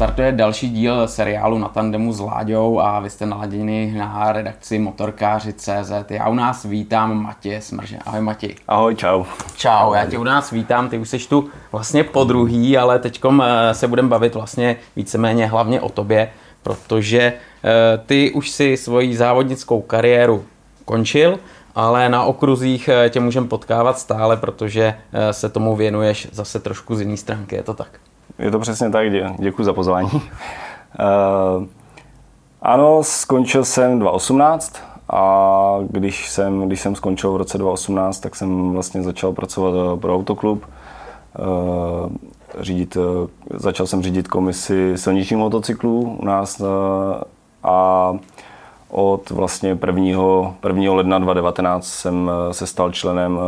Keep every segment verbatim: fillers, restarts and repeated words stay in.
Startuje další díl seriálu Na tandemu s Láďou a vy jste naladěni na redakci Motorkáři tečka cé zet. Já u nás vítám Matěje Smrže. Ahoj Mati. Ahoj, čau. Čau, ahoj. Já tě u nás vítám, ty už jsi tu vlastně po druhý, ale teďkom se budeme bavit vlastně víceméně hlavně o tobě, protože ty už si svoji závodnickou kariéru končil, ale na okruzích tě můžeme potkávat stále, protože se tomu věnuješ zase trošku z jiné stránky, je to tak? Je to přesně tak, dě, děkuji za pozvání. Uh, ano, skončil jsem dva tisíce osmnáct a když jsem, když jsem skončil v roce dva tisíce osmnáct, tak jsem vlastně začal pracovat pro Autoklub. Uh, řídit, začal jsem řídit komisi silničních motocyklů u nás uh, a od vlastně prvního, prvního ledna dva tisíce devatenáct jsem se stal členem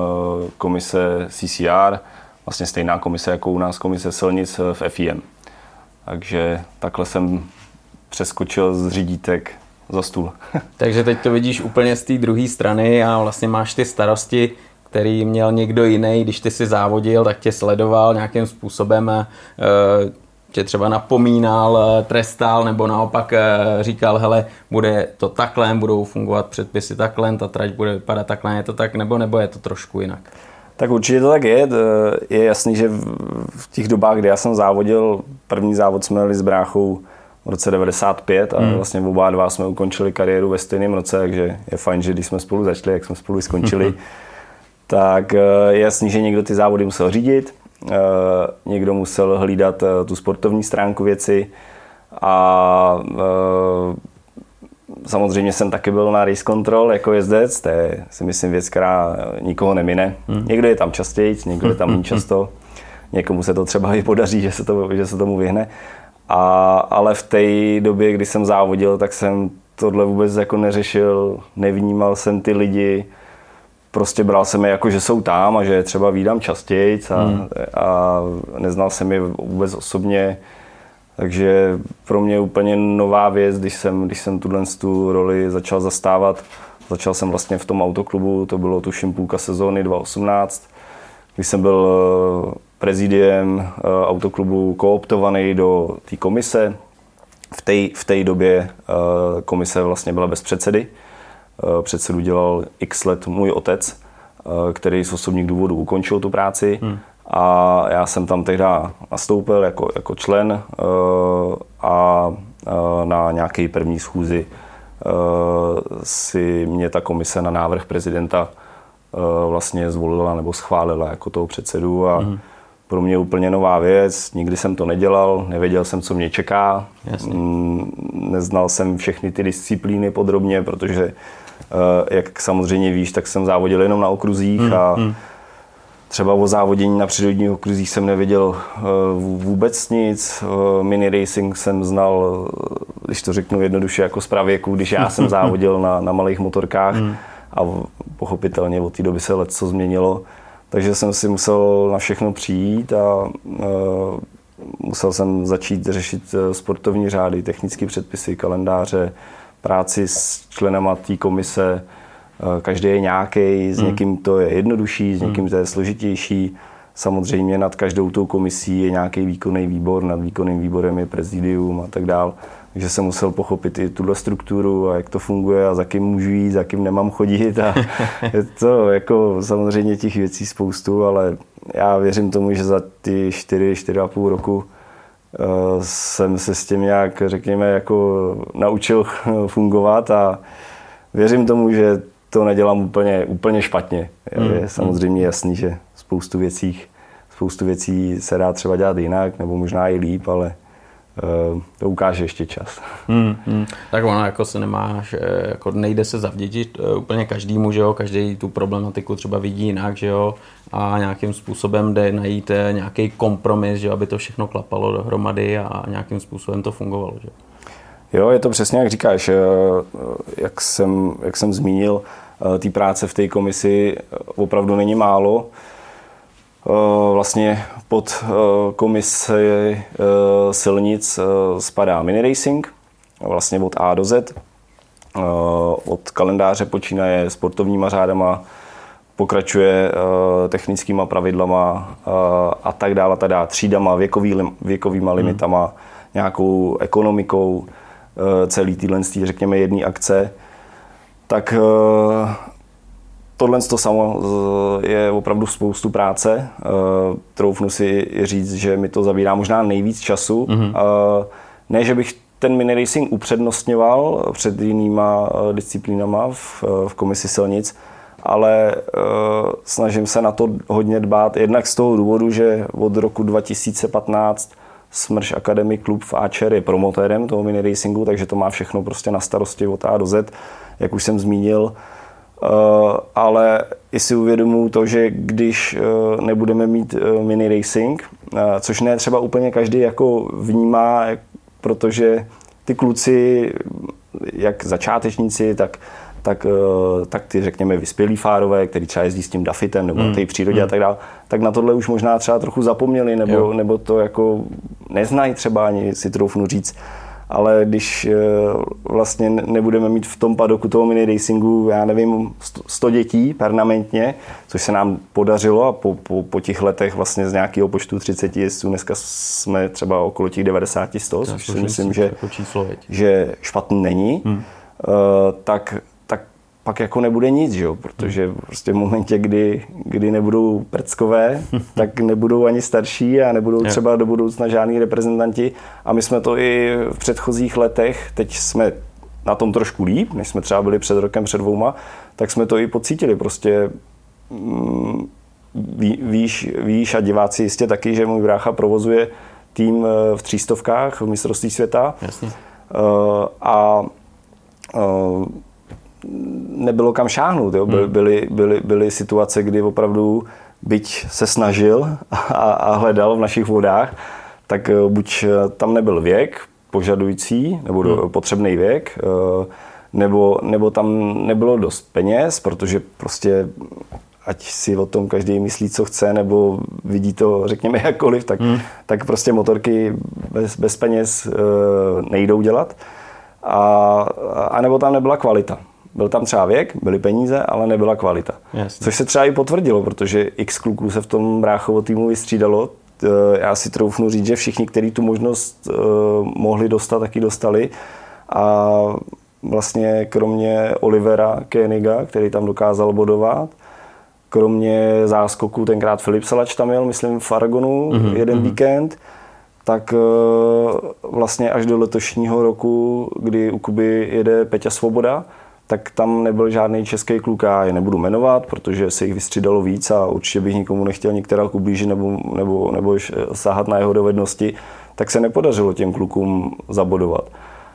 komise C C R, vlastně stejná komise jako u nás komise silnic v F I M. Takže takhle jsem přeskočil z řídítek za stůl. Takže teď to vidíš úplně z té druhé strany a vlastně máš ty starosti, který měl někdo jiný, když ty si závodil, tak tě sledoval nějakým způsobem, tě třeba napomínal, trestal nebo naopak říkal, hele, bude to takhle, budou fungovat předpisy takhle, ta trať bude vypadat takhle, je to tak nebo nebo je to trošku jinak? Tak určitě to tak je. Je jasný, že v těch dobách, kdy já jsem závodil, první závod jsme jeli s bráchou v roce devadesát pět a hmm. vlastně oba dva jsme ukončili kariéru ve stejném roce, takže je fajn, že když jsme spolu začali, jak jsme spolu skončili, tak je jasný, že někdo ty závody musel řídit, někdo musel hlídat tu sportovní stránku věci a samozřejmě jsem taky byl na race control jako jezdec, to je si myslím věc, která nikoho nemine. Hmm. Někdo je tam častěji, někdo je tam méně často, někomu se to třeba i podaří, že se, to, že se tomu vyhne. A, ale v té době, kdy jsem závodil, tak jsem tohle vůbec jako neřešil, nevnímal jsem ty lidi, prostě bral jsem je jako, že jsou tam a že třeba vídám častěji a, hmm. a neznal jsem je vůbec osobně. Takže pro mě úplně nová věc, když jsem, když jsem tuhle tu roli začal zastávat. Začal jsem vlastně v tom Autoklubu, to bylo tuším půlka sezóny dva tisíce osmnáct, když jsem byl prezidiem Autoklubu kooptovaný do té komise. V té v té době komise vlastně byla bez předsedy. Předsedu dělal x let můj otec, který z osobních důvodů ukončil tu práci. Hmm. A já jsem tam tehdy nastoupil jako, jako člen a na nějaké první schůzi si mě ta komise na návrh prezidenta vlastně zvolila nebo schválila jako toho předsedu a mm. pro mě úplně nová věc, nikdy jsem to nedělal, nevěděl jsem, co mě čeká, jasně. Neznal jsem všechny ty disciplíny podrobně, protože jak samozřejmě víš, tak jsem závodil jenom na okruzích mm. a mm. třeba o závodění na přírodních okruzích jsem nevěděl vůbec nic. Mini racing jsem znal, když to řeknu jednoduše, jako z pravěku, když já jsem závodil na, na malých motorkách mm. a pochopitelně od té doby se leco změnilo. Takže jsem si musel na všechno přijít a e, musel jsem začít řešit sportovní řády, technické předpisy, kalendáře, práci s členama té komise. Každý je nějaký, s někým to je jednodušší, s někým to je složitější. Samozřejmě nad každou tou komisí je nějaký výkonný výbor, nad výkonným výborem je prezidium a tak dál. Takže jsem musel pochopit i tuhle strukturu a jak to funguje a za kým můžu jít, za kým nemám chodit. A je to jako samozřejmě těch věcí spoustu, ale já věřím tomu, že za ty čtyři, čtyři a půl roku jsem se s tím nějak, řekněme, jako naučil fungovat a věřím tomu, že to nedělám úplně, úplně špatně. Je mm. samozřejmě jasný, že spoustu věcí, spoustu věcí se dá třeba dělat jinak, nebo možná i líp, ale uh, to ukáže ještě čas. Mm, mm. Tak ono jako se nemáš, jako nejde se zavděčit úplně každému, že jo, každý tu problematiku třeba vidí jinak, že jo, a nějakým způsobem jde najít nějaký kompromis, že jo, aby to všechno klapalo dohromady a nějakým způsobem to fungovalo, že jo, je to přesně, jak říkáš, jak jsem, jak jsem zmínil, té práce v té komisi opravdu není málo. Vlastně pod komisi silnic spadá miniracing, vlastně od A do Z. Od kalendáře počínaje sportovníma řádama, pokračuje technickýma pravidlama a tak dále, tak dále, třídama, věkový, věkovýma limitama, nějakou ekonomikou celý týhle, řekněme, jedné akce, tak tohle to samo je opravdu spoustu práce. Troufnu si říct, že mi to zabírá možná nejvíc času. Mm-hmm. Ne, že bych ten miniracing upřednostňoval před jinýma disciplínama v, v komisi silnic, ale snažím se na to hodně dbát. Jednak z toho důvodu, že od roku dva tisíce patnáct Smrš Academy Klub v Ačer je promotérem toho miniracingu, takže to má všechno prostě na starosti od A do Z, jak už jsem zmínil. Ale i si uvědomuji to, že když nebudeme mít miniracing, což ne třeba úplně každý jako vnímá, protože ty kluci, jak začátečníci, tak, tak, tak ty, řekněme, vyspělí fárové, který třeba jezdí s tím dafitem nebo mm. na té přírodě mm. a tak dále, tak na tohle už možná třeba trochu zapomněli nebo, nebo to jako neznají třeba, ani si troufnu říct. Ale když vlastně nebudeme mít v tom padoku toho miniracingu, já nevím, sto dětí permanentně, což se nám podařilo a po, po, po těch letech vlastně z nějakého počtu třicet jezdců, dneska jsme třeba okolo těch devadesát sto, což si myslím, že, že špatný není, hmm. tak, tak pak jako nebude nic, že jo? Protože prostě v momentě, kdy, kdy nebudou prckové, tak nebudou ani starší a nebudou třeba do budoucna žádný reprezentanti. A my jsme to i v předchozích letech, teď jsme na tom trošku líp, než jsme třeba byli před rokem, před dvouma, tak jsme to i pocítili. Prostě ví, víš, víš a diváci jistě taky, že můj brácha provozuje tým v třístovkách v mistrovství světa. Jasně. A, a nebylo kam šáhnout. Jo? Byly, byly, byly, byly situace, kdy opravdu byť se snažil a, a hledal v našich vodách, tak buď tam nebyl věk požadující, nebo do, potřebný věk, nebo, nebo tam nebylo dost peněz, protože prostě ať si o tom každý myslí, co chce, nebo vidí to, řekněme, jakkoliv, tak, mm. tak prostě motorky bez, bez peněz nejdou dělat. A, a nebo tam nebyla kvalita. Byl tam třeba věk, byly peníze, ale nebyla kvalita. Jasně. Což se třeba i potvrdilo, protože x kluků se v tom bráchovo týmu vystřídalo. Já si troufnu říct, že všichni, kteří tu možnost mohli dostat, taky dostali. A vlastně kromě Olivera Koeniga, který tam dokázal bodovat, kromě záskoku, tenkrát Filip Salač tam jel, myslím v Aragonu, mm-hmm. jeden mm-hmm. víkend, tak vlastně až do letošního roku, kdy u Kuby jede Peťa Svoboda, tak tam nebyl žádný český kluk, já je nebudu jmenovat, protože se jich vystřídalo víc a určitě bych nikomu nechtěl některá ublížit nebo, nebo, nebo sahat na jeho dovednosti, tak se nepodařilo těm klukům zabodovat.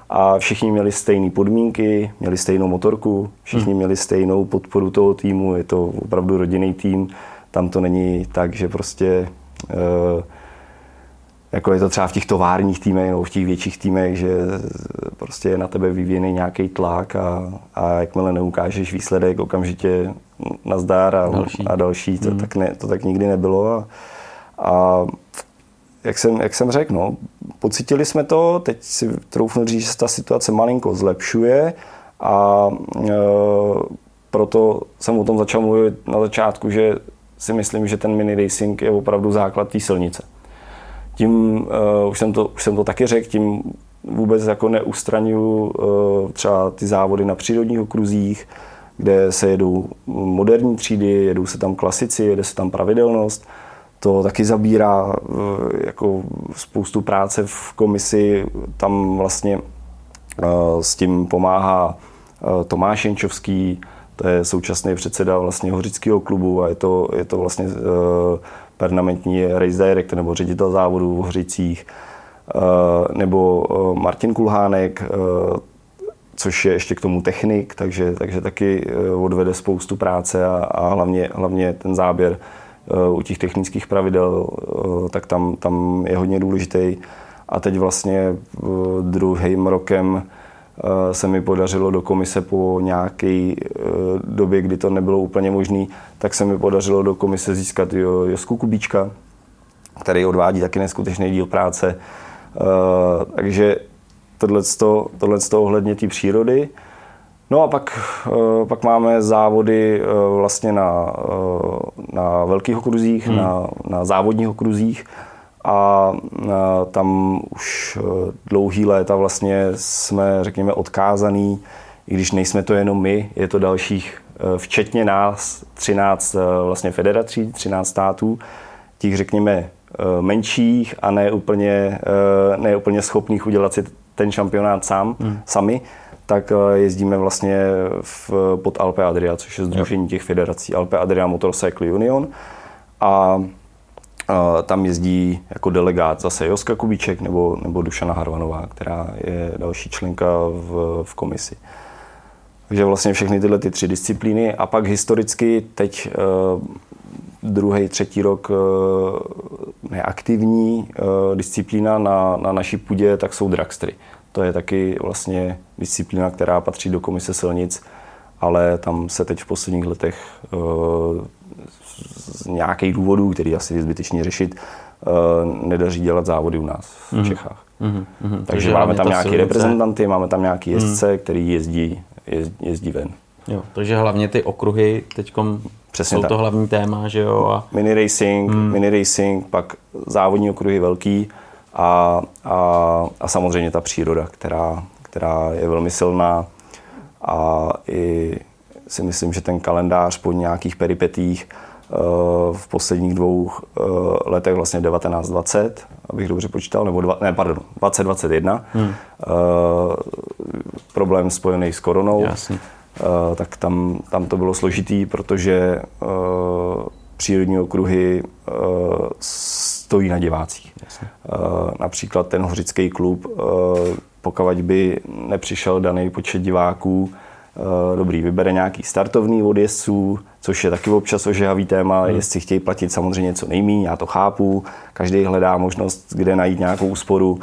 A všichni měli stejné podmínky, měli stejnou motorku, všichni hmm. měli stejnou podporu toho týmu, je to opravdu rodinný tým, tam to není tak, že prostě uh, jako je to třeba v těch továrních týmech nebo v těch větších týmech, že prostě je na tebe vyvíjený nějaký tlak a, a jakmile neukážeš výsledek, okamžitě nazdar a další. A další to, mm. tak ne, to tak nikdy nebylo. A, a jak jsem, jak jsem řekl, no, pocítili jsme to, teď si troufnu říct, že se ta situace malinko zlepšuje a e, proto jsem o tom začal mluvit na začátku, že si myslím, že ten miniracing je opravdu základ té silnice. Tím, uh, už, jsem to, už jsem to taky řekl, tím vůbec jako neustraňuji uh, třeba ty závody na přírodních okruzích, kde se jedou moderní třídy, jedou se tam klasici, jede se tam pravidelnost. To taky zabírá uh, jako spoustu práce v komisi. Tam vlastně uh, s tím pomáhá uh, Tomáš Jenčovský, to je současný předseda vlastně Hořického klubu a je to, je to vlastně... Uh, permanentní race director nebo ředitel závodu v Hořicích, nebo Martin Kulhánek, což je ještě k tomu technik, takže, takže taky odvede spoustu práce a, a hlavně, hlavně ten záběr u těch technických pravidel, tak tam, tam je hodně důležitý. A teď vlastně druhým rokem se mi podařilo do komise po nějaké době, kdy to nebylo úplně možné, tak se mi podařilo do komise získat Josku Kubíčka, který odvádí taky neskutečný díl práce. Takže tohleto, tohleto ohledně té přírody. No a pak, pak máme závody vlastně na, na velkých okruzích, hmm. na, na závodních okruzích. a tam už dlouhý léta vlastně jsme, řekněme, odkázaný, i když nejsme to jenom my, je to dalších, včetně nás, třináct vlastně federací, třináct států, těch, řekněme, menších a ne úplně, ne úplně schopných udělat si ten šampionát sám, hmm. sami, tak jezdíme vlastně v, pod Alpe Adria, což je sdružení yep. těch federací Alpe Adria Motorcycle Union. A tam jezdí jako delegát zase Joska Kubíček nebo, nebo Dušana Harvanová, která je další členka v, v komisi. Takže vlastně všechny tyhle ty tři disciplíny a pak historicky teď druhý, třetí rok neaktivní disciplína na, na naší půdě, tak jsou dragstry. To je taky vlastně disciplína, která patří do komise silnic, ale tam se teď v posledních letech z nějakých důvodů, který asi je zbytečný řešit, nedaří dělat závody u nás v mm. Čechách. Mm. Mm. Takže máme tam nějaké silnice. reprezentanty, máme tam nějaké jezdce, mm. který jezdí, jezdí, jezdí ven. Jo, takže hlavně ty okruhy teďkom Přesně jsou tak. to hlavní téma, že jo? A... Mini racing, mm. mini racing, pak závodní okruhy velký a, a, a samozřejmě ta příroda, která, která je velmi silná a i si myslím, že ten kalendář po nějakých peripetích v posledních dvou letech vlastně devatenáct dvacet, abych dobře počítal, nebo dva, ne, pardon, dvacet dvacet jedna. Hmm. Problém spojený s koronou, Jasně. tak tam, tam to bylo složitý, protože přírodní okruhy stojí na divácích. Jasně. Například ten hořický klub, pokud by nepřišel daný počet diváků, dobrý, vybere nějaký startovný od jezdců, což je taky občas ožehavý téma, hmm. jezdci chtějí platit samozřejmě co nejméně, já to chápu, každý hledá možnost, kde najít nějakou úsporu,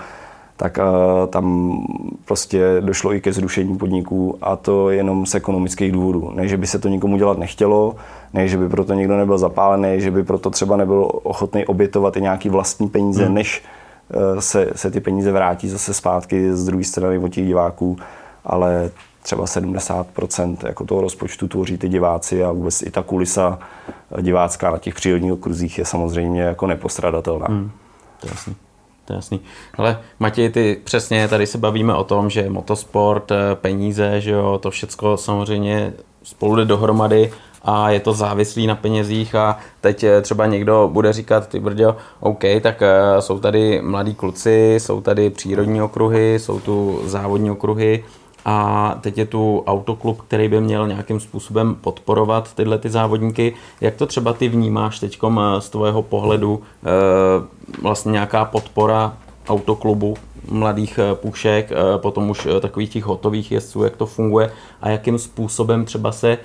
tak uh, tam prostě došlo i ke zrušení podniků a to jenom z ekonomických důvodů. Ne, že by se to nikomu dělat nechtělo, ne, že by proto někdo nebyl zapálený, že by proto třeba nebyl ochotný obětovat i nějaký vlastní peníze, hmm. než uh, se, se ty peníze vrátí zase zpátky z druhé strany od těch diváků, ale třeba sedmdesát procent jako toho rozpočtu tvoří ty diváci a vůbec i ta kulisa divácká na těch přírodních okruzích je samozřejmě jako nepostradatelná. Hmm, to je jasný, to je jasný. Ale Matěj, ty přesně, tady se bavíme o tom, že motosport, peníze, že jo, to všecko samozřejmě spolu jde dohromady a je to závislý na penězích a teď třeba někdo bude říkat, ty brďo, OK, tak jsou tady mladí kluci, jsou tady přírodní okruhy, jsou tu závodní okruhy, a teď je tu autoklub, který by měl nějakým způsobem podporovat tyhle ty závodníky. Jak to třeba ty vnímáš teďkom z tvého pohledu, vlastně nějaká podpora autoklubu, mladých pušek, potom už takových těch hotových jezdců, jak to funguje a jakým způsobem třeba se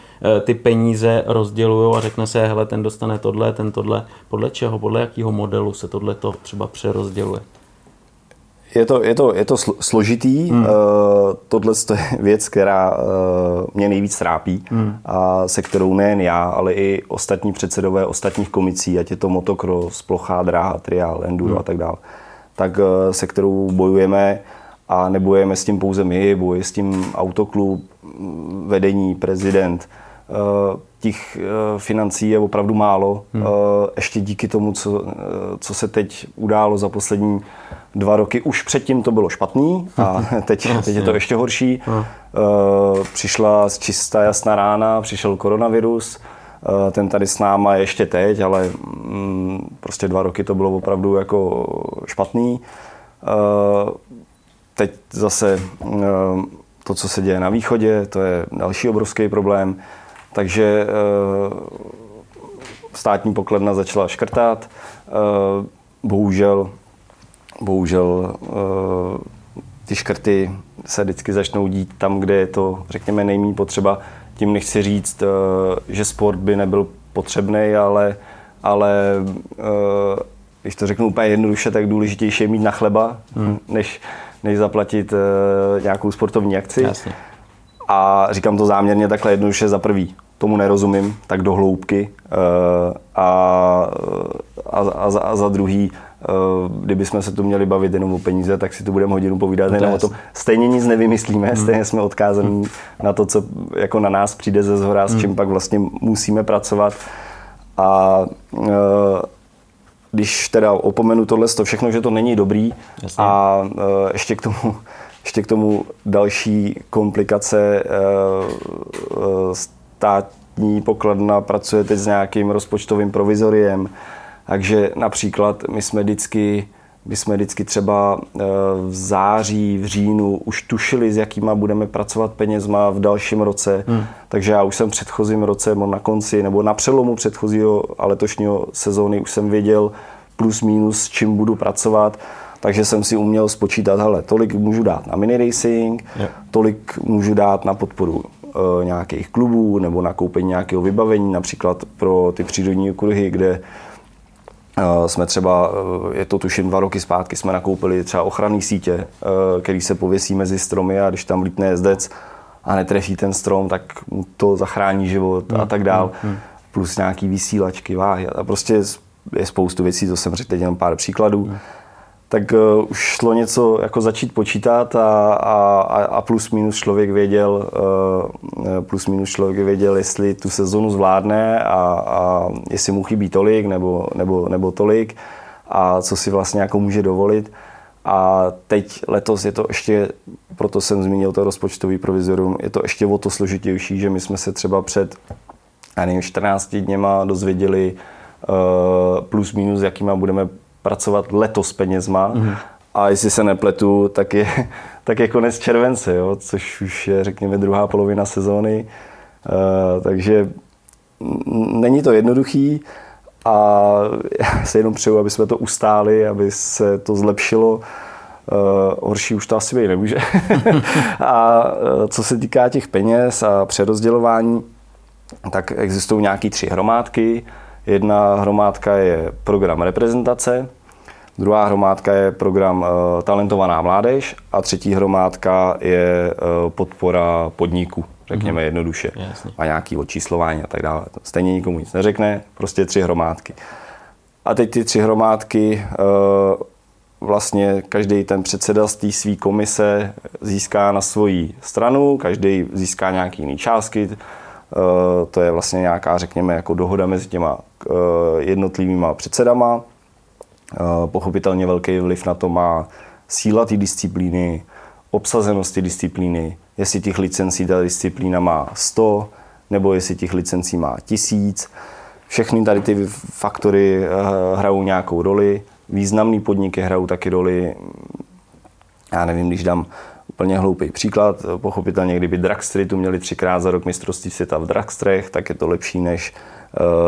ty peníze rozdělují a řekne se, hele, ten dostane tohle, ten tohle, podle čeho, podle jakého modelu se tohle to třeba přerozděluje? Je to, je to, je to složitý, hmm. uh, tohle je věc, která uh, mě nejvíc trápí hmm. a se kterou nejen já, ale i ostatní předsedové ostatních komisí, ať je to motocross, plochá dráha, trial, enduro hmm. a tak dále, tak uh, se kterou bojujeme a nebojujeme s tím pouze my, bojuje s tím autoklub, vedení, prezident. Uh, těch uh, financí je opravdu málo, hmm. uh, ještě díky tomu, co, uh, co se teď událo za poslední dva roky. Už předtím to bylo špatný a teď, teď je to ještě horší. Uh, přišla z čistá jasná rána, přišel koronavirus, uh, ten tady s náma je ještě teď, ale um, prostě dva roky to bylo opravdu jako špatný. Uh, teď zase uh, to, co se děje na východě, to je další obrovský problém. Takže státní pokladna začala škrtat, bohužel, bohužel ty škrty se vždycky začnou dít tam, kde je to, řekněme, nejméně potřeba. Tím nechci říct, že sport by nebyl potřebný, ale, ale když to řeknu úplně jednoduše, tak důležitější je mít na chleba, hmm. než, než zaplatit nějakou sportovní akci. Jasně. A říkám to záměrně takhle jednoduše, za prvý, tomu nerozumím tak do hloubky a, a, a, za, a za druhý, kdybychom se tu měli bavit jenom o peníze, tak si tu budeme hodinu povídat jenom o tom. Stejně nic nevymyslíme, hmm. stejně jsme odkázaní hmm. na to, co jako na nás přijde ze shora, s čím hmm. pak vlastně musíme pracovat. A když teda opomenu tohle to všechno, že to není dobrý. Jasně. A uh, ještě k tomu ještě k tomu další komplikace, uh, uh, státní pokladna pracuje teď s nějakým rozpočtovým provizoriem, takže například my jsme vždycky My jsme vždycky třeba v září, v říjnu už tušili, s jakýma budeme pracovat penězma v dalším roce. Hmm. Takže já už jsem v předchozím roce, na konci nebo na přelomu předchozího a letošního sezóny už jsem věděl plus minus, s čím budu pracovat. Takže jsem si uměl spočítat, hele, tolik můžu dát na miniracing, yeah. tolik můžu dát na podporu e, nějakých klubů nebo na koupení nějakého vybavení, například pro ty přírodní kruhy, kde jsme třeba, je to tuším dva roky zpátky, jsme nakoupili třeba ochranné sítě, který se pověsí mezi stromy a když tam lítne jezdec a netrefí ten strom, tak mu to zachrání život a tak dál. Plus nějaký vysílačky, váhy a prostě je spoustu věcí, to jsem řekl teď jenom pár příkladů. Tak už šlo něco jako začít počítat a, a, a plus minus člověk věděl, plus minus člověk věděl, jestli tu sezonu zvládne a, a jestli mu chybí tolik nebo, nebo, nebo tolik a co si vlastně jako může dovolit. A teď letos je to ještě, proto jsem zmínil to rozpočtový provizorium, je to ještě o to složitější, že my jsme se třeba před, já nevím, čtrnácti dněma dozvěděli plus minus, jakýma budeme pracovat letos penězma mm. a jestli se nepletu, tak je, tak je konec července, jo? Což už je, řekněme, druhá polovina sezóny. Uh, takže není to jednoduchý a já se jenom přeju, aby jsme to ustáli, aby se to zlepšilo. Uh, horší už to asi být nemůže. A co se týká těch peněz a přerozdělování, tak existují nějaké tři hromádky. Jedna hromádka je program reprezentace, druhá hromádka je program uh, talentovaná mládež a třetí hromádka je uh, podpora podniků, řekněme jednoduše. Jasně. A nějaké odčíslování a tak dále. Stejně nikomu nic neřekne, prostě tři hromádky. A teď ty tři hromádky, uh, vlastně každý ten předseda z té své komise získá na svoji stranu, každý získá nějaké jiné částky. To je vlastně nějaká, řekněme, jako dohoda mezi těma jednotlivýma předsedama. Pochopitelně velký vliv na to má síla té disciplíny, obsazenost té disciplíny, jestli těch licencí ta disciplína má sto, nebo jestli těch licencí má tisíc. Všechny tady ty faktory hrajou nějakou roli. Významný podniky hrajou taky roli. Já nevím, když dám úplně hloupý příklad. Pochopitelně, kdyby dragstry tu měli třikrát za rok mistrovství světa v dragstrech, tak je to lepší než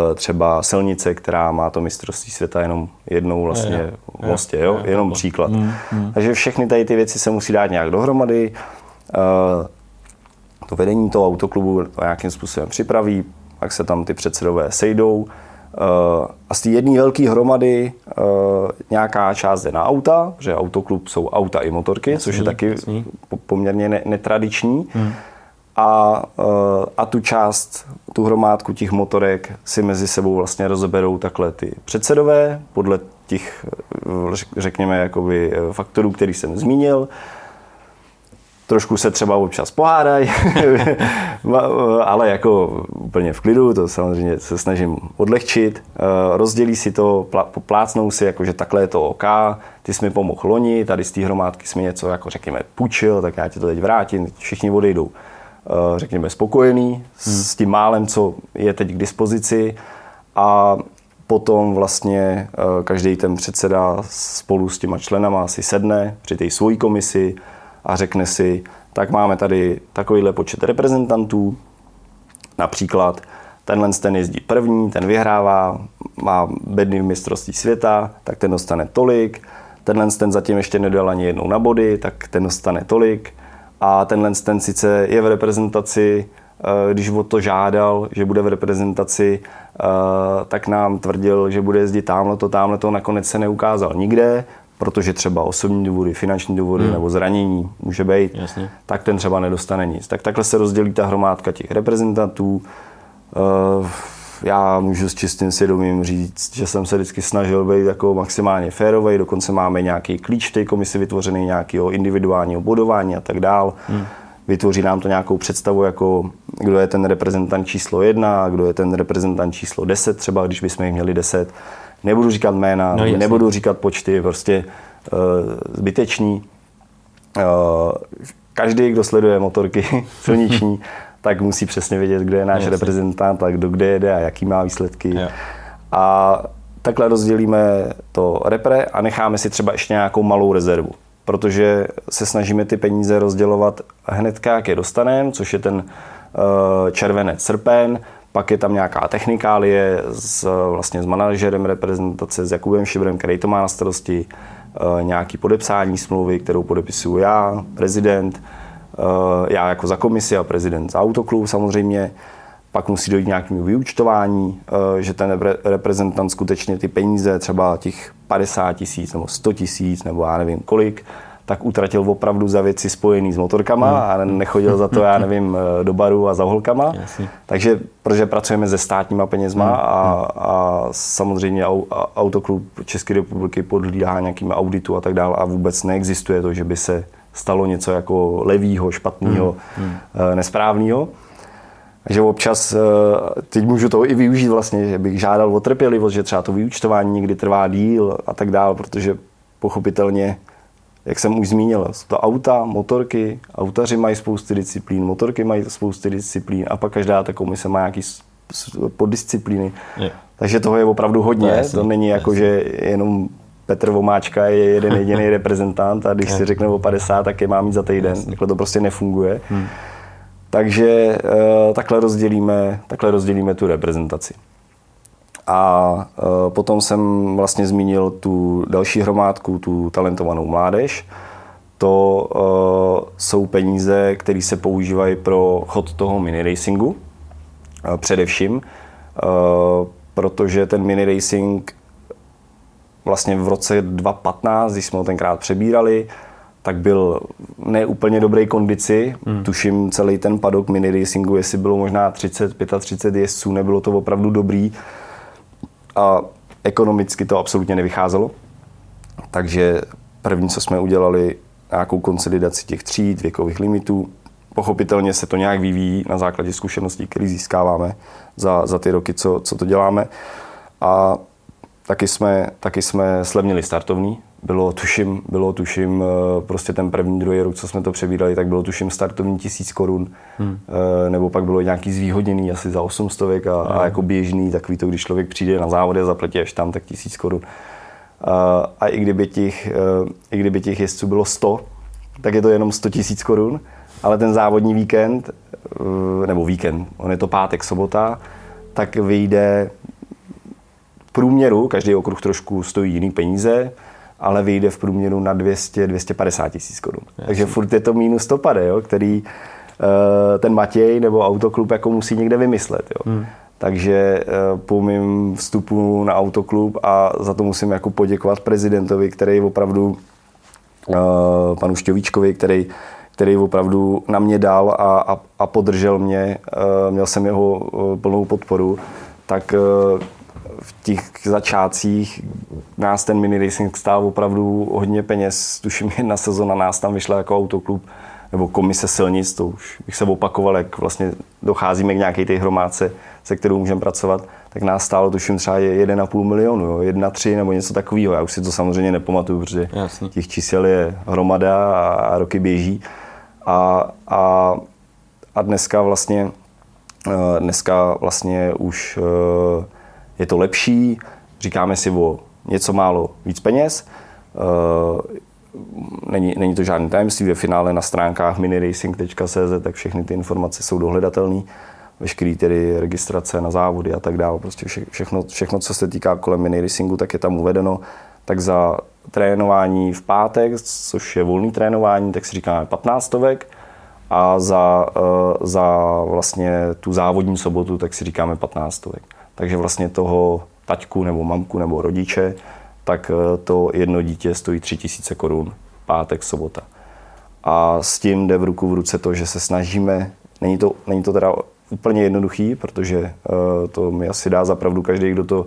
uh, třeba silnice, která má to mistrovství světa jenom jednou vlastně je, je, v Mostě. Je, jo? Je, jenom je, příklad. Mm, mm. Takže všechny tady ty věci se musí dát nějak dohromady. Uh, to vedení toho autoklubu to nějakým způsobem připraví, pak se tam ty předsedové sejdou. Uh, a z té jedné velké hromady uh, nějaká část jde na auta, protože autoklub jsou auta i motorky, jasný, což je taky po, poměrně ne, netradiční. Hmm. A, uh, a tu část, tu hromádku těch motorek si mezi sebou vlastně rozeberou takhle ty předsedové, podle těch, řekněme, jakoby faktorů, který jsem zmínil. Trošku se třeba občas pohádají, ale jako úplně v klidu, to samozřejmě se snažím odlehčit. Rozdělí si to, poplácnou si, jakože takhle je to OK, ty jsi mi pomohl loni, tady z té hromádky jsi mi něco, jako řekněme, půjčil, tak já ti to teď vrátím, všichni odejdou, řekněme, spokojený s tím málem, co je teď k dispozici a potom vlastně každý ten předseda spolu s těma členama si sedne při té svojí komisi a řekne si, tak máme tady takovýhle počet reprezentantů, například tenhle ten jezdí první, ten vyhrává, má bedny v mistrovství světa, tak ten dostane tolik, tenhle ten zatím ještě nedal ani jednou na body, tak ten dostane tolik a tenhle ten sice je v reprezentaci, když o to žádal, že bude v reprezentaci, tak nám tvrdil, že bude jezdit támhleto, támhleto, nakonec se neukázal nikde, protože třeba osobní důvody, finanční důvody hmm. nebo zranění může být, jasně. Tak ten třeba nedostane nic. Tak takhle se rozdělí ta hromádka těch reprezentantů. Já můžu s čistým svědomím říct, že jsem se vždycky snažil být jako maximálně férovej, dokonce máme nějaký klíč v té komisi vytvořený nějakého individuálního bodování a tak dál. Hmm. Vytvoří nám to nějakou představu, jako kdo je ten reprezentant číslo jedna, kdo je ten reprezentant číslo deset, třeba když bychom jich měli deset. nebudu říkat jména, no, nebudu říkat počty, prostě uh, zbytečný. Uh, každý, kdo sleduje motorky silniční, tak musí přesně vědět, kdo je náš jasný. reprezentant a kdo kde jede a jaký má výsledky. Jo. A takhle rozdělíme to repre a necháme si třeba ještě nějakou malou rezervu, protože se snažíme ty peníze rozdělovat hnedka, jak je dostaneme, což je ten červenec, srpen, pak je tam nějaká technikálie s, vlastně s manažerem reprezentace, s Jakubem Šibrem, který to má na starosti, nějaké podepsání smlouvy, kterou podepisuju já, prezident, já jako za komisi a prezident za autoklub samozřejmě. Pak musí dojít nějakému vyúčtování, že ten reprezentant skutečně ty peníze, třeba těch padesát tisíc nebo sto tisíc nebo já nevím kolik, tak utratil opravdu za věci spojený s motorkama a nechodil za to, já nevím, do baru a za holkama. Jasně. Takže, protože pracujeme se státníma penězma a, a samozřejmě Autoklub České republiky podlíhá nějakým auditu a tak dále a vůbec neexistuje to, že by se stalo něco jako levýho, špatného, nesprávného. Takže občas, teď můžu toho i využít vlastně, že bych žádal o trpělivost, že třeba to vyúčtování někdy trvá díl a tak dál, protože pochopitelně, jak jsem už zmínil, to auta, motorky, autaři mají spousty disciplín, motorky mají spousty disciplín a pak každá ta komise má nějaký poddisciplíny. Je. Takže toho je opravdu hodně, to, jasný, to není jako, že jenom Petr Vomáčka je jeden jediný reprezentant a když je. si řekne o padesát, tak je má mít za týden, jasný. Takhle to prostě nefunguje. Hmm. Takže uh, takhle rozdělíme, takhle rozdělíme tu reprezentaci. A uh, potom jsem vlastně zmínil tu další hromádku, tu talentovanou mládež. To uh, jsou peníze, které se používají pro chod toho miniracingu. Uh, především, uh, protože ten miniracing vlastně v roce dva tisíce patnáct, když jsme ho tenkrát přebírali, tak byl ne úplně dobré kondici. Hmm. Tuším celý ten padok miniracingu, jestli bylo možná třicet, třicet pět jezdců, nebylo to opravdu dobrý. A ekonomicky to absolutně nevycházelo. Takže první, co jsme udělali, nějakou konsolidaci těch tříd, věkových limitů. Pochopitelně se to nějak vyvíjí na základě zkušeností, které získáváme za, za ty roky, co, co to děláme. A taky jsme, taky jsme slevnili startovní. Bylo tuším, bylo tuším, prostě ten první, druhý rok, co jsme to přebírali, tak bylo tuším startovní tisíc korun, hmm. nebo pak bylo nějaký zvýhodněný asi za osm stovek a, hmm. a jako běžný, takový to, když člověk přijde na závody a zaplatí až tam, tak tisíc korun. A, a i kdyby těch, i kdyby těch jezdců bylo sto, tak je to jenom sto tisíc korun, ale ten závodní víkend, nebo víkend, on je to pátek, sobota, tak vyjde v průměru, každý okruh trošku stojí jiný peníze, ale vyjde v průměru na dvě stě až dvě stě padesát tisíc korun. Takže furt je to mínus stopade, jo, který ten Matěj nebo Autoklub jako musí někde vymyslet. Jo. Hmm. Takže po mým vstupu na Autoklub, a za to musím jako poděkovat prezidentovi, který opravdu, panu Šťovíčkovi, který, který opravdu na mě dal a, a, a podržel mě, měl jsem jeho plnou podporu, tak v těch začátcích nás ten miniracing stál opravdu hodně peněz. Tuším, jedna sezona nás tam vyšla jako Autoklub nebo komise silnic, to už bych se opakoval, jak vlastně docházíme k nějaké té hromádce, se kterou můžeme pracovat, tak nás stálo tuším třeba jeden a půl milionu, jedna tři nebo něco takového. Já už si to samozřejmě nepamatuju, protože jasně. těch čísel je hromada a, a roky běží. A, a, a dneska vlastně dneska vlastně už je to lepší, říkáme si o něco málo víc peněz. Není, není to žádný tajemství, ve finále na stránkách miniracing tečka cé zet, tak všechny ty informace jsou dohledatelné. Veškeré tedy registrace na závody a tak dále. Prostě vše, všechno, všechno, co se týká kolem miniracingu, tak je tam uvedeno. Tak za trénování v pátek, což je volný trénování, tak si říkáme patnáctovek. A za, za vlastně tu závodní sobotu, tak si říkáme patnáctovek. Takže vlastně toho taťku nebo mamku nebo rodiče, tak to jedno dítě stojí tři tisíce korun, pátek, sobota. A s tím jde v ruku v ruce to, že se snažíme, není to, není to teda úplně jednoduchý, protože to mi asi dá zapravdu každý, kdo to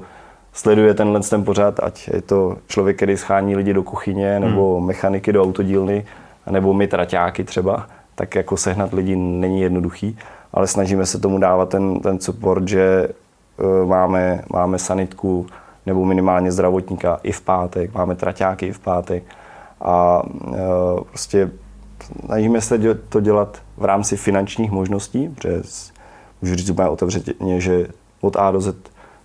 sleduje tenhle ten pořad, ať je to člověk, který schání lidi do kuchyně, nebo mechaniky do autodílny, nebo my traťáky třeba, tak jako sehnat lidi není jednoduchý, ale snažíme se tomu dávat ten, ten support, že máme, máme sanitku, nebo minimálně zdravotníka i v pátek, máme traťáky i v pátek a e, prostě snažíme se dělat, to dělat v rámci finančních možností, protože můžu říct úplně otevřeně, že od A do Z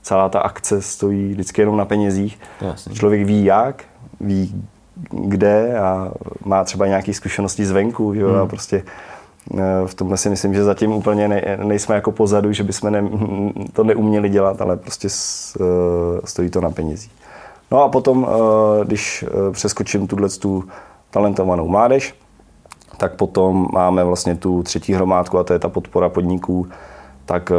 celá ta akce stojí vždycky jenom na penězích. Jasně. Člověk ví jak, ví kde a má třeba nějaké zkušenosti zvenku, jo, hmm. a prostě v tomhle si myslím, že zatím úplně ne, nejsme jako pozadu, že bychom ne, to neuměli dělat, ale prostě stojí to na penězích. No a potom, když přeskočím tuhletu talentovanou mládež, tak potom máme vlastně tu třetí hromádku a to je ta podpora podniků, tak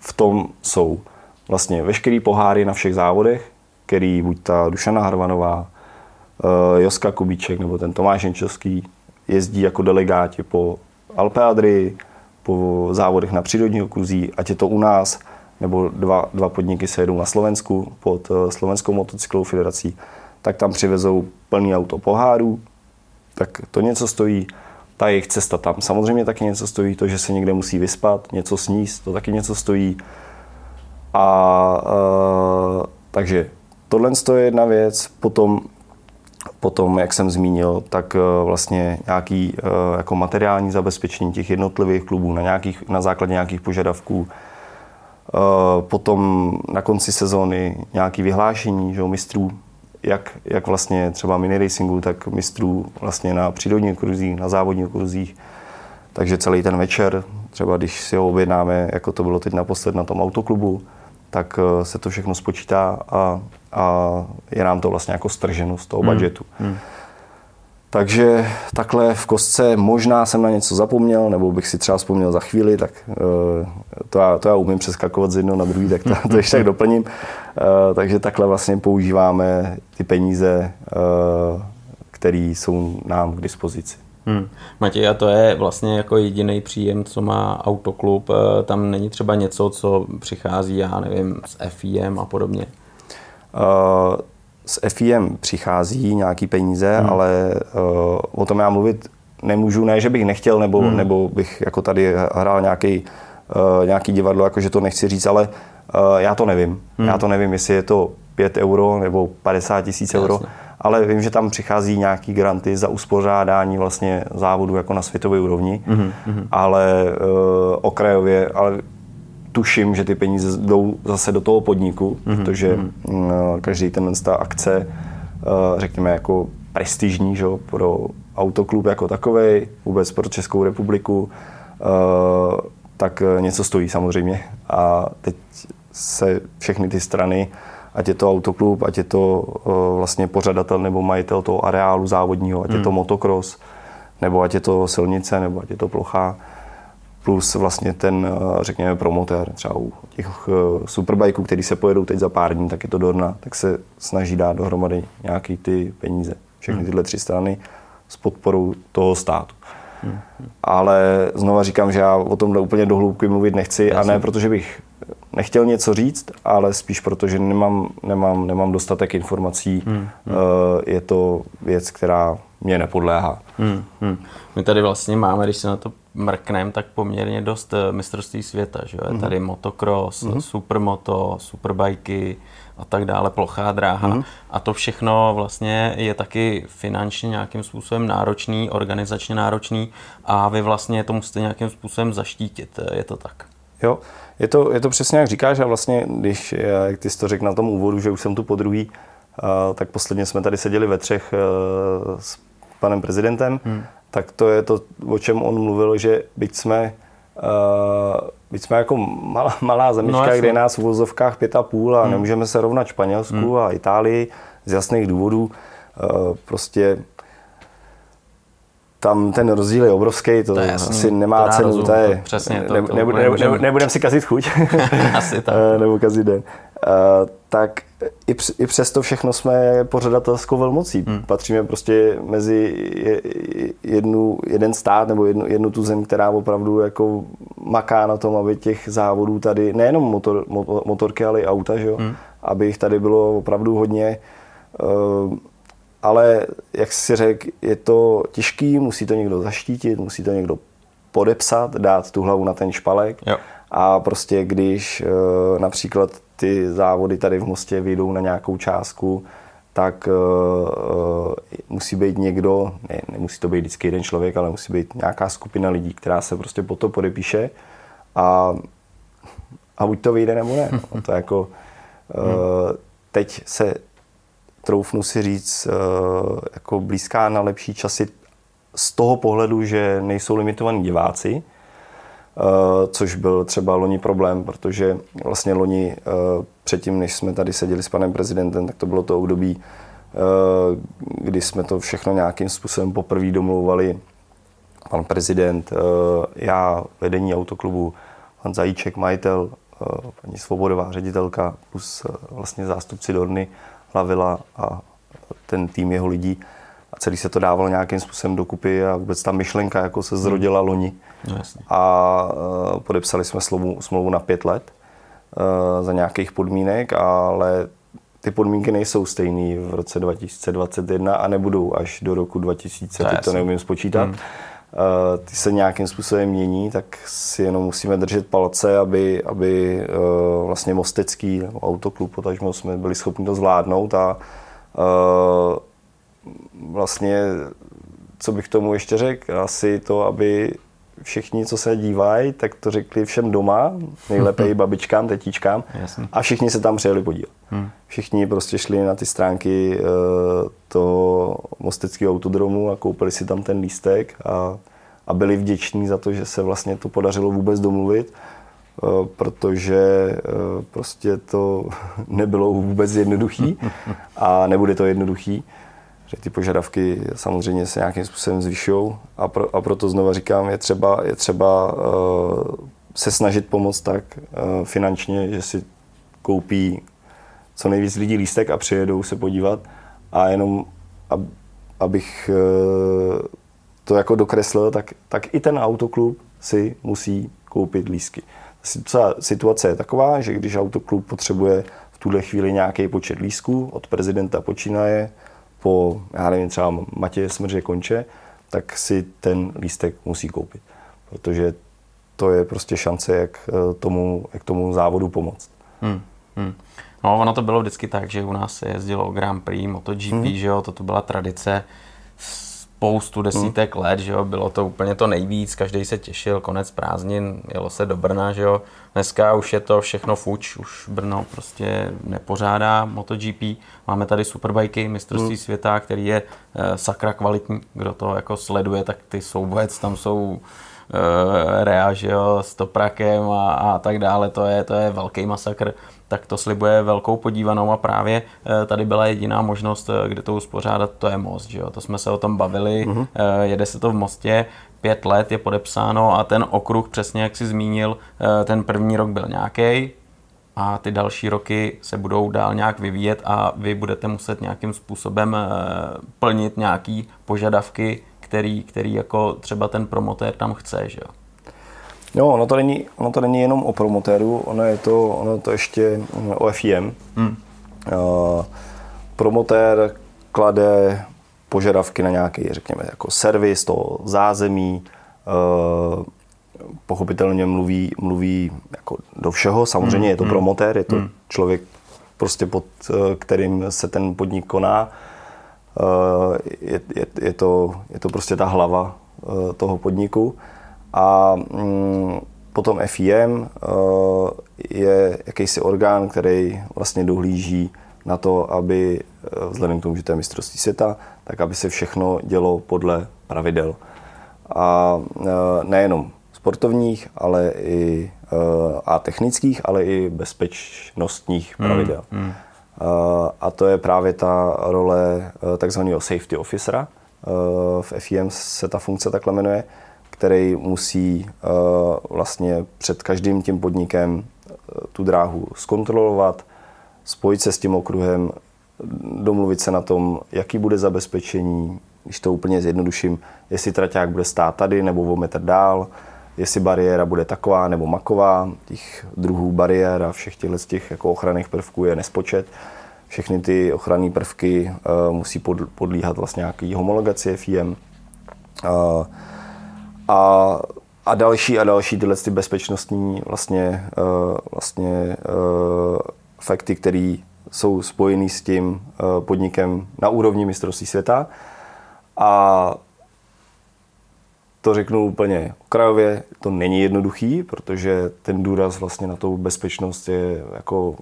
v tom jsou vlastně veškerý poháry na všech závodech, který buď ta Dušana Harvanová, Joska Kubíček nebo ten Tomáš Jenčovský jezdí jako delegáti po Alpe Adrii, po závodech na přírodních okruzích, ať je to u nás, nebo dva, dva podniky se jedou na Slovensku pod Slovenskou motocyklovou federací, tak tam přivezou plný auto pohárů, tak to něco stojí, ta jejich cesta tam samozřejmě taky něco stojí, to, že se někde musí vyspat, něco sníst, to taky něco stojí. A, a takže tohle je jedna věc, potom Potom, jak jsem zmínil, tak vlastně nějaký jako materiální zabezpečení těch jednotlivých klubů na, nějakých, na základě nějakých požadavků. Potom na konci sezóny nějaké vyhlášení, že, mistrů, jak, jak vlastně třeba miniracingu, tak mistrů vlastně na přírodních kruzích, na závodních kruzích. Takže celý ten večer, třeba když si ho objednáme, jako to bylo teď naposled na tom autoklubu, tak se to všechno spočítá a, a je nám to vlastně jako strženo z toho budžetu. Hmm. Hmm. Takže takhle v kostce možná jsem na něco zapomněl, nebo bych si třeba vzpomněl za chvíli, tak to já, to já umím přeskakovat z jednoho na druhý, tak to, to ještě tak doplním. Takže takhle vlastně používáme ty peníze, které jsou nám k dispozici. Hmm. Matěj, a to je vlastně jako jediný příjem, co má autoklub, tam není třeba něco, co přichází, já nevím, s F I M a podobně? Uh, s F I M přichází nějaký peníze, hmm. ale uh, o tom já mluvit nemůžu, ne, že bych nechtěl, nebo, hmm. nebo bych jako tady hrál nějaký, uh, nějaký divadlo, jakože to nechci říct, ale uh, já to nevím. Hmm. Já to nevím, jestli je to pět euro nebo padesát tisíc euro. Jasně. Ale vím, že tam přichází nějaký granty za uspořádání vlastně závodu jako na světové úrovni, mm-hmm. ale e, okrajově, ale tuším, že ty peníze jdou zase do toho podniku, mm-hmm. protože mm, každý tenhle ta akce, e, řekněme jako prestižní, že, pro autoklub jako takovej, vůbec pro Českou republiku, e, tak něco stojí samozřejmě a teď se všechny ty strany, ať je to autoklub, ať je to uh, vlastně pořadatel nebo majitel toho areálu závodního, ať hmm. je to motokros, nebo ať je to silnice, nebo ať je to plocha, plus vlastně ten, uh, řekněme, promotér třeba u těch uh, superbajků, který se pojedou teď za pár dní, tak je to Dorna, tak se snaží dát dohromady nějaký ty peníze. Všechny tyhle tři strany s podporou toho státu. Hmm. Ale znova říkám, že já o tomhle úplně do hloubky mluvit nechci. Jasně. A ne, protože bych nechtěl něco říct, ale spíš proto, že nemám, nemám, nemám dostatek informací. Hmm. Je to věc, která mě nepodléhá. Hmm. Hmm. My tady vlastně máme, když se na to mrkneme, tak poměrně dost mistrovství světa. Že? Je tady hmm. motocross, hmm. supermoto, superbajky a tak dále, plochá dráha. Hmm. A to všechno vlastně je taky finančně nějakým způsobem náročný, organizačně náročný a vy vlastně to musíte nějakým způsobem zaštítit. Je to tak? Jo, je to, je to přesně jak říkáš a vlastně, když jak ty jsi to řekl na tom úvodu, že už jsem tu podruhý, tak posledně jsme tady seděli ve třech s panem prezidentem, hmm. tak to je to, o čem on mluvil, že byť jsme, byť jsme jako malá, malá zemička, no, kde je nás v uvozovkách pět a půl a hmm. nemůžeme se rovnat Španělsku hmm. a Itálii z jasných důvodů, prostě tam ten rozdíl je obrovský, to, to je, asi nemá to cenu, to je, nebudeme nebudem si kazit chuť, asi tak. nebo kazit den. Uh, tak i, př, i přesto všechno jsme pořadatelskou velmocí. Hmm. Patříme prostě mezi jednu, jeden stát nebo jednu, jednu tu zem, která opravdu jako maká na tom, aby těch závodů tady, nejenom motor, motor, motorky, ale i auta, že jo? Hmm. aby jich tady bylo opravdu hodně. Uh, Ale, jak jsi řekl, je to těžký, musí to někdo zaštítit, musí to někdo podepsat, dát tu hlavu na ten špalek. Jo. A prostě když například ty závody tady v Mostě vyjdou na nějakou částku, tak uh, musí být někdo, ne, nemusí to být vždycky jeden člověk, ale musí být nějaká skupina lidí, která se prostě po to podepíše a, a buď to vyjde, nebo ne. No, to jako, uh, teď se troufnu si říct, uh, jako blízká na lepší časy z toho pohledu, že nejsou limitovaní diváci, uh, což byl třeba loni problém, protože vlastně loni uh, předtím, než jsme tady seděli s panem prezidentem, tak to bylo to období, kdy jsme to všechno nějakým způsobem poprvé domlouvali. Pan prezident, já, vedení autoklubu, pan Zajíček, majitel, paní Svobodová, ředitelka, plus vlastně zástupci Dorny, Lavila a ten tým jeho lidí. A celý se to dávalo nějakým způsobem dokupy a vůbec ta myšlenka jako se zrodila loni. No, a podepsali jsme smlouvu, smlouvu na pět let. Za nějakých podmínek, ale ty podmínky nejsou stejné v roce dva tisíce dvacet jedna a nebudou až do roku dva tisíce, ty to neumím spočítat. Hmm. Ty se nějakým způsobem mění, tak si jenom musíme držet palce, aby, aby vlastně Mostecký nebo autoklub, potažmo jsme byli schopni to zvládnout a vlastně, co bych tomu ještě řekl, asi to, aby všichni, co se dívají, tak to řekli všem doma, nejlépe i babičkám, tetíčkám. Jasně. A všichni se tam přijeli podívat. Hmm. Všichni prostě šli na ty stránky e, toho Mosteckého autodromu a koupili si tam ten lístek a, a byli vděční za to, že se vlastně to podařilo vůbec domluvit, e, protože e, prostě to nebylo vůbec jednoduchý a nebude to jednoduchý. Ty požadavky samozřejmě se nějakým způsobem zvyšují a, pro, a proto znova říkám, je třeba, je třeba uh, se snažit pomoct tak uh, finančně, že si koupí co nejvíc lidí lístek a přijedou se podívat a jenom ab, abych uh, to jako dokreslil, tak, tak i ten autoklub si musí koupit lístky. Situace je taková, že když autoklub potřebuje v tuhle chvíli nějaký počet lístků, od prezidenta počínaje, po, já nevím, třeba Matěje Smrže konče, tak si ten lístek musí koupit. Protože to je prostě šance, jak tomu, jak tomu závodu pomoct. Hmm, hmm. No, ono to bylo vždycky tak, že u nás se jezdilo o Grand Prix, MotoGP, hmm. že jo, to byla tradice spoustu desítek hmm. let, že jo, bylo to úplně to nejvíc, každý se těšil, konec prázdnin, jelo se do Brna, že jo. Dneska už je to všechno fuč, už Brno prostě nepořádá MotoGP, máme tady superbajky, mistrovství hmm. světa, který je e, sakra kvalitní, kdo to jako sleduje, tak ty soubojec, tam jsou e, Rea, že jo, s Toprakem a, a tak dále, to je, to je velký masakr. Tak to slibuje velkou podívanou a právě tady byla jediná možnost, kde to uspořádat, to je Most, že jo? To jsme se o tom bavili, mm-hmm. jede se to v Mostě, pět let je podepsáno a ten okruh, přesně jak jsi zmínil, ten první rok byl nějaký a ty další roky se budou dál nějak vyvíjet a vy budete muset nějakým způsobem plnit nějaký požadavky, který, který jako třeba ten promotér tam chce, že jo? No, ono to není, ono to není jenom o promotéru, ono je to, ono to ještě o F I M. Hmm. Uh, promotér klade požadavky na nějaký, řekněme, jako servis, to zázemí, uh, pochopitelně mluví, mluví jako do všeho, samozřejmě hmm. je to promotér, je to hmm. člověk, prostě pod kterým se ten podnik koná, uh, je, je, je, to, je to prostě ta hlava uh, toho podniku. A potom F I M je jakýsi orgán, který vlastně dohlíží na to, aby, vzhledem k tomu, že to je mistrovství světa, tak aby se všechno dělo podle pravidel. A nejenom sportovních, ale i a technických, ale i bezpečnostních pravidel. Mm, mm. A to je právě ta role takzvaného safety officera. V F I M se ta funkce takhle jmenuje, který musí uh, vlastně před každým tím podnikem uh, tu dráhu zkontrolovat, spojit se s tím okruhem, domluvit se na tom, jaký bude zabezpečení, když to úplně zjednoduším, jestli traťák bude stát tady nebo o metr dál, jestli bariéra bude taková nebo maková, těch druhů bariér a všech těchto těch jako ochranných prvků je nespočet. Všechny ty ochranné prvky uh, musí pod, podlíhat vlastně nějaký homologaci F I M. Uh, A a další a další tyhle ty bezpečnostní vlastně, uh, vlastně uh, fakty, které jsou spojený s tím uh, podnikem na úrovni mistrovství světa. A to řeknu úplně okrajově, to není jednoduchý, protože ten důraz vlastně na tu bezpečnost je jako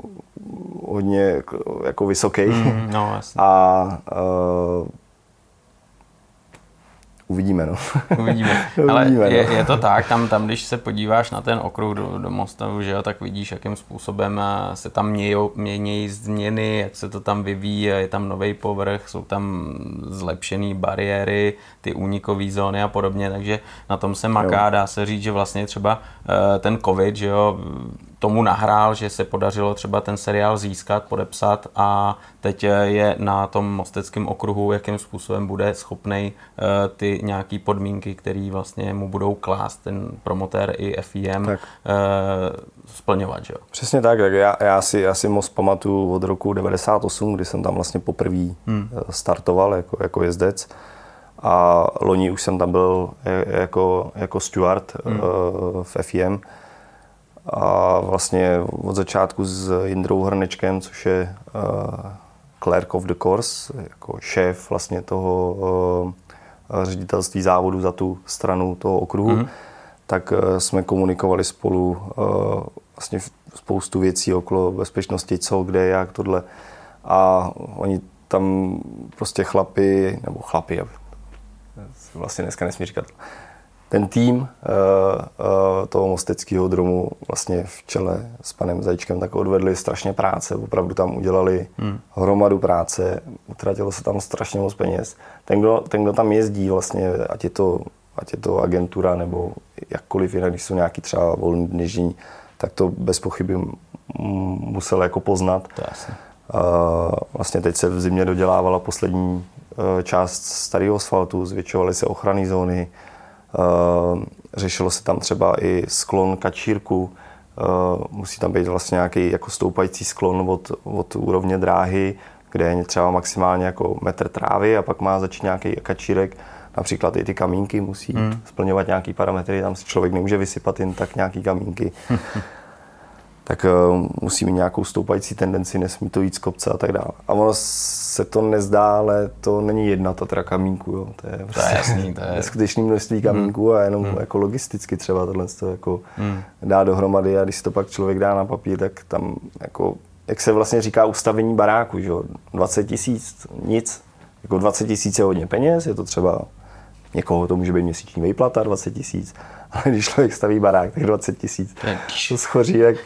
hodně jako vysoký. Mm, no, jasně. A uh, uvidíme, no. Uvidíme. Ale uvidíme, je, no. je to tak, tam, tam když se podíváš na ten okruh do, do Mostavu, že jo, tak vidíš, jakým způsobem se tam mějou, mění změny, jak se to tam vyvíjí, je tam nový povrch, jsou tam zlepšené bariéry, ty únikové zóny a podobně, takže na tom se maká, jo. Dá se říct, že vlastně třeba ten covid, že jo, tomu nahrál, že se podařilo třeba ten seriál získat, podepsat a teď je na tom mosteckém okruhu, jakým způsobem bude schopnej ty nějaký podmínky, které vlastně mu budou klást ten promotér i F I M tak. splňovat. Že jo? Přesně tak, tak já, já, si, já si moc pamatuju od roku devadesát osm, kdy jsem tam vlastně poprvé hmm. startoval jako, jako jezdec a loni už jsem tam byl jako, jako steward hmm. v F I M. A vlastně od začátku s Jindrou Hrnečkem, což je uh, clerk of the course, jako šéf vlastně toho uh, ředitelství závodu za tu stranu toho okruhu, mm-hmm. tak uh, jsme komunikovali spolu uh, vlastně spoustu věcí okolo bezpečnosti, co, kde, jak, tohle. A oni tam prostě chlapi, nebo chlapi, vlastně dneska nesmí říkat, ten tým uh, uh, toho mosteckého dromu vlastně v čele s panem Zajíčkem tak odvedli strašně práce. Opravdu tam udělali hmm. hromadu práce, utratilo se tam strašně moc peněz. Ten, kdo, ten, kdo tam jezdí, vlastně, ať je to, ať je to agentura nebo jakkoliv jinak, když jsou nějaký třeba volný dnežní, tak to bez pochyby musel jako poznat. Uh, vlastně teď se v zimě dodělávala poslední uh, část starého asfaltu, zvětšovaly se ochranné zóny, Uh, řešilo se tam třeba i sklon kačírku, uh, musí tam být vlastně nějaký jako stoupající sklon od, od úrovně dráhy, kde je třeba maximálně jako metr trávy a pak má začít nějaký kačírek, například i ty kamínky musí hmm. splňovat nějaký parametry, tam si člověk nemůže vysypat jen tak nějaký kamínky. Tak uh, musí mít nějakou stoupající tendenci, nesmí to jít z kopce a tak dále. A ono se to nezdá, ale to není jedna tatra kamínků, jo. To je prostě to je jasný, to je... skutečný množství kamínků hmm. a jenom hmm. jako logisticky třeba tohle to jako hmm. dá dohromady a když si to pak člověk dá na papír, tak tam jako, jak se vlastně říká ustavení baráku, jo. dvacet tisíc, nic. Jako dvacet tisíc je hodně peněz, je to třeba, někoho to může být měsíční výplata, dvacet tisíc. Ale když člověk staví barák, tak dvacet tisíc to schoří jak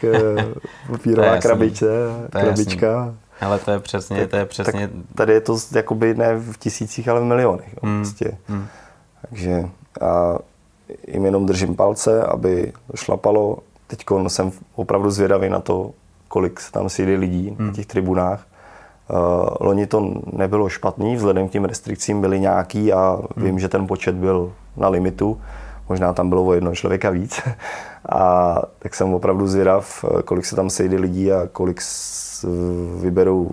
papírová krabička. krabička. Ale to je přesně, to je přesně... Tady je to jakoby ne v tisících, ale v milionech. Mm. Prostě. Mm. Takže a jim jenom držím palce, aby to šlapalo. Teď jsem opravdu zvědavý na to, kolik tam sjede lidí mm. na těch tribunách. Loni to nebylo špatný, vzhledem k těm restrikcím byly nějaký a vím, mm. že ten počet byl na limitu. Možná tam bylo o jednoho člověka víc. A tak jsem opravdu zvědav, kolik se tam sejde lidí a kolik vyberou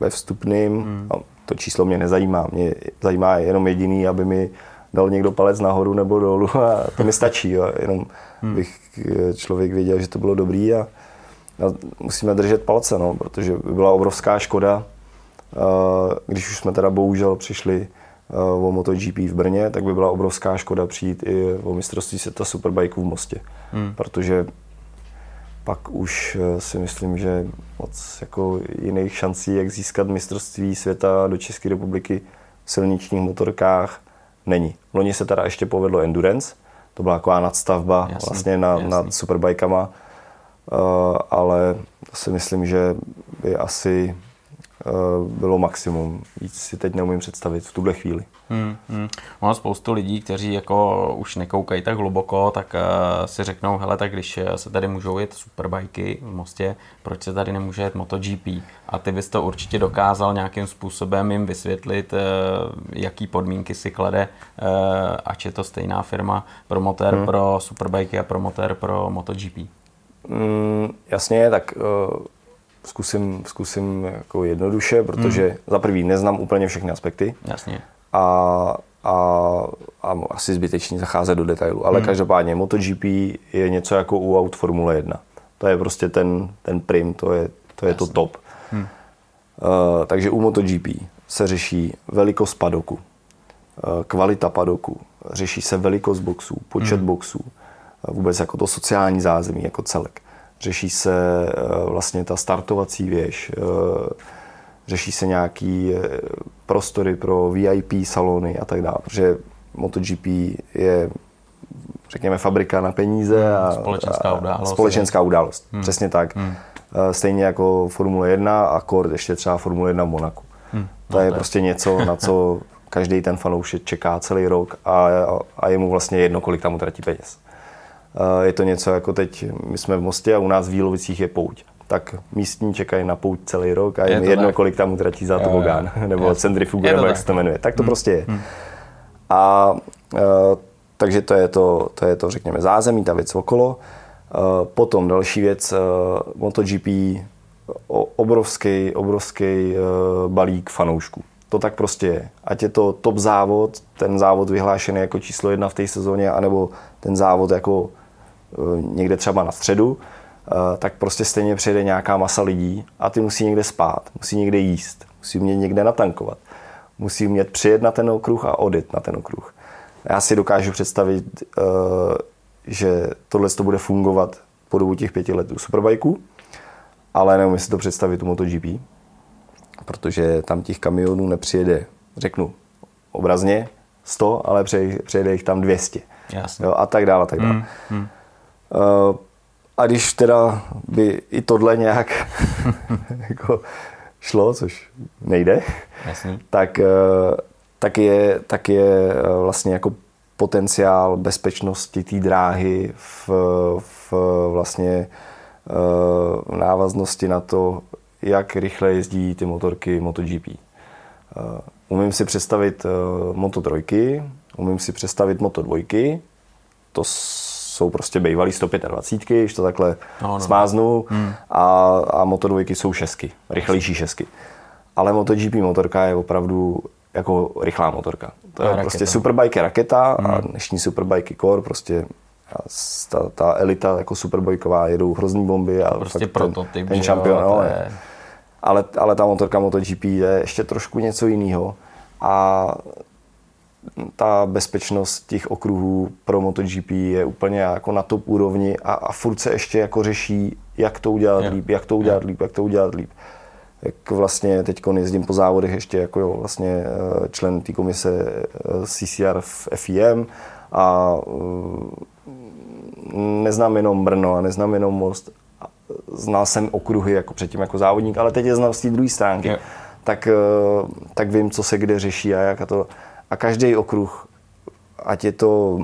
ve vstupným. Mm. To číslo mě nezajímá. Mě zajímá jenom jediný, aby mi dal někdo palec nahoru nebo dolů a to mi stačí. Jo. Jenom mm. bych člověk věděl, že to bylo dobrý a musíme držet palce, no, protože byla obrovská škoda. Když už jsme teda bohužel přišli o MotoGP v Brně, tak by byla obrovská škoda přijít i o mistrovství světa superbikeů v Mostě. Hmm. Protože pak už si myslím, že moc jako jiných šancí, jak získat mistrovství světa do České republiky v silničních motorkách, není. Loni se teda ještě povedlo endurance, to byla taková nadstavba jasný, vlastně na, nad superbikama, ale si myslím, že by asi bylo maximum. Víc si teď neumím představit v tuhle chvíli. Hmm, hmm. Ono spoustu lidí, kteří jako už nekoukají tak hluboko, tak uh, si řeknou, hele, tak když se tady můžou jet superbajky v Mostě, proč se tady nemůže jet MotoGP? A ty bys to určitě dokázal nějakým způsobem jim vysvětlit, uh, jaký podmínky si klade, uh, ač je to stejná firma, promotér hmm. pro superbajky a promotér pro MotoGP. Mm, jasně, tak... Uh... Zkusím, zkusím jako jednoduše, protože hmm. za prvý neznám úplně všechny aspekty. Jasně. A a, a asi zbytečný zacházet do detailu. Ale hmm. každopádně MotoGP je něco jako u aut Formule jedna. To je prostě ten, ten prim, to je to, je to top. Hmm. Uh, takže u MotoGP se řeší velikost padoku, uh, kvalita padoku, řeší se velikost boxů, počet hmm. boxů, uh, vůbec jako to sociální zázemí jako celek. Řeší se uh, vlastně ta startovací věž, uh, řeší se nějaký prostory pro V I P salony a tak dále, protože MotoGP je, řekněme, fabrika na peníze a společenská událost. Společenská událost, hmm. přesně tak. Hmm. Stejně jako Formule jedna a Kord, ještě třeba Formule jedna v Monaku. Hmm. To je prostě něco, na co každý ten fanoušek čeká celý rok a, a je mu vlastně jedno, kolik tam utratí peněz. Je to něco jako teď, my jsme v Mostě a u nás v Jílovicích je pouť. Tak místní čekají na pouť celý rok a jim je jedno, tak. kolik tam utratí za tobogán, nebo centrifugu, nebo jak se to jmenuje. Tak to hmm. prostě je. Hmm. A uh, takže to je to, to je to, řekněme, zázemí, ta věc okolo. Uh, potom další věc, uh, MotoGP, o, obrovský, obrovský uh, balík fanoušků. To tak prostě je. Ať je to top závod, ten závod vyhlášený jako číslo jedna v té sezóně, anebo ten závod jako uh, někde třeba na středu, tak prostě stejně přijede nějaká masa lidí a ty musí někde spát, musí někde jíst, musí umět někde natankovat, musí umět přijet na ten okruh a odjet na ten okruh. Já si dokážu představit, že tohle to bude fungovat po dobu těch pěti let u Superbikeů, ale neumím si to představit u MotoGP, protože tam těch kamionů nepřijede, řeknu obrazně, sto, ale přijede jich tam dvě stě. Jasně. Jo, a tak dále, a tak dále. Mm, mm. Uh, A když teda by i tohle nějak jako šlo, což nejde, jasně. Tak, tak, je, tak je vlastně jako potenciál bezpečnosti té dráhy v, v vlastně v návaznosti na to, jak rychle jezdí ty motorky MotoGP. Umím si představit Moto tři, umím si představit Moto dva, to jsou prostě bývalý sto dvacet pět, když to takhle no, no, smáznu no. Hmm. a, a Moto dva jsou šestky, rychlejší šestky. Ale MotoGP motorka je opravdu jako rychlá motorka. To a je raketa. Prostě Superbike je raketa hmm. a dnešní Superbike Core, prostě ta, ta elita jako Superbikeová jedou hrozný bomby. A to prostě prototyp, ten, ten šampion, jo, je... ale, ale ta motorka MotoGP je ještě trošku něco jiného a ta bezpečnost těch okruhů pro MotoGP je úplně jako na top úrovni a, a furt se ještě jako řeší, jak to udělat yeah. líp, jak to udělat yeah. líp, jak to udělat líp. Jak vlastně teďkon jezdím po závodech ještě jako jo, vlastně člen té komise C C R v F I M a neznám jenom Brno a neznám jenom Most. Znal jsem okruhy jako předtím jako závodník, ale teď je znám z té druhé stránky. Yeah. Tak, tak vím, co se kde řeší a jak a to... A každý okruh, ať je to,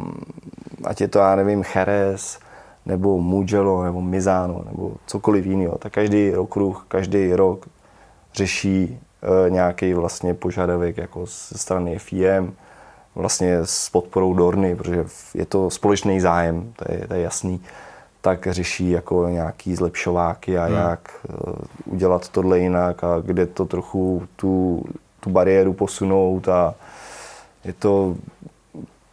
ať je to, já nevím, Jerez, nebo Mugello, nebo Misano, nebo cokoliv jiného, tak každý okruh, každý rok řeší e, nějaký vlastně požadavek jako ze strany F I M, vlastně s podporou Dorny, protože je to společný zájem, to je, to je jasný, tak řeší jako nějaký zlepšováky a hmm. jak e, udělat tohle jinak a kde to trochu tu, tu bariéru posunout a Je to,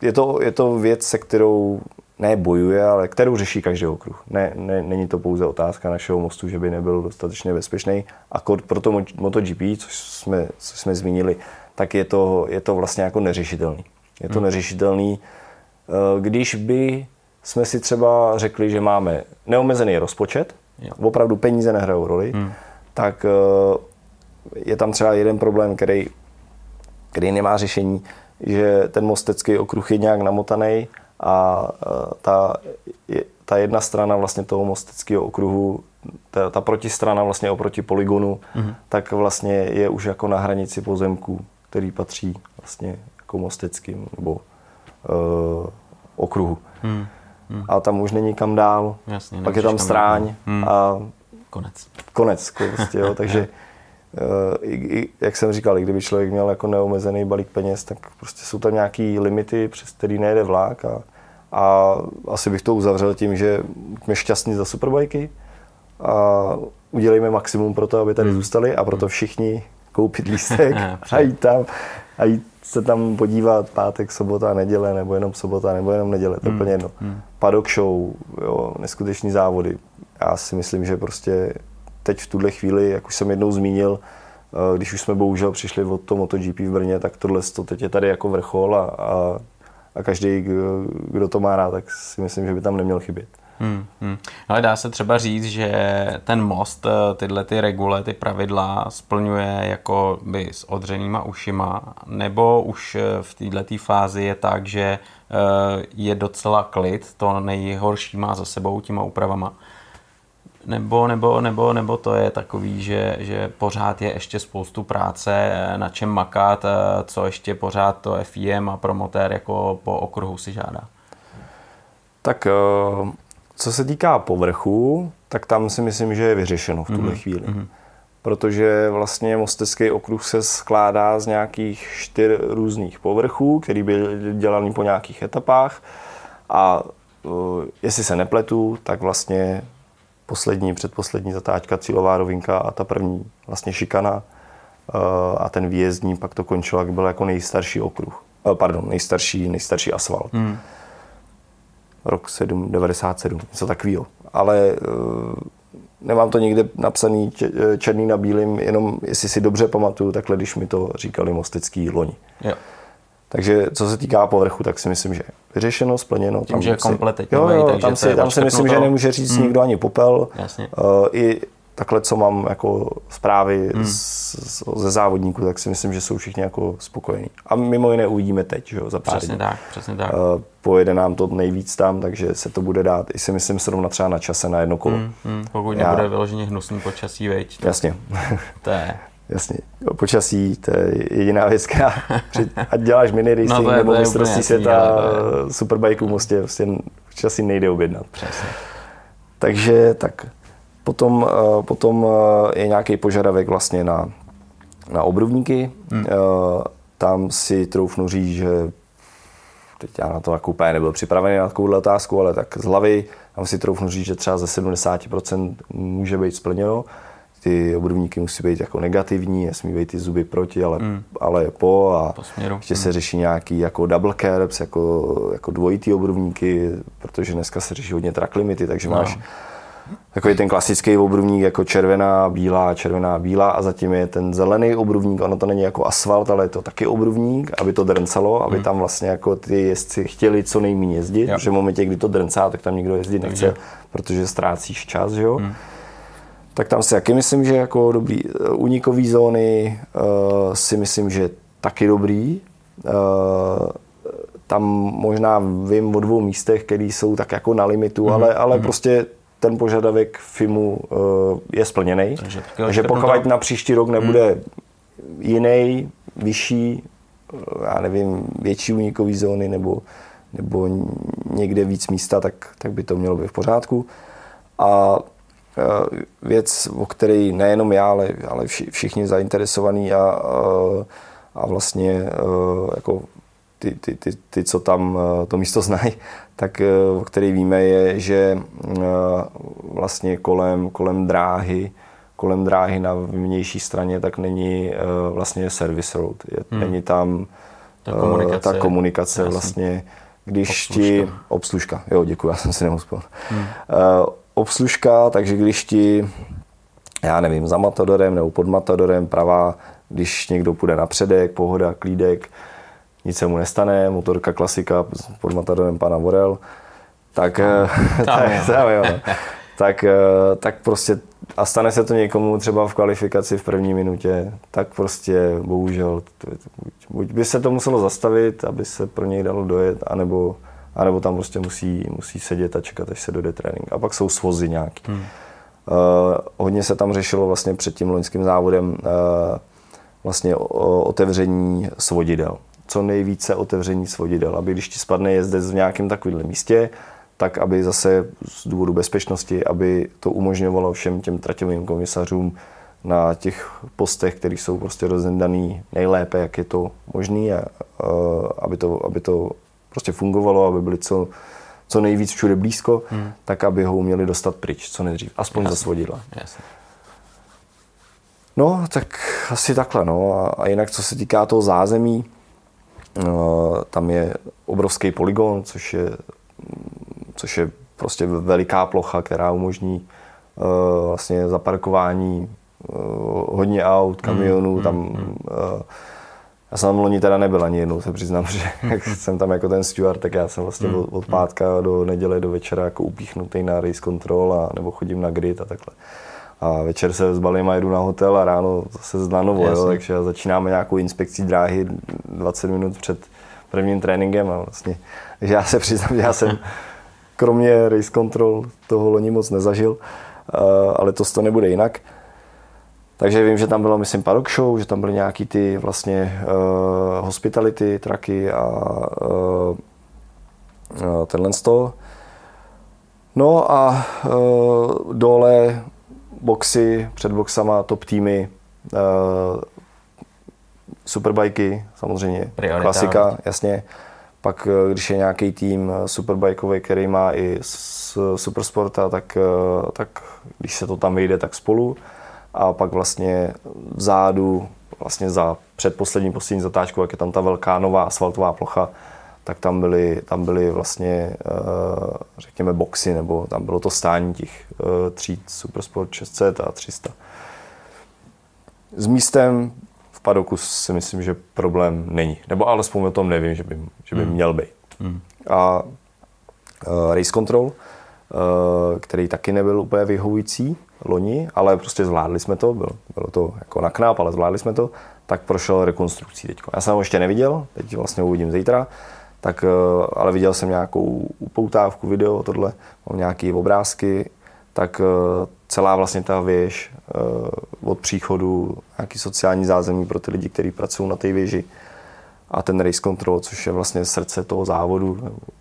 je, to, je to věc, se kterou ne bojuje, ale kterou řeší každý okruh. Ne, ne, není to pouze otázka našeho Mostu, že by nebyl dostatečně bezpečný. A pro to MotoGP, což jsme, což jsme zmínili, tak je to, je to vlastně jako neřešitelný. Je to neřešitelný, když by jsme si třeba řekli, že máme neomezený rozpočet, opravdu peníze nehrajou roli, hmm. tak je tam třeba jeden problém, který, který nemá řešení, že ten mostecký okruh je nějak namotaný a ta, ta jedna strana vlastně toho mosteckého okruhu, ta, ta protistrana vlastně oproti polygonu, mm-hmm. tak vlastně je už jako na hranici pozemků, který patří vlastně jako mosteckým nebo uh, okruhu. Mm-hmm. A tam už není kam dál, jasně, pak je tam stráň mm. a konec. Konec, prostě, jo, takže I, i, jak jsem říkal, i kdyby člověk měl jako neomezený balík peněz, tak prostě jsou tam nějaký limity, přes který nejede vlák a, a asi bych to uzavřel tím, že jsme šťastní za Superbajky a udělejme maximum pro to, aby tady hmm. zůstali a proto všichni koupit lístek a jít tam a jít se tam podívat pátek, sobota, neděle, nebo jenom sobota, nebo jenom neděle, to je úplně jedno. Hmm. Paddock show, jo, neskutečný závody. Já si myslím, že prostě teď v tuhle chvíli, jak už jsem jednou zmínil, když už jsme bohužel přišli od toho MotoGP v Brně, tak tohle teď je tady jako vrchol a, a, a každý, kdo to má rád, tak si myslím, že by tam neměl chybět. Hmm, hmm. Ale dá se třeba říct, že ten most tyhle ty regule, ty pravidla splňuje jako by s odřenýma ušima, nebo už v této fázi je tak, že je docela klid, to nejhorší má za sebou těma úpravama? Nebo, nebo, nebo, nebo to je takový, že, že pořád je ještě spoustu práce, na čem makat, co ještě pořád to F I M a promotér jako po okruhu si žádá? Tak co se týká povrchu, tak tam si myslím, že je vyřešeno v tuhle mm-hmm. chvíli. Protože vlastně Mostecký okruh se skládá z nějakých čtyř různých povrchů, který byly dělaný po nějakých etapách. A jestli se nepletu, tak vlastně poslední, předposlední zatáčka, cílová rovinka a ta první vlastně šikana a ten výjezdní pak to končilo, jak byl jako nejstarší okruh, pardon, nejstarší, nejstarší asfalt. Mm. Rok sedm devadesát sedm, něco takového. Ale nemám to nikde napsaný černý na bílým, jenom jestli si dobře pamatuju, takhle když mi to říkali Mostecký loni. Jo. Takže co se týká povrchu, tak si myslím, že vyřešeno, splněno. Tím, tam že je kompletně. Jo, jo, tam si, tam si myslím, to... že nemůže říct hmm. nikdo ani popel. Jasně. Uh, I takhle, co mám jako zprávy hmm. z, z, ze závodníků, tak si myslím, že jsou všichni jako spokojení. A mimo jiné uvidíme teď, že jo, za pár dní. Tak, přesně tak. Uh, pojede nám to nejvíc tam, takže se to bude dát, i si myslím, srovnat třeba na čase na jedno kolo. Hmm, hmm. Pokud Já... nebude vyloženě hnusný počasí, veď. To... Jasně. To je... Jasně, počasí, to je jediná věc, která ať děláš mini racing no nebo mistrovství světa, superbikeů Mostě, vlastně počasí nejde objednat. Přesně. Takže tak, potom, potom je nějaký požadavek vlastně na, na obrubníky, hmm. tam si troufnu říct, že teď já na to jako úplně nebyl připravený na takovouhle otázku, ale tak z hlavy, tam si troufnu říct, že třeba ze sedmdesát procent může být splněno. Ty obrubníky musí být jako negativní, nesmí být ty zuby proti, ale, mm. ale po a po ještě mm. se řeší nějaký jako double caps, jako, jako dvojitý obrubníky, protože dneska se řeší hodně track limity, takže no. máš takový ten klasický obrubník jako červená, bílá, červená, bílá a zatím je ten zelený obrubník, ono to není jako asfalt, ale je to taky obrubník, aby to drncalo, aby mm. tam vlastně jako ty jezdci chtěli co nejméně jezdit, jo. Protože v momentě, kdy to drncá, tak tam nikdo jezdit nechce, takže. Protože ztrácíš čas, že jo. Mm. Tak tam si taky myslím, že jako dobrý unikový zóny uh, si myslím, že taky dobrý. Uh, tam možná vím o dvou místech, které jsou tak jako na limitu, mm-hmm. ale, ale mm-hmm. prostě ten požadavek F I M u uh, je splněný. Takže, takže pokud na příští rok nebude mm. jiný, vyšší, já nevím, větší unikový zóny nebo, nebo někde víc místa, tak, tak by to mělo být v pořádku. A věc, o které nejenom já, ale, ale všichni zainteresovaní a, a vlastně jako ty, ty, ty, ty, co tam to místo znají, tak o které víme je, že vlastně kolem, kolem dráhy, kolem dráhy na vnější straně, tak není vlastně service road. Je, hmm. Není tam ta komunikace, ta komunikace vlastně, když obslužka. ti... Obslužka. Jo, děkuji, já jsem si nemohl hmm. obslužka, takže když ti, já nevím, za matadorem nebo pod matadorem pravá, když někdo půjde na předek, pohoda, klídek, nic se mu nestane, motorka klasika pod matadorem pana Vorel, tak, no, tak, tam, jo, tak, tak prostě a stane se to někomu třeba v kvalifikaci v první minutě, tak prostě bohužel, buď, buď by se to muselo zastavit, aby se pro něj dalo dojet, anebo a nebo tam prostě musí, musí sedět a čekat, až se dojde trénink. A pak jsou svozy nějaký. Hmm. Uh, hodně se tam řešilo vlastně před tím loňským závodem uh, vlastně otevření svodidel. Co nejvíce otevření svodidel, aby když ti spadne jezdec v nějakém takovém místě, tak aby zase z důvodu bezpečnosti, aby to umožňovalo všem těm traťovým komisařům na těch postech, které jsou prostě rozdaný nejlépe, jak je to možné, uh, aby to, aby to prostě fungovalo, aby byli co, co nejvíc všude blízko, hmm. tak aby ho uměli dostat pryč, co nejdřív, aspoň jasný, za svodidla. Jasný. No, tak tak asi takhle. No. A jinak, co se týká toho zázemí, tam je obrovský polygon, což je, což je prostě veliká plocha, která umožní vlastně zaparkování hodně aut, kamionů. Mm, tam, mm. Já jsem tam loni teda nebyl ani jednou, se přiznám, že jak jsem tam jako ten steward, tak já jsem vlastně od, od pátka do neděle do večera jako upíchnutý na race control a, nebo chodím na grid a takhle. A večer se zbalím a jedu na hotel a ráno zase na novo, takže začínáme nějakou inspekcí dráhy dvacet minut před prvním tréninkem a vlastně, takže já se přiznám, že já jsem kromě race control toho loni moc nezažil, ale to to nebude jinak. Takže vím, že tam bylo, myslím, paddock show, že tam byly nějaký ty vlastně uh, hospitality, traky a uh, uh, tenhle stol. No a uh, dole boxy, před boxama top týmy, uh, superbajky, samozřejmě, priorita, klasika, jasně. Pak, když je nějaký tým superbajkový, který má i z supersporta, tak, uh, tak když se to tam vyjde, tak spolu. A pak vlastně vzadu, vlastně za předposlední poslední zatáčku, jak je tam ta velká nová asfaltová plocha, tak tam byly, tam byly vlastně, řekněme, boxy, nebo tam bylo to stání těch tříd Supersport šest set a tři sta. S místem v padoku si myslím, že problém není. Nebo alespoň o tom nevím, že by, že by měl být. Mm. A race control, který taky nebyl úplně vyhovující loni, ale prostě zvládli jsme to, bylo, bylo to jako na knáp, ale zvládli jsme to, tak prošel rekonstrukcí teď. Já jsem ho ještě neviděl, teď vlastně ho uvidím zítra, tak, ale viděl jsem nějakou upoutávku, video, tohle, mám nějaké obrázky, tak celá vlastně ta věž od příchodu, nějaký sociální zázemí pro ty lidi, kteří pracují na té věži a ten race control, což je vlastně srdce toho závodu,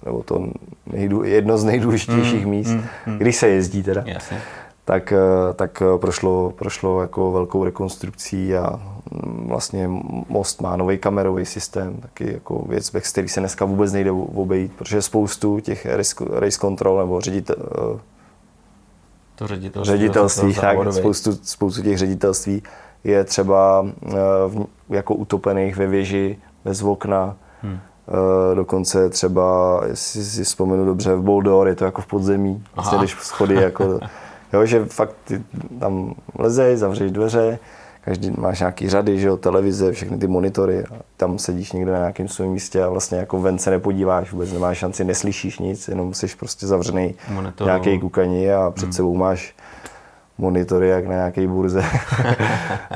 nebo to nejdů, jedno z nejdůležitějších mm, míst, mm, mm. když se jezdí teda. Jasně. Tak, tak prošlo, prošlo jako velkou rekonstrukcí a vlastně most má nový kamerový systém, taky jako věc, bez který se dneska vůbec nejde obejít, protože spoustu těch race control nebo ředitel, to ředitelství, ředitelství to tak, spoustu, spoustu těch ředitelství je třeba v, jako utopených ve věži, bez okna, hmm. dokonce třeba, jestli si vzpomenu dobře, v Boldor je to jako v podzemí, vlastně jdeš schody jako... Jo, že fakt ty tam lezej, zavřeš dveře, každý máš nějaký řady, že jo, televize, všechny ty monitory, a tam sedíš někde na nějakém svém místě a vlastně jako ven se nepodíváš, vůbec nemáš šanci, neslyšíš nic, jenom jsi prostě zavřený monitoru. Nějaký kukaní a před hmm. sebou máš monitory jak na nějaké burze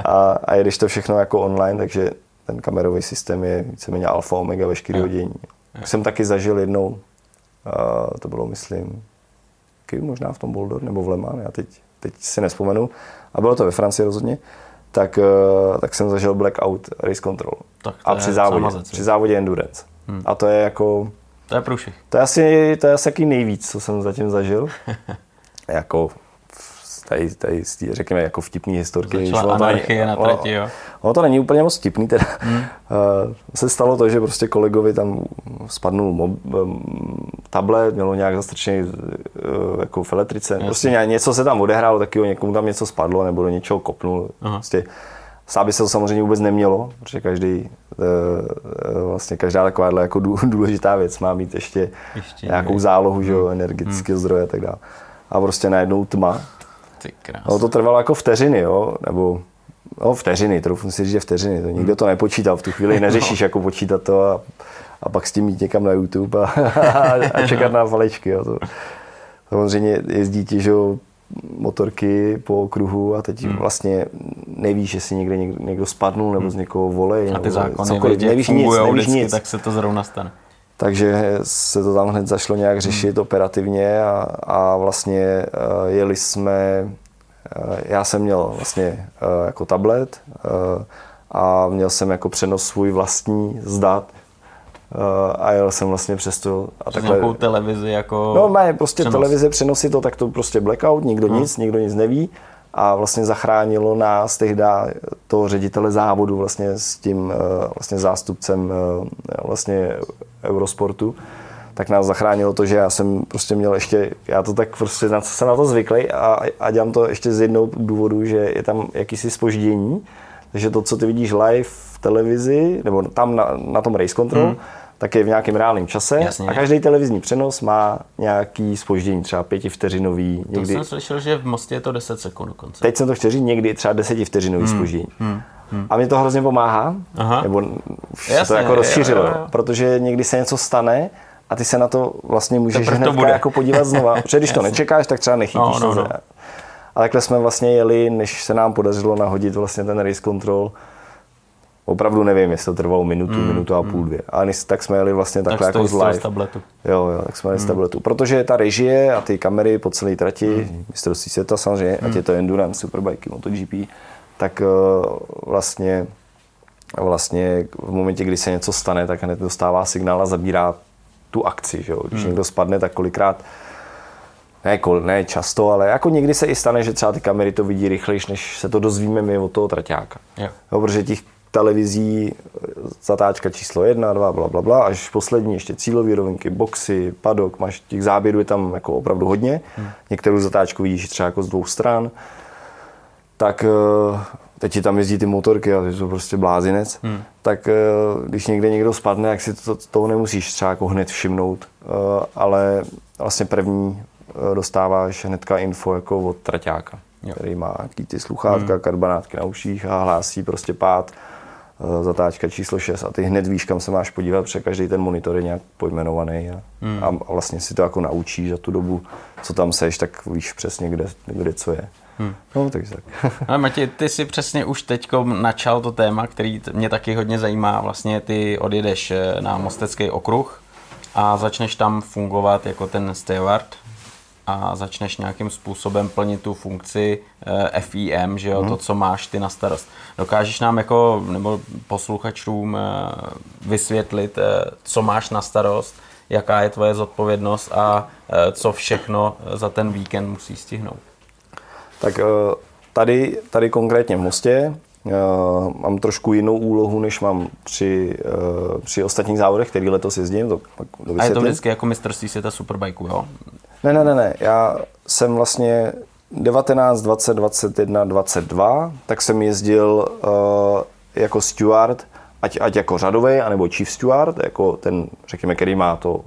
a, a jedeš to všechno jako online, takže ten kamerový systém je víceméně alfa omega veškerého dění. Tak jsem taky zažil jednou, to bylo myslím, možná v tom Boulder nebo v Le Mans, já teď, teď si nespomenu, a bylo to ve Francii rozhodně, tak, tak jsem zažil blackout race control a při závodě, při závodě endurance. Hmm. A to je jako... To je průšvih. To je asi, to je asi jaký nejvíc, co jsem zatím zažil. jako tady, tady řekněme jako vtipný historky. Začala anarchie na trati, jo. Ono to není úplně moc vtipný teda. Hmm. Se stalo to, že prostě kolegovi tam spadnul mob, tablet, mělo nějak zastrčený jako v elektrice. Jasně. Prostě něco se tam odehrálo, taky někomu tam něco spadlo nebo do něčeho kopnul. Aha. Prostě stáby se to samozřejmě vůbec nemělo, protože každý, vlastně každá takováhle jako důležitá věc má mít ještě, ještě nějakou je. zálohu, že jo, hmm. energetického hmm. zdroje a tak dále. A prostě najednou tma. No, to trvalo jako vteřiny, jo, nebo no, vteřiny, troufnu si říct, že vteřiny, to nikdo to nepočítal, v tu chvíli neřešíš, jako počítat to a, a pak s tím jít někam na YouTube a, a, a čekat na falečky, jo, to, samozřejmě jezdí ti, že jo, motorky po okruhu a teď hmm. vlastně nevíš, jestli někde někdo spadnul nebo z někoho volej, a ty zákony nevíš nic, nevíš vždycky, nic. Tak se to zrovna stane. Takže se to tam hned zašlo nějak řešit hmm. operativně a, a vlastně jeli jsme, já jsem měl vlastně jako tablet a měl jsem jako přenos svůj vlastní z dat a jel jsem vlastně přes to. A takhle, nějakou televizi jako No ne, prostě přenos. televize přenosí to, tak to prostě blackout, nikdo hmm. nic, nikdo nic neví. A vlastně zachránilo nás tehda toho ředitele závodu vlastně s tím vlastně zástupcem vlastně Eurosportu, tak nás zachránilo to, že já jsem prostě měl ještě, já to tak prostě jsem na to zvyklý a, a dělám to ještě z jednoho důvodu, že je tam jakýsi zpoždění, Takže to, co ty vidíš live v televizi, nebo tam na, na tom race control, hmm. tak je v nějakém reálném čase. Jasně. A každý televizní přenos má nějaký zpoždění, třeba pětivteřinový. To někdy... jsem slyšel, že v Mostě je to deset sekund dokonce. Teď jsem to vteří, někdy třeba desetivteřinový hmm. zpoždění. Hmm. Hmm. A mě to hrozně pomáhá, Aha. nebo se Jasně, to jako rozšířilo, jo, jo, jo. protože někdy se něco stane a ty se na to vlastně můžeš to hnedka jako podívat znova. Protože když to nečekáš, tak třeba nechytíš. No, no, no. A takhle jsme vlastně jeli, než se nám podařilo nahodit vlastně ten race control. Opravdu nevím, jestli to trvalo minutu, mm, minutu a půl, dvě. A tak jsme jeli vlastně takhle tak jako z live. Z tabletu. Jo, jo, tak jsme jeli mm. z tabletu. Protože ta režie a ty kamery po celé trati, mm. mistrovství světa samozřejmě, mm. ať je to endurance, superbike, MotoGP, tak vlastně, vlastně v momentě, kdy se něco stane, tak hned dostává signál a zabírá tu akci. Že jo? Když mm. někdo spadne, tak kolikrát, ne, ne často, ale jako někdy se i stane, že třeba ty kamery to vidí rychlejš, než se to dozvíme my od toho traťáka. Yeah. Jo, protože těch televizí, zatáčka číslo jedna, dva, blablabla, bla, bla, až poslední ještě cílové rovinky, boxy, padok, máš těch záběrů je tam jako opravdu hodně. Hmm. Některou zatáčku vidíš třeba jako z dvou stran. Tak teď ti tam jezdí ty motorky a ty jsou prostě blázinec. Hmm. Tak když někde někdo spadne, tak si to, toho nemusíš třeba jako hned všimnout, ale vlastně první dostáváš hnedka info jako od traťáka, jo. který má ty sluchátka, hmm. karbanátky na uších a hlásí prostě pád. Zatáčka číslo šest a ty hned víš, kam se máš podívat, protože každý ten monitor je nějak pojmenovaný a, hmm. a vlastně si to jako naučíš za tu dobu, co tam seš, tak víš přesně, kde, kde co je. Hmm. No, takže tak. Ale Matěj, ty si přesně už teďko načal to téma, který mě taky hodně zajímá. Vlastně ty odjedeš na Mostecký okruh a začneš tam fungovat jako ten steward a začneš nějakým způsobem plnit tu funkci F I M, že jo, mm. to, co máš ty na starost. Dokážeš nám jako, nebo posluchačům vysvětlit, co máš na starost, jaká je tvoje zodpovědnost a co všechno za ten víkend musí stihnout? Tak tady, tady konkrétně v Mostě mám trošku jinou úlohu, než mám při, při ostatních závodech, který letos jezdím. To, to a je to vždycky jako mistrovství světa superbajku, jo? Ne, ne, ne, ne, já jsem vlastně devatenáct, dvacet, dvacet jedna, dvacet dva, tak jsem jezdil uh, jako steward, ať, ať jako řadovej, anebo chief steward, jako ten, řekněme, který má to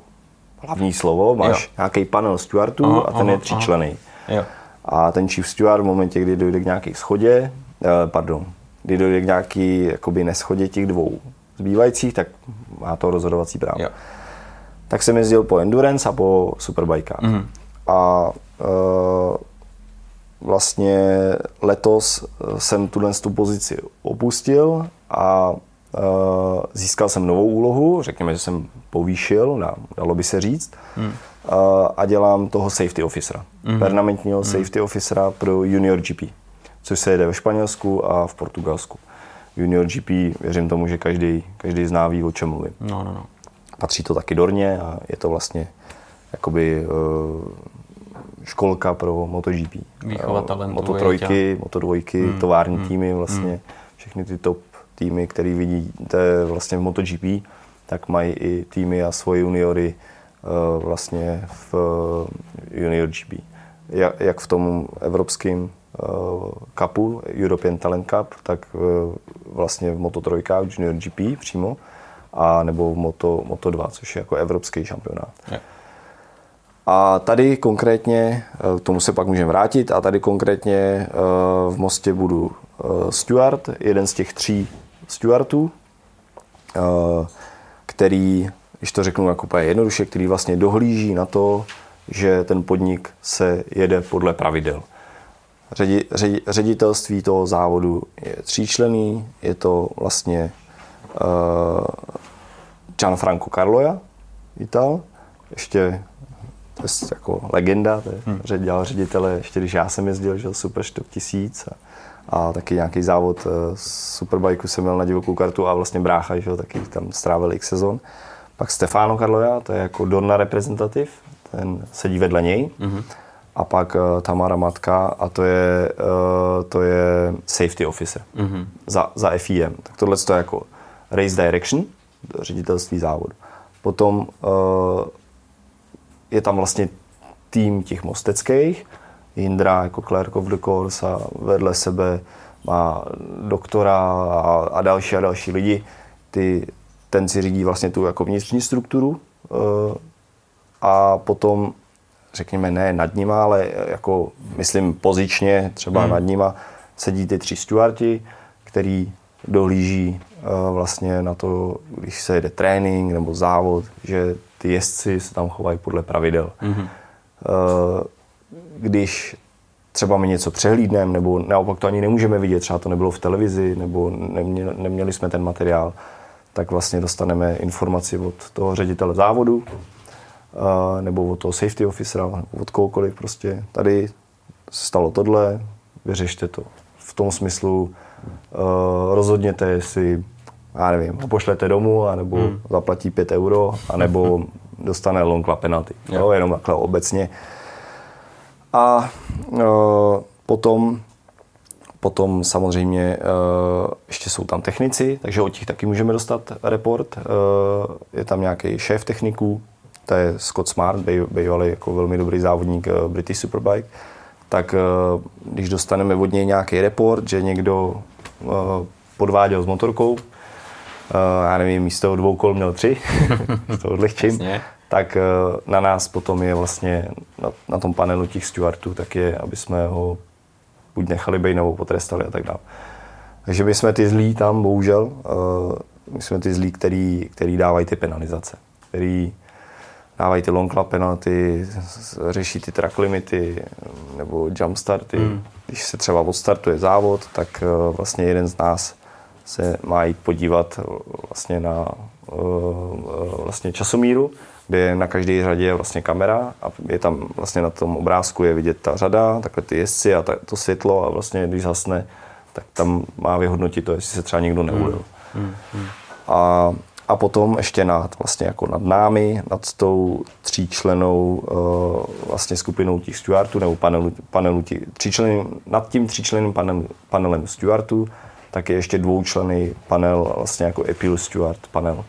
hlavní slovo, máš nějaký panel stewardů aha, a ten aha, je tříčlený. Aha. A ten chief steward v momentě, kdy dojde k nějaké schodě, uh, pardon, kdy dojde k nějaký jakoby neschodě těch dvou zbývajících, tak má to rozhodovací právo. Jo. Tak jsem jezdil po endurance a po superbajkách. Mm. A e, vlastně letos jsem tuhle tu pozici opustil a e, získal jsem novou úlohu, řekněme, že jsem povýšil, na, dalo by se říct, mm. e, a dělám toho safety officera, mm. permanentního mm. safety officera pro Junior G P, což se jede ve Španělsku a v Portugalsku. Junior G P, věřím tomu, že každý, každý zná, ví, o čem mluvím. No, no, no. Patří to taky Dorně a je to vlastně jakoby školka pro MotoGP. Výchova talentů. Moto trojky, Moto dvojky, hmm. tovární hmm. týmy vlastně. Všechny ty top týmy, které vidíte vlastně v MotoGP, tak mají i týmy a svoje juniory vlastně v Junior G P. Jak v tom evropském cupu, European Talent Cup, tak vlastně v Moto trojkách, Junior G P přímo. A nebo Moto, Moto dva, což je jako evropský šampionát. Je. A tady konkrétně, k tomu se pak můžeme vrátit, a tady konkrétně v Mostě budu steward, jeden z těch tří stewardů, který, když to řeknu jako úplně jednoduše, který vlastně dohlíží na to, že ten podnik se jede podle pravidel. Ředi, ředi, ředitelství toho závodu je tříčlenný, je to vlastně Gianfranco Carloja, Ital, ještě to je jako legenda, to je, hmm. dělal ředitele, ještě když já jsem jezdil, že Super čtyři tisíce a, a taky nějaký závod Superbajku jsem měl na divokou kartu a vlastně brácha, že taky tam strávil x sezon. Pak Stefano Carloja, to je jako Dorna reprezentativ, ten sedí vedle něj. Hmm. A pak uh, Tamara Matka a to je, uh, to je safety officer hmm. za, za F I M. Tak tohle to je jako Race Direction, ředitelství závodu. Potom uh, je tam vlastně tým těch mosteckých, Jindra jako Clerk of the Course a vedle sebe má doktora a, a další a další lidi. Ty, ten si řídí vlastně tu jako vnitřní strukturu a potom, řekněme, ne nad nima, ale jako myslím pozičně, třeba hmm. nad nima sedí ty tři stewardi, který dohlíží vlastně na to, když se jede trénink nebo závod, že ty jezdci se tam chovají podle pravidel. Hmm. Když třeba my něco přehlídneme, nebo naopak to ani nemůžeme vidět, třeba to nebylo v televizi, nebo neměli, neměli jsme ten materiál, tak vlastně dostaneme informaci od toho ředitele závodu, nebo od toho safety officera, nebo od kohokoliv prostě. Tady se stalo tohle, vyřešte to. V tom smyslu rozhodněte, jestli, já nevím, pošlete domů, anebo hmm. zaplatí pět euro, anebo dostane long lap penalty. Yeah. No, jenom takhle obecně. A e, potom, potom samozřejmě e, ještě jsou tam technici, takže od těch taky můžeme dostat report. E, je tam nějaký šéf techniků, to je Scott Smart, bej, bejvalý jako velmi dobrý závodník e, British Superbike. Tak e, když dostaneme od něj nějaký report, že někdo e, podváděl s motorkou, e, já nevím, místo dvou kol měl tři, to odlehčím. Tak na nás potom je vlastně, na, na tom panelu těch stewardů, tak je, aby jsme ho buď nechali bejt, nebo potrestali a tak dále. Takže my jsme ty zlí tam, bohužel, my jsme ty zlí, který, který dávají ty penalizace, který dávají ty long lap penalty, řeší ty track limity nebo jump starty. Hmm. Když se třeba odstartuje závod, tak vlastně jeden z nás se má jít podívat vlastně na vlastně časomíru, kde na každé řadě je vlastně kamera a je tam vlastně na tom obrázku je vidět ta řada, takhle ty jezdci a ta, to světlo a vlastně když zhasne, tak tam má vyhodnotit to, jestli se třeba někdo neudil. Hmm. Hmm. A, a potom ještě nad, vlastně jako nad námi, nad tou tříčlenou uh, vlastně skupinou těch stewardů nebo panelu, panelu tí, tříčlen, nad tím tříčlenným panel, panelem stewardů, tak je ještě dvoučlenný panel, vlastně jako appeal steward panel.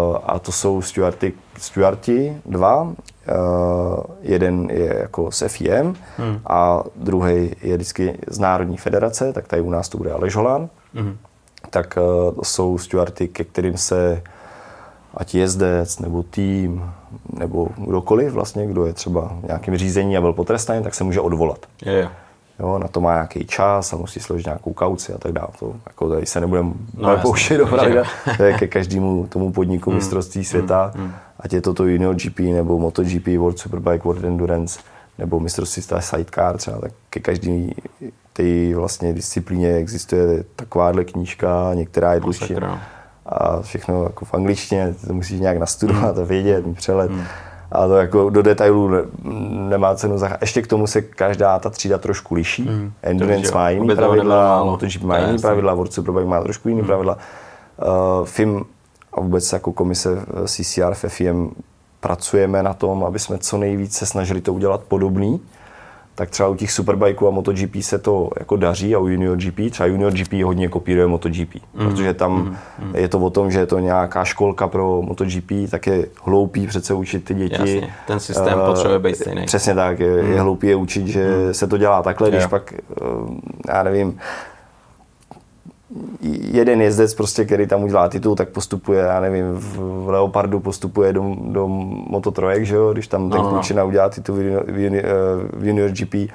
Uh, a to jsou stewardy, stewardi dva, uh, jeden je jako s F I M hmm. a druhý je vždycky z Národní federace, tak tady u nás to bude Aleš Holán. Hmm. Tak uh, to jsou stewardy, ke kterým se ať jezdec, nebo tým, nebo kdokoliv vlastně, kdo je třeba v nějakém řízení a byl potrestán, tak se může odvolat. Je, je. Jo, na to má nějaký čas a musí složit nějakou kauci a tak dále. To, jako tady se nebudeme no, pouštět dopravda. To je ke každému tomu podniku mistrovství mm, světa, mm, mm. ať je to to Junior G P nebo MotoGP, World Superbike, World Endurance nebo mistrovství sidecar třeba, tak ke každý té vlastně disciplíně existuje takováhle knížka, některá je dlouhší a všechno jako v angličtině, to musíš nějak nastudovat a vědět, mít přelet. Mm. A to jako do detailů ne, nemá cenu zacházet. Ještě k tomu se každá ta třída trošku liší. Mm, Endurance má jiný pravidla, MotoGP má jiný pravidla, World Superbike má trošku jiný mm. pravidla. Uh, F I M a vůbec jako komise C C R v F I M pracujeme na tom, aby jsme co nejvíce snažili to udělat podobný. Tak třeba u těch Superbikeů a MotoGP se to jako daří a u Junior G P, třeba Junior G P hodně kopíruje MotoGP, mm. protože tam mm. je to o tom, že je to nějaká školka pro MotoGP, tak je hloupý přece učit ty děti. Jasně, ten systém uh, potřebuje být stejný. Přesně tak, je, mm. je hloupý je učit, že mm. se to dělá takhle, když jo. pak, uh, já nevím, jeden jezdec prostě, který tam udělá titul, tak postupuje, já nevím, v Leopardu postupuje do, do Moto tři, že jo, když tam ten no, klučina no. udělá titul v Junior G P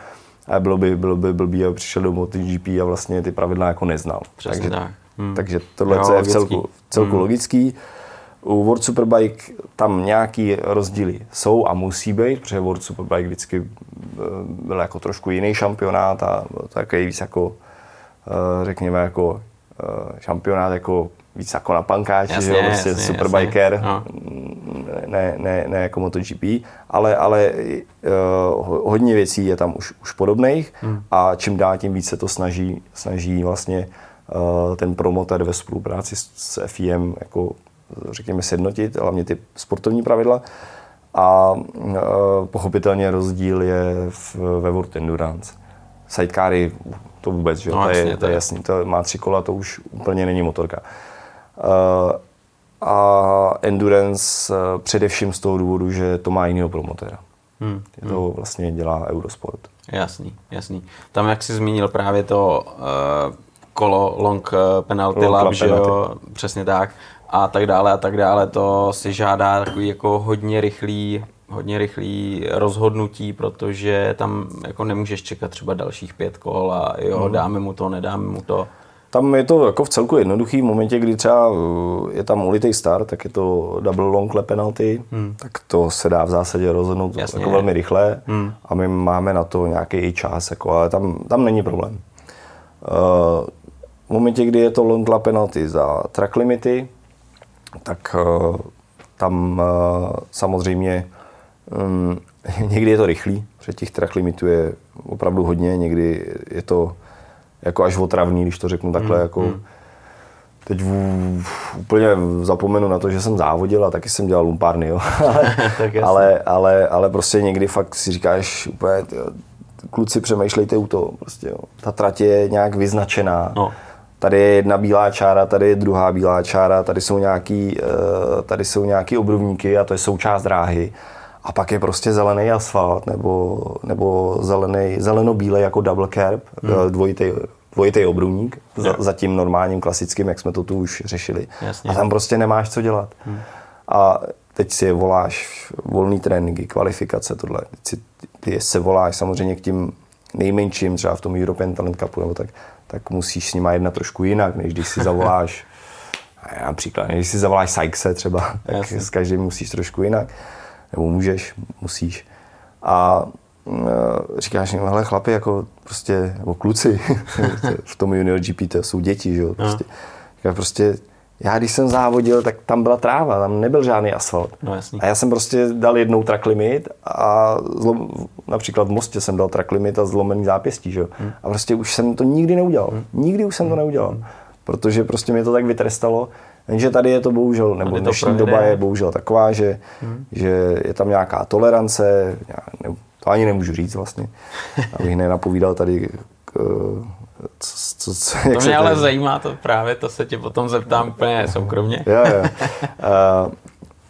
a bylo by, bylo by blbý a přišel do MotoGP a vlastně ty pravidla jako neznal. Přesně takže, tak. Hmm. takže tohle jo, je v celku, v celku hmm. logický. U World Superbike tam nějaký rozdíly jsou a musí být, protože World Superbike vždycky byl jako trošku jiný šampionát a takový víc jako řekněme jako šampionát jako víc jako na pankáči, jasně, že jo, prostě jasně, superbiker, no. ne, ne, ne jako MotoGP, ale, ale uh, hodně věcí je tam už, už podobných hmm. a čím dál tím víc se to snaží, snaží vlastně uh, ten promotor ve spolupráci s, s F I M jako řekněme sjednotit, hlavně ty sportovní pravidla a uh, pochopitelně rozdíl je v, ve World Endurance. Sidecary to vůbec, že? No, to, jasně, je, to je jasný, to má tři kola, to už úplně není motorka. Uh, a Endurance uh, především z toho důvodu, že to má jinýho promotéra. Hmm. To vlastně dělá Eurosport. Jasný, jasný. Tam, jak jsi zmínil právě to uh, kolo long penalty lap, že jo, přesně tak, a tak dále, a tak dále, to si žádá takový jako hodně rychlý, hodně rychlý rozhodnutí, protože tam jako nemůžeš čekat třeba dalších pět kol a jo, hmm. dáme mu to, nedáme mu to. Tam je to jako v celku jednoduchý, v momentě, kdy třeba je tam ulitej start, tak je to double long lap penalty, hmm. tak to se dá v zásadě rozhodnout Jasně, jako velmi rychle hmm. a my máme na to nějaký čas, jako, ale tam, tam není problém. Uh, v momentě, kdy je to long lap penalty za track limity, tak uh, tam uh, samozřejmě um, někdy je to rychlý, protože těch track limitů je opravdu hodně, někdy je to jako až otravný, když to řeknu takhle, hmm, jako hmm. teď v, v, úplně zapomenu na to, že jsem závodil a taky jsem dělal lumpárny, jo. ale, ale, ale, ale prostě někdy fakt si říkáš úplně, tyjo, kluci, přemýšlejte u toho, prostě, jo. Ta trať je nějak vyznačená, no. Tady je jedna bílá čára, tady je druhá bílá čára, tady jsou nějaký, tady jsou nějaký obrovníky a to je součást dráhy. A pak je prostě zelený asfalt nebo, nebo zelený, zeleno-bílej jako double kerb, hmm. dvojitej, dvojitej obrubník, za, za tím normálním klasickým, jak jsme to tu už řešili. Jasně. A tam prostě nemáš co dělat. Hmm. A teď si je voláš, volný tréninky, kvalifikace, tohle. Teď si, ty se voláš samozřejmě k tím nejmenším, třeba v tom European Talent Cupu, nebo tak, tak musíš s nima jednat trošku jinak, než když si zavoláš, například, než si zavoláš Sykese třeba, tak s každým musíš trošku jinak. Nebo můžeš, musíš. A e, říkáš jim, hele chlapi, jako prostě, nebo kluci, v tom Junior G P to jsou děti, že jo, prostě. Říkáš, prostě, já když jsem závodil, tak tam byla tráva, tam nebyl žádný asfalt. No, jasný. A já jsem prostě dal jednou track limit a zlom, například v Mostě jsem dal track limit a zlomený zápěstí, že jo. Hmm. A prostě už jsem to nikdy neudělal, hmm. nikdy už jsem to neudělal, hmm. protože prostě mě to tak vytrestalo. Jenže tady je to bohužel, nebo dnešní doba je bohužel taková, že, hmm. že je tam nějaká tolerance, já ne, to ani nemůžu říct vlastně, abych nenapovídal tady, k, co, co, co, to mě se ale tady... zajímá to právě, to se tě potom zeptám úplně soukromně. Jo, jo. Uh,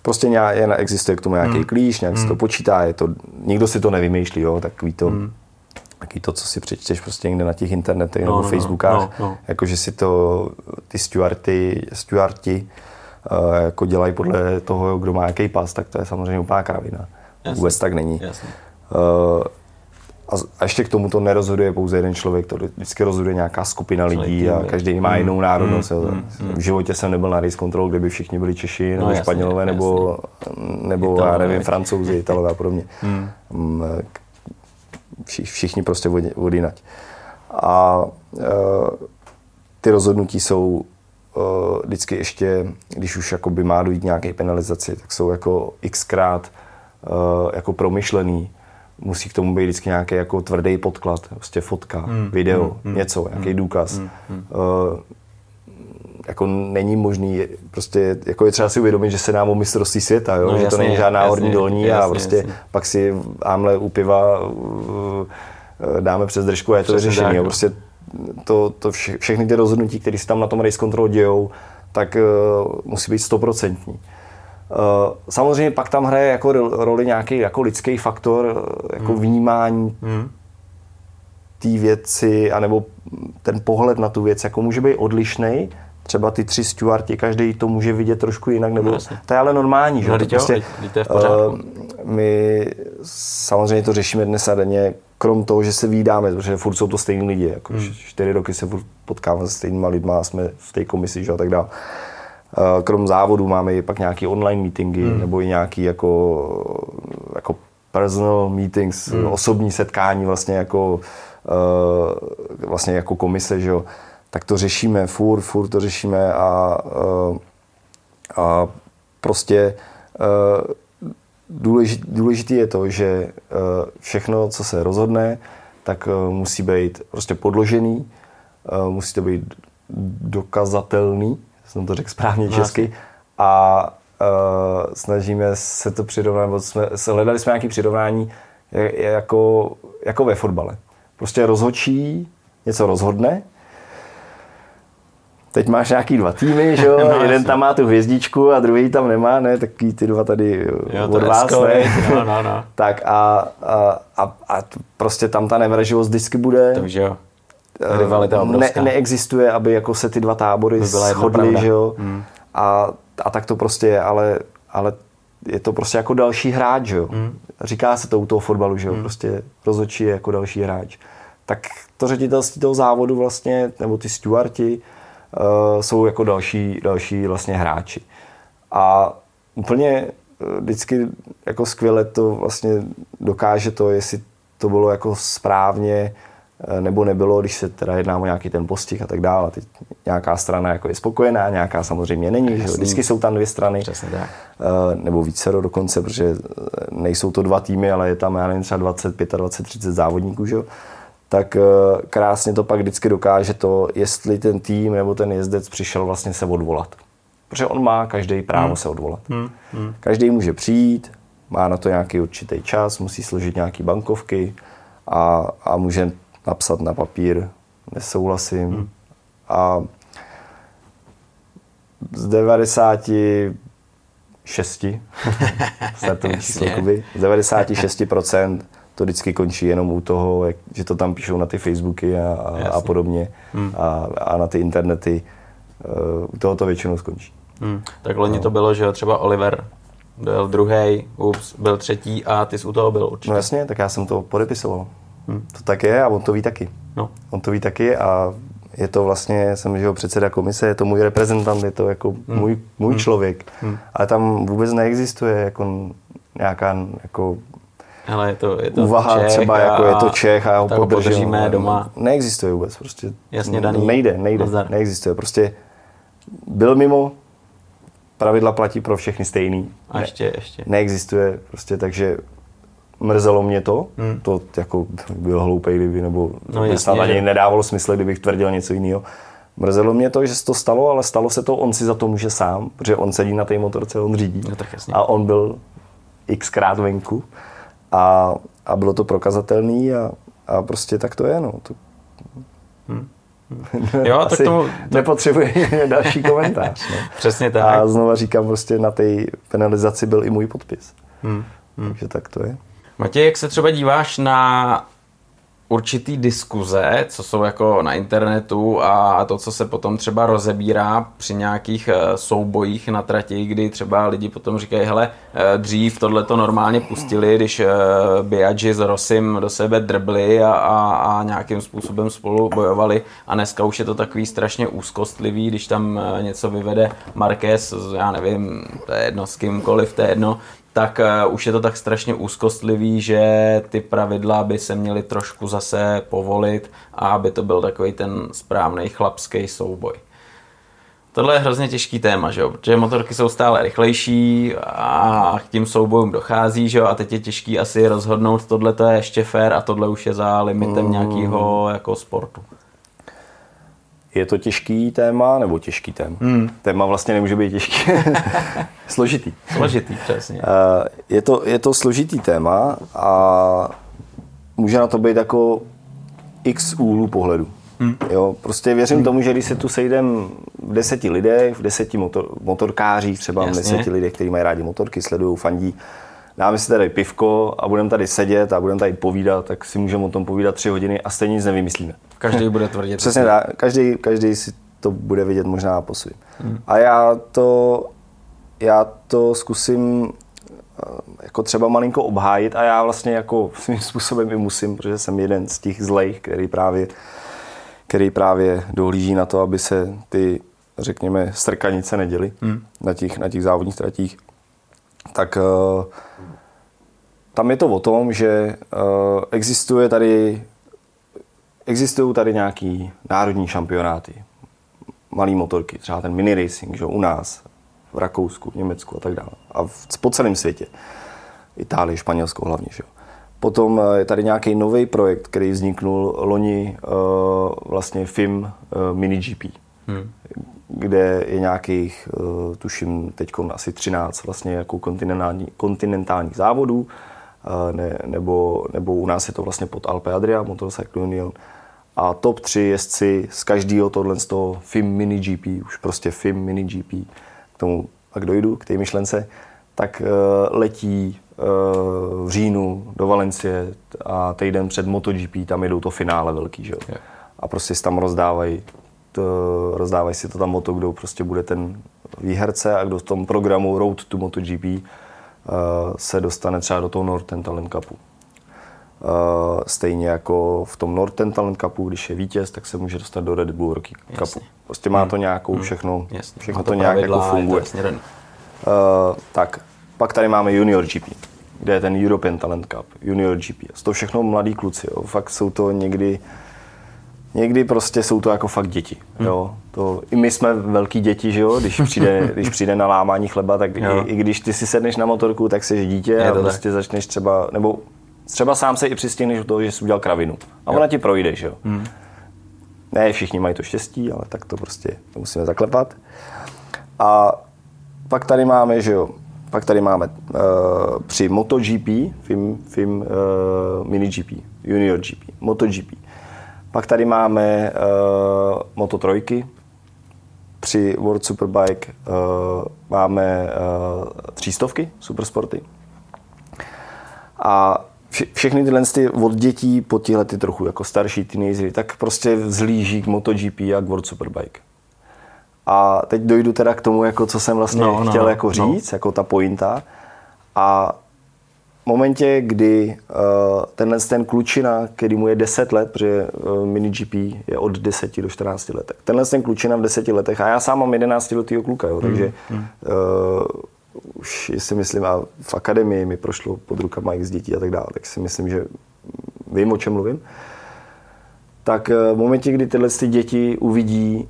prostě nějak, existuje k tomu nějaký hmm. klíč, nějak hmm. se to počítá, je to, nikdo si to nevymýšlí, jo, takový to... Hmm. Taky to, co si přečteš prostě někde na těch internetech no, nebo no, Facebookách, no, no. jakože si to ty stewardy, stewardi uh, jako dělají podle toho, kdo má jaký pas, tak to je samozřejmě úplná kravina. Jasný. Vůbec tak není. Uh, a, a ještě k tomu to nerozhoduje pouze jeden člověk, to vždycky rozhoduje nějaká skupina lidí a každý má mm, jinou národnost. Mm, mm, v životě jsem nebyl na race control, kde by všichni byli Češi nebo no, Španělové nebo, nebo já nevím, Francouzi, Italové a podobně. Mm. Um, Všichni prostě odinať. A e, ty rozhodnutí jsou e, vždycky ještě, když už jakoby má dojít nějaké penalizaci, tak jsou jako xkrát e, jako promyšlený. Musí k tomu být vždycky nějaký jako tvrdý podklad, prostě fotka, mm, video, mm, něco, mm, nějaký důkaz. Mm, mm. E, jako není možný, prostě jako je třeba si uvědomit, že se nám o mistrovství světa, jo? No, že jasný, to není žádná horní dolní jasný, a prostě jasný. Pak si ámhle u piva dáme přes držku a je to vyřešení. Prostě to, to vše, všechny ty rozhodnutí, které se tam na tom race control dějou, tak uh, musí být stoprocentní. Uh, samozřejmě pak tam hraje jako roli nějaký jako lidský faktor, jako hmm. vnímání hmm. té věci, anebo ten pohled na tu věc, jako může být odlišnej. Třeba ty tři stewardi, každý to může vidět trošku jinak, nebo no, to je ale normální, že? No, prostě, uh, my samozřejmě to řešíme dnes a denně, krom toho, že se vídáme, protože furt jsou to stejní lidi, jako hmm. čtyři roky se furt potkáváme se stejnýma lidma, jsme v té komisi, že a tak dále. Uh, krom závodu máme i pak nějaké online meetingy, hmm. nebo i nějaké jako, jako personal meetings, hmm. osobní setkání vlastně jako, uh, vlastně jako komise, že jo. Tak to řešíme, furt, furt to řešíme a, a prostě důležité je to, že všechno, co se rozhodne, tak musí být prostě podložený, musí to být dokazatelný, jsem to řekl správně Vás. česky, a snažíme se to přirovnat, hledali jsme nějaké přirovnání jako, jako ve fotbale. Prostě rozhodčí něco rozhodne, teď máš nějaký dva týmy, že jo? No, jeden tam má tu hvězdičku a druhý tam nemá, ne, takový ty dva tady jo, od vás, ne? No, no, no. Tak a, a, a, a prostě tam ta nevraživost vždycky bude. Takže jo. Rivalita obrovská. Ne, neexistuje, aby jako se ty dva tábory by shodly, že jo? Hmm. A, a tak to prostě je, ale, ale je to prostě jako další hráč, že jo? Hmm. Říká se to u toho fotbalu, že jo? Hmm. Prostě rozhodčí je jako další hráč. Tak to ředitelství toho závodu vlastně, nebo ty stewardi, Uh, jsou jako další, další vlastně hráči. A úplně vždycky jako skvěle to vlastně dokáže to, jestli to bylo jako správně nebo nebylo, když se teda jedná o nějaký ten postih a tak dále. Teď nějaká strana jako je spokojená, nějaká samozřejmě není. Že? Vždycky jsou tam dvě strany. Přesně tak. Uh, nebo vícero dokonce, protože nejsou to dva týmy, ale je tam já nevím, třeba dvacet, dvacet pět, dvacet, třicet závodníků, že jo? Tak krásně to pak vždycky dokáže to, jestli ten tým nebo ten jezdec přišel vlastně se odvolat. Protože on má každý právo hmm. se odvolat. Hmm. Hmm. Každý může přijít, má na to nějaký určitý čas, musí složit nějaké bankovky a, a může napsat na papír, nesouhlasím. Hmm. A z devadesáti šesti snad to číslo Kuby, z devadesát šest procent to vždycky končí jenom u toho, jak, že to tam píšou na ty Facebooky a, a, a podobně hmm. a, a na ty internety. Uh, u toho to většinou skončí. Hmm. Tak loni no. to bylo, že třeba Oliver byl druhý, ups, byl třetí a ty jsi u toho byl určitě. No jasně, tak já jsem to podepisoval. Hmm. To tak je a on to ví taky. No. On to ví taky a je to vlastně, jsem jeho předseda komise, je to můj reprezentant, je to jako hmm. můj, můj hmm. člověk. Hmm. Ale tam vůbec neexistuje jako nějaká jako ale je to, je to uvaha Čech třeba, jako je to Čech a ho podržíme doma. Neexistuje vůbec, prostě jasně daný. Nejde, nejde, Zdar. neexistuje. Prostě byl mimo, pravidla platí pro všechny stejný. A ještě, ne, ještě. Neexistuje, prostě takže mrzelo mě to. Hmm. To jako byl hloupej, kdyby, nebo no jasně, ani nedávalo smysl, kdybych tvrdil něco jiného. Mrzelo mě to, že se to stalo, ale stalo se to, on si za to může sám, protože on sedí na té motorce, on řídí. No, tak jasně. A on byl xkrát venku. A, a bylo to prokazatelný a, a prostě tak to je, no. To... Hmm. Jo, asi tak to... nepotřebuje další komentář. No. Přesně tak. A znova říkám, prostě na té penalizaci byl i můj podpis. Hmm. Hmm. Takže tak to je. Matěj, jak se třeba díváš na určitý diskuze, co jsou jako na internetu a to, co se potom třeba rozebírá při nějakých soubojích na trati, kdy třeba lidi potom říkají, hele, dřív tohle to normálně pustili, když Biaggi s Rossim do sebe drbli a, a, a nějakým způsobem spolu bojovali a dneska už je to takový strašně úzkostlivý, když tam něco vyvede Marquez, já nevím, to je jedno s kýmkoliv, to je jedno, tak uh, už je to tak strašně úzkostlivý, že ty pravidla by se měly trošku zase povolit a aby to byl takový ten správný chlapský souboj. Tohle je hrozně těžký téma, že jo? Protože motorky jsou stále rychlejší a k tím soubojům dochází, že jo? A teď je těžký asi rozhodnout, tohle to je ještě fér a tohle už je za limitem mm. nějakého jako sportu. Je to těžký téma, nebo těžký téma? Hmm. Téma vlastně nemůže být těžký. Složitý. Složitý, přesně. Je to, je to složitý téma a může na to být jako x úhlů pohledu. Hmm. Jo, prostě věřím hmm. tomu, že když se tu sejdem v deseti lidech, v deseti motor, motorkářích, třeba Jasně. v deseti lidech, kteří mají rádi motorky, sledují, fandí, dáme si tady pivko a budeme tady sedět a budeme tady povídat, tak si můžeme o tom povídat tři hodiny a stejně nic nevymyslíme. Každý bude tvrdit. Přesně tak, každý, každý si to bude vidět možná po svým. Hmm. A já to, já to zkusím jako třeba malinko obhájit a já vlastně jako svým způsobem i musím, protože jsem jeden z těch zlejch, který právě, který právě dohlíží na to, aby se ty, řekněme, strkanice neděly hmm. na těch, na těch závodních tratích. Tak tam je to o tom, že existuje tady, existují tady nějaký národní šampionáty, malý motorky, třeba ten mini racing, že u nás, v Rakousku, v Německu a tak dále. A v, po celém světě, Itálii, Španělsko hlavně. Že? Potom je tady nějaký nový projekt, který vzniknul loni vlastně F I M Mini G P. Hmm. Kde je nějakých, tuším teďkon asi třináct vlastně jako kontinentální, kontinentálních závodů, ne, nebo, nebo u nás je to vlastně pod Alpe Adria, Motorcycle Union A top tři jezdci z každého tohle z toho F I M Mini G P, už prostě F I M Mini G P, k tomu pak dojdu, k té myšlence, tak uh, letí uh, v říjnu do Valencie a týden před MotoGP tam jedou to finále velký, že jo. Yeah. A prostě si tam rozdávají, rozdávají si to tam o to, kdo prostě bude ten výherce a kdo v tom programu Road to MotoGP uh, se dostane třeba do toho Northern Talent Cupu. Uh, stejně jako v tom Northern Talent Cupu, když je vítěz, tak se může dostat do Red Bull Rocky Cupu. Prostě má to nějakou všechno, hmm. všechno to, to nějak jako funguje. To uh, tak, pak tady máme Junior G P, kde je ten European Talent Cup, Junior G P. To všechno mladí kluci, jo. Fakt jsou to někdy, někdy prostě jsou to jako fakt děti, hmm. jo. To, i my jsme velký děti, že jo, když přijde, když přijde na lámání chleba, tak i, i když ty si sedneš na motorku, tak jsi dítě je a prostě tak. začneš třeba, nebo třeba sám se i přistihneš do toho, že jsi udělal kravinu. A ona jo. ti projde, že jo. Hmm. Ne, všichni mají to štěstí, ale tak to prostě to musíme zaklepat. A pak tady máme, že jo, pak tady máme uh, při MotoGP, FIM, FIM uh, Mini G P, Junior G P, MotoGP. Pak tady máme uh, Moto trojky. Při World Superbike uh, máme uh, třístovky, supersporty. A všechny tyhle od dětí po tyhle ty trochu jako starší teenagery, tak prostě vzhlíží k MotoGP a k World Superbike. A teď dojdu teda k tomu, jako co jsem vlastně no, chtěl no, jako říct, no. jako ta pointa. A v momentě, kdy uh, tenhle ten klučina, který mu je deset let, protože uh, MiniGP je od deseti do čtrnácti let, tenhle ten klučina v deseti letech, a já sám mám jedenáctiletýho kluka, jo, mm, takže mm. Uh, už si myslím, a v akademii mi prošlo pod rukama X dětí a tak dále, tak si myslím, že vím, o čem mluvím. Tak v momentě, kdy tyhle děti uvidí,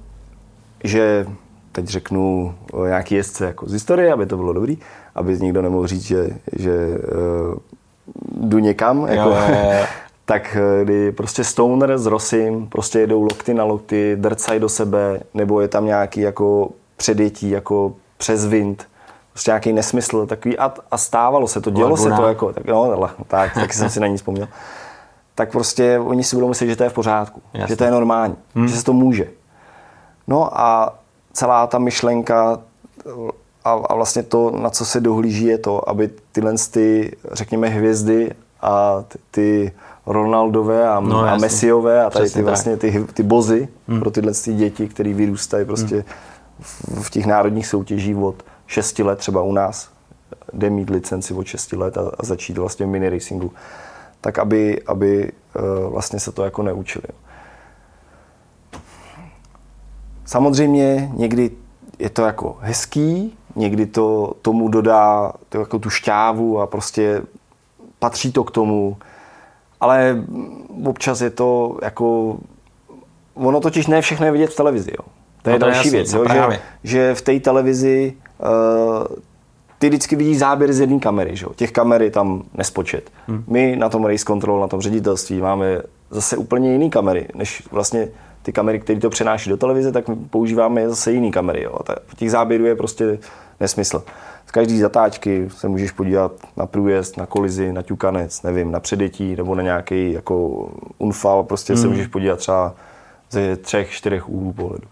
že teď řeknu nějaký jezdce jako z historie, aby to bylo dobrý, aby nikdo nemohl říct, že, že uh, jdu někam, jako, jo, jo, jo. tak kdy prostě Stoner s Rosim prostě jedou lokty na lokty, drcají do sebe, nebo je tam nějaký jako předjetí, jako přezvind, prostě nějaký nesmysl takový a, a stávalo se to, dělo se to jako, tak, no, tak, taky jsem si na ní vzpomněl. Tak prostě oni si budou myslet, že to je v pořádku, Jasne. že to je normální, hmm. že se to může. No a celá ta myšlenka a, a vlastně to, na co se dohlíží, je to, aby tyhle ty, řekněme, hvězdy a ty, ty Ronaldové a, no, a Messiové a tady Přesně ty vlastně ty, ty bozy hmm. pro tyhle ty děti, které vyrůstají prostě hmm. v, v těch národních soutěžích od šesti let třeba u nás, jde mít licenci od šesti let a, a začít vlastně mini racingu, tak aby, aby vlastně se to jako neučili. Samozřejmě někdy je to jako hezký, někdy to tomu dodá to jako tu šťávu a prostě patří to k tomu, ale občas je to jako, ono totiž ne všechno je vidět v televizi, jo. To je no to další jasný, věc, jo, že, že v té televizi Uh, ty vždycky vidíš záběry z jedné kamery, že jo? Těch kamer je tam nespočet. Hmm. My na tom race control, na tom ředitelství máme zase úplně jiné kamery, než vlastně ty kamery, které to přenáší do televize, tak používáme zase jiné kamery. Jo? Těch záběrů je prostě nesmysl. Z každé zatáčky se můžeš podívat na průjezd, na kolizi, na ťukanec, nevím, na předjetí nebo na nějaký jako unfal, prostě hmm. se můžeš podívat třeba ze třech, čtyřech úhlů pohledu.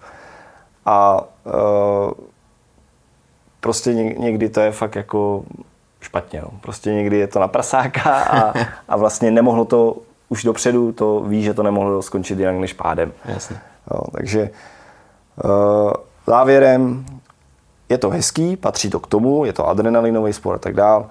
A uh, prostě někdy to je fakt jako špatně, no. Prostě někdy je to na prasáka a, a vlastně nemohlo to už dopředu, to ví, že to nemohlo skončit jinak než pádem. Jasně. Jo, takže uh, závěrem je to hezký, patří to k tomu, je to adrenalinový sport a tak dál.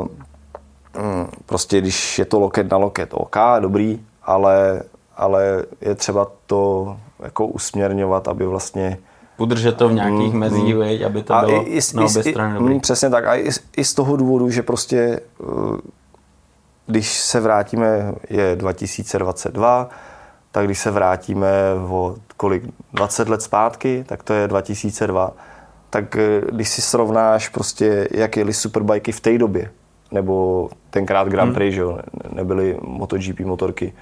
Uh, prostě když je to loket na loket, OK, dobrý, ale, ale je třeba to jako usměrňovat, aby vlastně udržet to v nějakých mm, mezích, mm. Veď, aby to a bylo i, na obě strany dobrý. Přesně tak. A i, i z toho důvodu, že prostě, když se vrátíme, je dva tisíce dvacet dva, tak když se vrátíme o kolik, dvacet let zpátky, tak to je dva tisíce dva. Tak když si srovnáš prostě, jak jeli superbajky v té době, nebo tenkrát Grand Prix, mm. nebyly MotoGP motorky,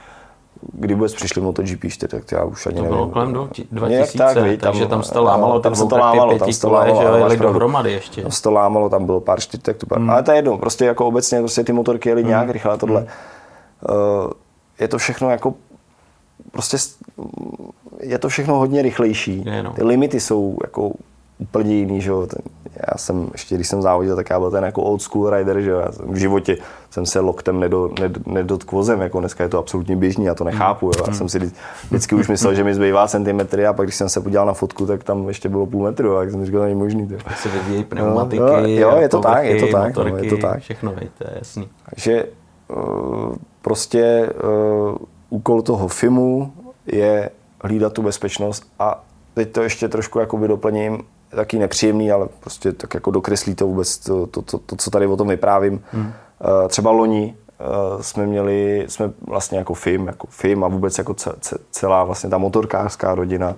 kdy vůbec přišli MotoGP čtyři, tak já už ani to nevím. To bylo kolem dva tisíce, tak, takže tam, tam se to lámalo, tam se to lámalo, tam se to lámalo, ale dohromady ještě. Tam se to lámalo, tam bylo pár čtyřtek, pár, hmm. ale to je jedno, prostě jako obecně prostě ty motorky jeli hmm. nějak rychle, tohle. Hmm. Uh, je to všechno jako prostě je to všechno hodně rychlejší. Je, no. Ty limity jsou jako úplně jiný, že jo. Já jsem, ještě když jsem závodil, tak já byl ten jako old school rider, že jo. Já jsem v životě jsem se loktem nedo, ned, nedotkl vozem, jako dneska je to absolutně běžný, já to nechápu, jo. Já jsem si vždycky už myslel, že mi zbývá centimetry a pak když jsem se podíval na fotku, tak tam ještě bylo půl metru, a jak jsem říkal, to není možný, jo. Se vyvíjí pneumatiky, no, no, jo, je to tak, je to tak, motorky, no, je to tak. Všechno, víte, jasný. Takže uh, prostě uh, úkol toho FIMu je hlídat tu bezpečnost a teď to ještě trošku jakoby doplním, taky nepříjemný, ale prostě tak jako dokreslí to vůbec to, to, to, to co tady o tom vyprávím. Hmm. Třeba loni jsme měli, jsme vlastně jako FIM, jako FIM a vůbec jako celá vlastně ta motorkářská rodina,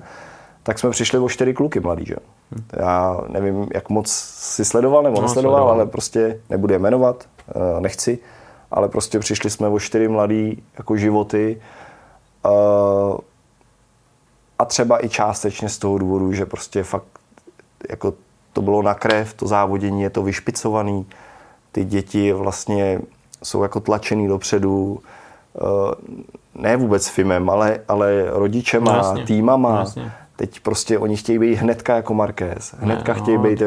tak jsme přišli o čtyři kluky mladý, že? Hmm. Já nevím, jak moc si sledoval nebo no, nesledoval, sledoval. Ale prostě nebudu je jmenovat, nechci, ale prostě přišli jsme o čtyři mladý jako životy, a třeba i částečně z toho důvodu, že prostě fakt jako to bylo na krev, to závodění je to vyšpicovaný, ty děti vlastně jsou jako tlačený dopředu, ne vůbec FIMem, ale, ale rodičema, no jasně, týmama. No jasně. Teď prostě oni chtějí být hnedka jako Marquez, hnedka ne, chtějí no. být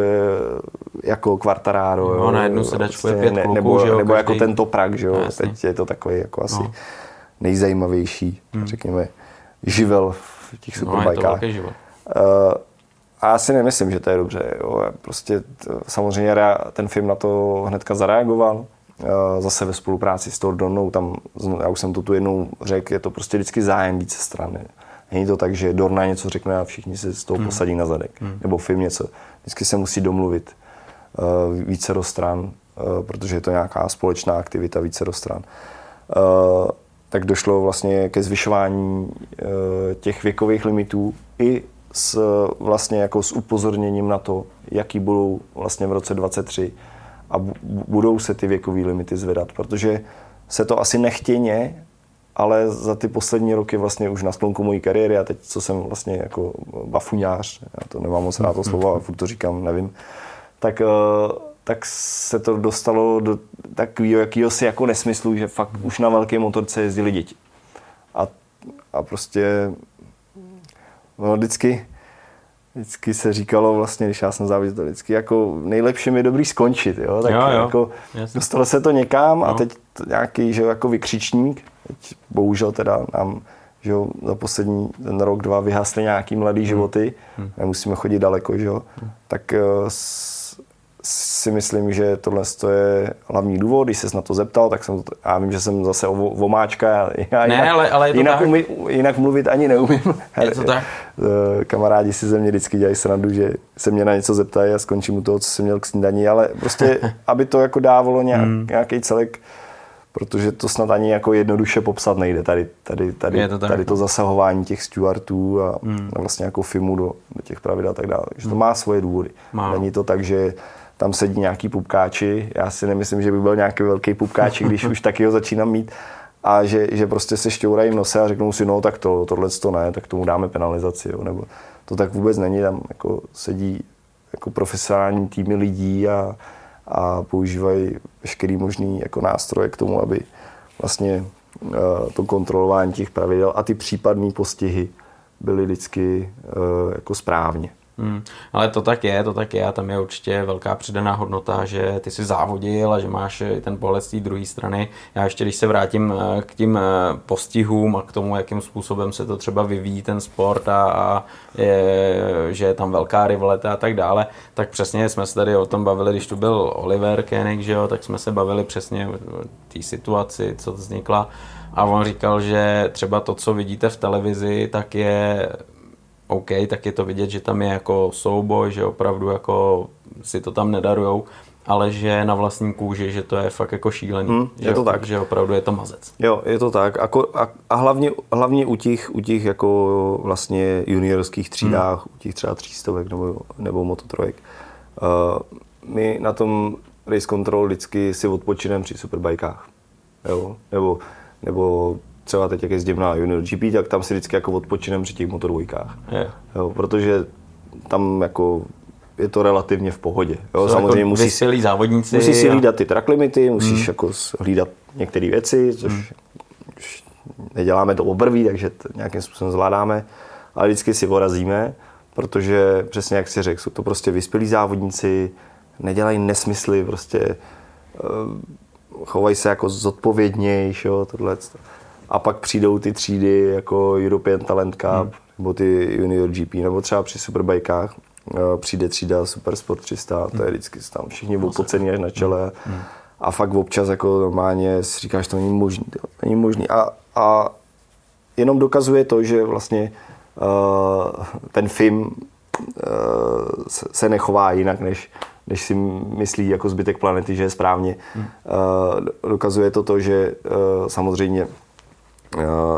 jako Quartararo. No, na jednu sedačku je pět kluků, nebo, jo, nebo jako tento Prak, že jo, no teď je to takový jako asi no. nejzajímavější, hmm. řekněme, živel v těch superbajkách. No, je to a já si nemyslím, že to je dobře. Jo. Prostě t- samozřejmě rea- ten film na to hnedka zareagoval. E, zase ve spolupráci s Dordonou, tam, já už jsem to tu jednou řekl, je to prostě vždycky zájem více strany. Není to tak, že Dorna něco řekne a všichni se z toho hmm. posadí na zadek. Hmm. Nebo film něco. Vždycky se musí domluvit e, vícero stran, e, protože je to nějaká společná aktivita vícero stran. E, tak došlo vlastně ke zvyšování e, těch věkových limitů i s vlastně jako s upozorněním na to, jaký budou vlastně v roce dvacet tři a budou se ty věkové limity zvedat, protože se to asi nechtěně, ale za ty poslední roky vlastně už na sklonku mojí kariéry a teď, co jsem vlastně jako bafuňář, já to nemám moc rád to slovo, ale furt to říkám, nevím, tak, tak se to dostalo do takového jakéhosi jako nesmyslu, že fakt už na velké motorce jezdili děti. A, a prostě No vždycky, vždycky se říkalo vlastně, když já jsem závodil, to vždycky jako nejlepším je dobrý skončit, jo, tak jo, jo. Jako Jasně. dostalo se to někam no. a teď nějaký, že jako vykřičník, teď bohužel teda nám, že jo, za poslední ten rok, dva vyhasli nějaký mladý životy, hmm. nemusíme chodit daleko, že jo, hmm. tak s, si myslím, že tohle je hlavní důvod, když ses na to zeptal, tak jsem, já vím, že jsem zase vomáčka, já ne, jinak, ale, ale jinak, umí, jinak mluvit ani neumím. Je to tak? Kamarádi si ze mě vždycky dělají srandu, že se mě na něco zeptají a skončím u toho, co jsem měl k snídani, ale prostě, aby to jako dávalo nějak, hmm. nějaký celek, protože to snad ani jako jednoduše popsat nejde, tady, tady, tady, to, tady to zasahování těch stewardů a, hmm. a vlastně jako filmů do, do těch pravidel a tak dále, že to má svoje důvody. Má. Není to tak, že tam sedí nějaký pupkáči, já si nemyslím, že by byl nějaký velký pupkáči, když už taky ho začínám mít a že, že prostě se šťourají v nose a řeknou si, no tak to, tohle to ne, tak tomu dáme penalizaci, jo. Nebo to tak vůbec není, tam jako sedí jako profesionální týmy lidí a, a používají veškerý možný jako nástroje k tomu, aby vlastně uh, to kontrolování těch pravidel a ty případné postihy byly vždycky uh, jako správně. Hmm, ale to tak je, to tak je a tam je určitě velká přidaná hodnota, že ty jsi závodil a že máš ten pohled z té druhé strany. Já ještě, když se vrátím k tím postihům a k tomu, jakým způsobem se to třeba vyvíjí ten sport a, a je, že je tam velká rivalita a tak dále, tak přesně jsme se tady o tom bavili, když tu byl Oliver Koenig, že jo, tak jsme se bavili přesně o té situaci, co vznikla a on říkal, že třeba to, co vidíte v televizi, tak je OK, tak je to vidět, že tam je jako souboj, že opravdu jako si to tam nedarujou, ale že na vlastní kůži, že to je fakt jako šílený. Hmm, je že, to tak. Že opravdu je to mazec. Jo, je to tak. A, a hlavně, hlavně u těch, u těch jako vlastně juniorských třídách, hmm. u těch třeba třístovek nebo, nebo mototrojek. Uh, my na tom race control vždycky si odpočineme při superbajkách. Jo? Nebo, nebo třeba teď, jak jezdím na Junior G P, tak tam si vždycky jako odpočinem při těch motodvojkách. Yeah. Jo, protože tam jako je to relativně v pohodě. Jo, samozřejmě jako musíš si závodníci. Musíš si hlídat ty track limity, musíš mm. jako hlídat některé věci, což mm. neděláme to obrví, takže to nějakým způsobem zvládáme, ale vždycky si porazíme, protože přesně jak si řekl, jsou to prostě vyspělí závodníci, nedělají nesmysly, prostě chovají se jako zodpovědnější, tohle. A pak přijdou ty třídy jako European Talent Cup, hmm. nebo ty Junior G P, nebo třeba při superbajkách přijde třída Supersport tři sta, to je vždycky tam všichni opocení až na čele. Hmm. A fakt občas jako normálně si říkáš, to není možný, to není možný. A, a jenom dokazuje to, že vlastně uh, ten film uh, se nechová jinak, než, než si myslí jako zbytek planety, že je správně. Hmm. Uh, dokazuje to to, že uh, samozřejmě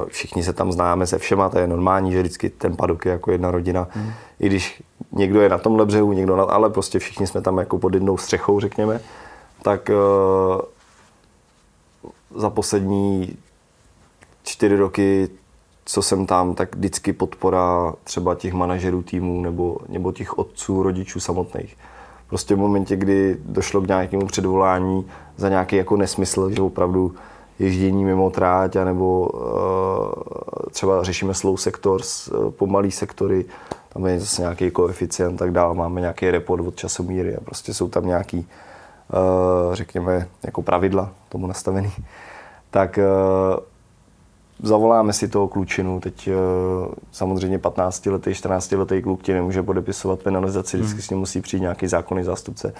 všichni se tam známe se všema, to je normální, že vždycky ten paduk je jako jedna rodina, mm. i když někdo je na tomhle břehu, někdo na, ale prostě všichni jsme tam jako pod jednou střechou, řekněme, tak uh, za poslední čtyři roky, co jsem tam, tak vždycky podpora třeba těch manažerů týmů nebo, nebo těch otců, rodičů samotných. Prostě v momentě, kdy došlo k nějakému předvolání za nějaký jako nesmysl, že opravdu ježdění mimo tráť, anebo uh, třeba řešíme slow sektor, pomalý sektory, tam je zase nějaký koeficient, tak dále, máme nějaký report od časomíry a prostě jsou tam nějaký, uh, řekněme, jako pravidla tomu nastavený. Tak uh, zavoláme si toho klučinu, teď uh, samozřejmě patnáctiletý, čtrnáctiletý kluk ti nemůže podepisovat penalizaci, vždycky s ním musí přijít nějaký zákonný zástupce.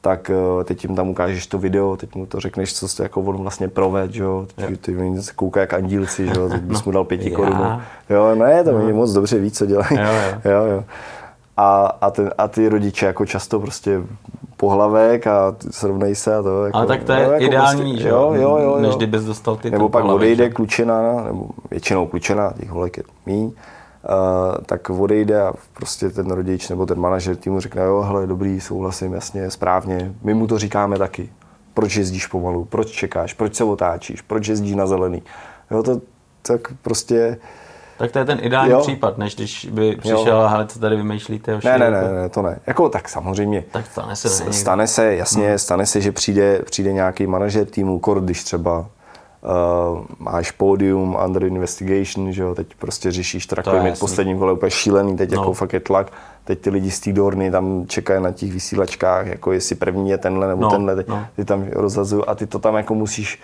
Tak teď jim tam ukážeš to video, teď mu to řekneš, co jste jako on vlastně proved, že jo, teď oni se kouká jak andílci, že jo, teď bys mu dal pěti korun. Jo, ne, to no. Mě moc dobře ví, co dělají. Jo, jo. Jo, jo. A, a, ten, a ty rodiče jako často prostě pohlavek a srovnej se a to. Jako, ale tak to je no, jako ideální, prostě, že jo, jo, jo, než kdyby jsi dostal ty. Nebo pak odejde klučina, nebo většinou klučina, těch holek je míň. Uh, tak odejde a prostě ten rodič nebo ten manažer týmu řekne, jo, hele, dobrý, souhlasím, jasně, správně. My mu to říkáme taky. Proč jezdíš pomalu? Proč čekáš? Proč se otáčíš? Proč jezdíš na zelený? Jo, to tak prostě... Tak to je ten ideální jo. případ, než když by přišel a hele, co tady vymýšlíte? Ne, ne, ne, ne, to ne. Jako tak samozřejmě. Tak stane se. S, stane se, jasně, hmm. stane se, že přijde, přijde nějaký manažer týmu, kor, když třeba Uh, máš pódium, under investigation, že jo, teď prostě řešíš trakový mít poslední kole, úplně šílený, teď no. jako fakt je tlak, teď ty lidi z té Dorny tam čekají na těch vysílačkách, jako jestli první je tenhle nebo no. tenhle, ty, no. ty tam rozhazují a ty to tam jako musíš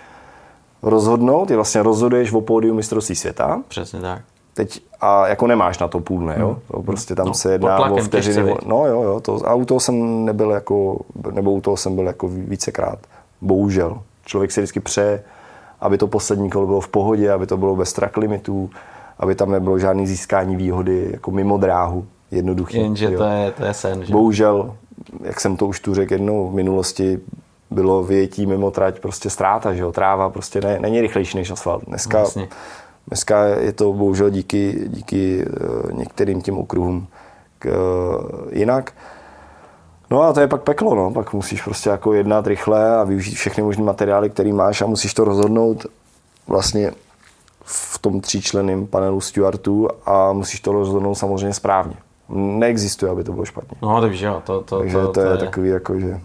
rozhodnout, ty vlastně rozhoduješ o pódium mistrovství světa. Přesně tak. Teď a jako nemáš na to půl dne, jo, to prostě tam no, se jedná o vteřiny, no jo, jo, to, a u toho jsem nebyl jako, nebo u toho jsem byl jako vícekrát, bohužel, člověk se vždycky pře aby to poslední kolo bylo v pohodě, aby to bylo bez track limitů, aby tam nebylo žádné získání výhody jako mimo dráhu, jednoduchý. Jenže to je, to je sen. Že? Bohužel, jak jsem to už tu řekl jednou, v minulosti bylo vyjetí mimo trať prostě ztráta, že jo, tráva prostě ne, není rychlejší než asfalt. Dneska, vlastně. dneska je to bohužel díky, díky některým těm okruhům k, jinak. No a to je pak peklo, no. Pak musíš prostě jako jednat rychle a využít všechny možné materiály, které máš a musíš to rozhodnout vlastně v tom tříčlenném panelu stewardů a musíš to rozhodnout samozřejmě správně. Neexistuje, aby to bylo špatně. No takže jo, to, to, takže to, to, to je takový jako, že...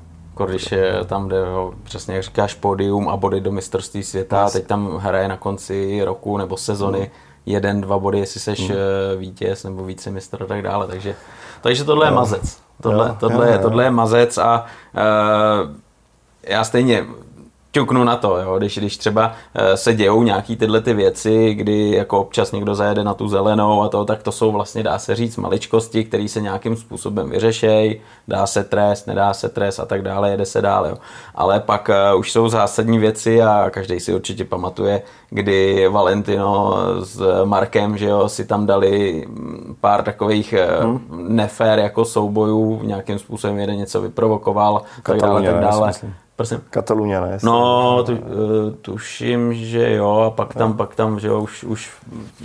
Když je tam, kde jo, přesně jak říkáš, pódium a body do mistrovství světa, yes. teď tam hraje na konci roku nebo sezony mm. jeden, dva body, jestli seš mm. vítěz nebo vícemistr a tak dále, takže, takže tohle no. je mazec. Tohle, jo, tohle, jo, je, tohle jo. je mazec a uh, já stejně ťuknu na to, jo, když, když třeba uh, se dějou nějaký tyhle ty věci, kdy jako občas někdo zajede na tu zelenou a to, tak to jsou vlastně, dá se říct, maličkosti, které se nějakým způsobem vyřešejí, dá se trest, nedá se trest a tak dále, jede se dále. Jo. Ale pak uh, už jsou zásadní věci a každý si určitě pamatuje, kdy Valentino s Markem, že jo, si tam dali pár takových hmm. nefér jako soubojů, nějakým způsobem jeden něco vyprovokoval, Katalunia, tak dále, tak dále. Prosím. Katalunia, ne? No, tu, tuším, že jo, a pak tam, pak tam, že jo, už, už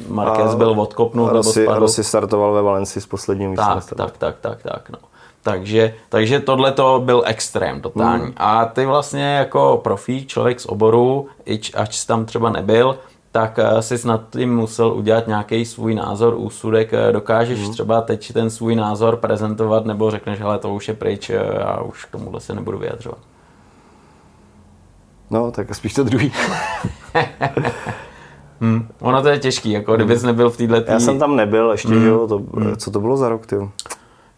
Marquez byl odkopnut nebo spadl. Rossi startoval ve Valencii s posledním místem. Tak, tak, tak, tak, tak, no. Takže, takže tohle to byl extrém totální. Mm. A ty vlastně jako profík, člověk z oboru, ič, ač jsi tam třeba nebyl, tak jsi nad tím musel udělat nějaký svůj názor, úsudek. Dokážeš mm. třeba teď ten svůj názor prezentovat nebo řekneš, hele, to už je pryč a už k tomuhle se nebudu vyjadřovat. No, tak spíš to druhý. Hmm. Ono to je těžký, jako kdybys nebyl v této. Tý... Já jsem tam nebyl ještě, hmm. jo, to, hmm. co to bylo za rok, tyjo?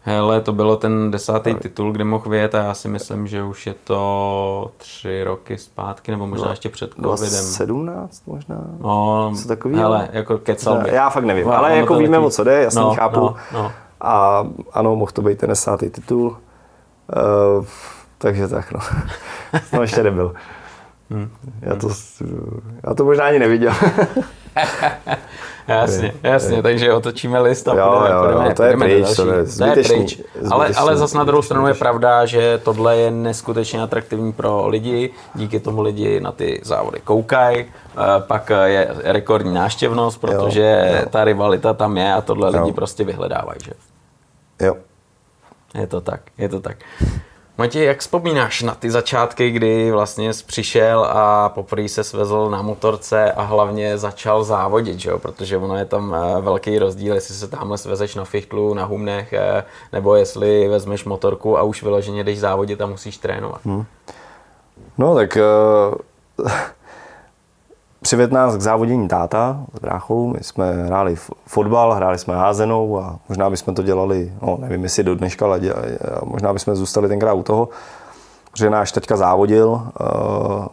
Hele, to bylo ten desátý titul, kde mohl vyjet a já si myslím, že už je to tři roky zpátky, nebo možná ještě před covidem. sedmnáct možná? No, co takový, hele, jako kecal bych. Já fakt nevím, no, ale jako víme, o co jde, jasně no, chápu. No, no. A ano, mohl to být ten desátý titul, uh, takže tak, no. No, ještě nebyl. Hmm. Já, to, já to možná ani neviděl. Jasně, jasně, takže otočíme list a jo, půjdeme, jo, půjdeme, jo, to je pryč, to je zbytečný. Ale, ale zase na druhou stranu je pravda, že tohle je neskutečně atraktivní pro lidi, díky tomu lidi na ty závody koukají, pak je rekordní návštěvnost, protože jo, jo. ta rivalita tam je a tohle lidi jo. prostě vyhledávají, že? Jo. Je to tak, je to tak. Matěj, jak vzpomínáš na ty začátky, kdy vlastně přišel a poprvé se svezl na motorce a hlavně začal závodit, že jo? Protože ono je tam velký rozdíl, jestli se tamhle svezeš na fichtlu, na humnech, nebo jestli vezmeš motorku a už vyloženě jdeš závodit a musíš trénovat. Hmm. No tak uh, přivedl nás k závodění táta s bráchou, my jsme hráli fotbal, hráli jsme házenou a možná bychom to dělali, no nevím jestli do dneška, ale dělali, možná bychom zůstali tenkrát u toho, protože náš teďka závodil, uh,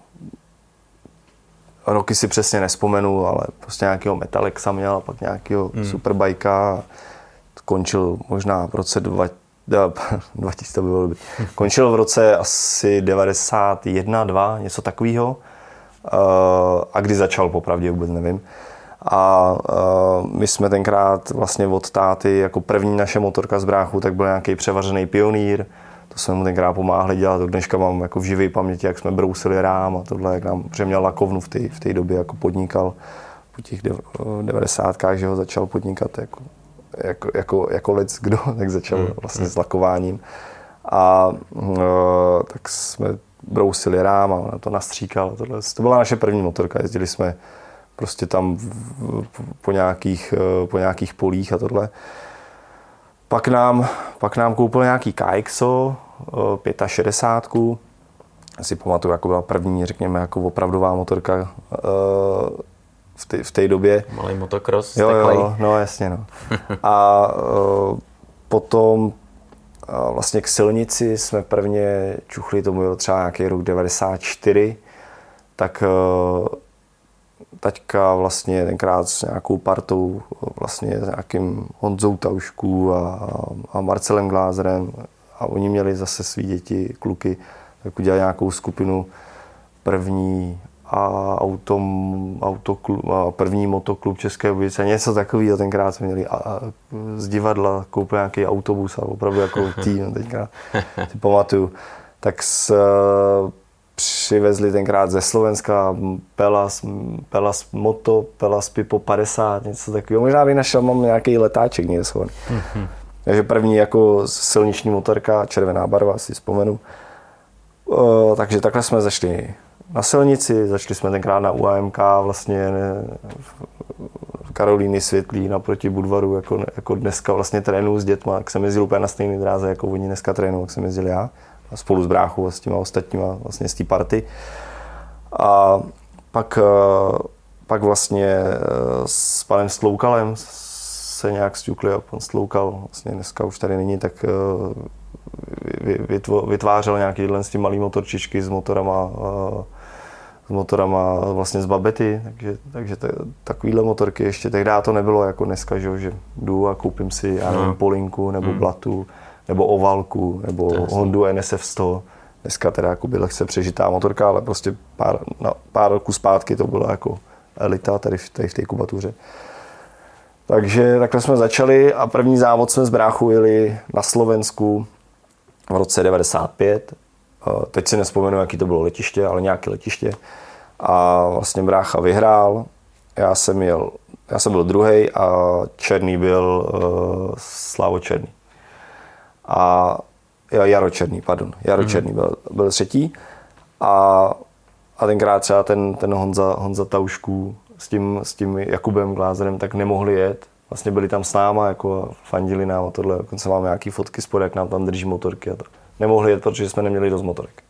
roky si přesně nespomenu, ale prostě nějakého Metalexa měl a pak nějakého hmm. Superbajka, končil možná v roce dva tisíce, to by bylo dobrý, končil v roce asi devadesát jedna, dva, něco takového. Uh, a kdy začal, popravdě vůbec nevím. A uh, my jsme tenkrát vlastně od táty, jako první naše motorka z bráchu, tak byl nějaký převařený Pionýr. To jsme mu tenkrát pomáhli dělat. Od dneška mám jako v živé paměti, jak jsme brousili rám a tohle, jak nám přeměl lakovnu v té v té době, jako podnikal po těch devadesátkách, že ho začal podnikat jako, jako, jako, jako lec kdo, tak začal vlastně s lakováním. A uh, tak jsme brousili rám a ona to nastříkala. Tohle. To byla naše první motorka, jezdili jsme prostě tam v, po, nějakých, po nějakých polích a tohle. Pak nám, pak nám koupil nějaký K X O šedesát pět. Já si pamatuju, jako byla první, řekněme, jako opravdová motorka v té v té době. Malý motocross. Jo, jo, no jasně. No. A potom vlastně k silnici jsme prvně čuchli, to bylo třeba nějaký rok devadesát čtyři, tak taťka vlastně tenkrát s nějakou partou, vlastně s nějakým Honzou Taušku a, a Marcelem Glázerem a oni měli zase svý děti, kluky, tak udělali nějakou skupinu první a autom, autoklub, a první motoklub České Budějovice, něco takového. Tenkrát jsme měli a, a, z divadla koupili nějaký autobus a opravdu jako tým, teďka si pamatuju. Tak s, přivezli tenkrát ze Slovenska Pelas, Pelas Moto, Pelas Pipo padesát, něco takového. Možná bych našel, mám nějaký letáček někde schovaný. Mm-hmm. Takže první jako silniční motorka, červená barva, si vzpomenu. O, takže takhle jsme zašli na silnici, začali jsme tenkrát na U A M K, vlastně ne, Karolíny Světlý naproti Budvaru, jako, jako dneska vlastně trénuju s dětma, jak jsem jezdil úplně na stejné dráze, jako oni dneska trénuju, jak jsem jezdil já, a spolu s bráchou a s těma ostatníma vlastně z té party. A pak, pak vlastně s panem Sloukalem se nějak stukli a pan Sloukal, vlastně dneska už tady není, tak vytvářel nějaký z ty malý motorčičky s motorama s motorama vlastně z babety, takže, takže t- takovýhle motorky ještě tehdy to nebylo jako dneska, že, že jdu a koupím si já nevím, Polinku nebo Blatu nebo Ovalku nebo yes. Hondu N S F sto. Dneska teda jako by lehce přežitá motorka, ale prostě pár, no, pár roků zpátky to byla jako elita tady v, tady v té kubatuře. Takže takhle jsme začali a první závod jsme s bráchou jeli na Slovensku v roce devadesát pět. Teď si nespomenu, jaký to bylo letiště, ale nějaké letiště. A vlastně brácha vyhrál. Já jsem jel, já jsem byl druhý a Černý byl uh, Slavo Černý. A jo, Jaro Černý, pardon. Jaro mm-hmm. Černý byl, byl třetí. A, a tenkrát třeba ten, ten Honza, Honza Taušků s tím, s tím Jakubem Glázerem tak nemohli jet. Vlastně byli tam s náma, jako fandili nám a tohle, dokonce máme nějaký fotky spod, jak nám tam drží motorky a tak. Nemohli jet, protože jsme neměli dost motorek.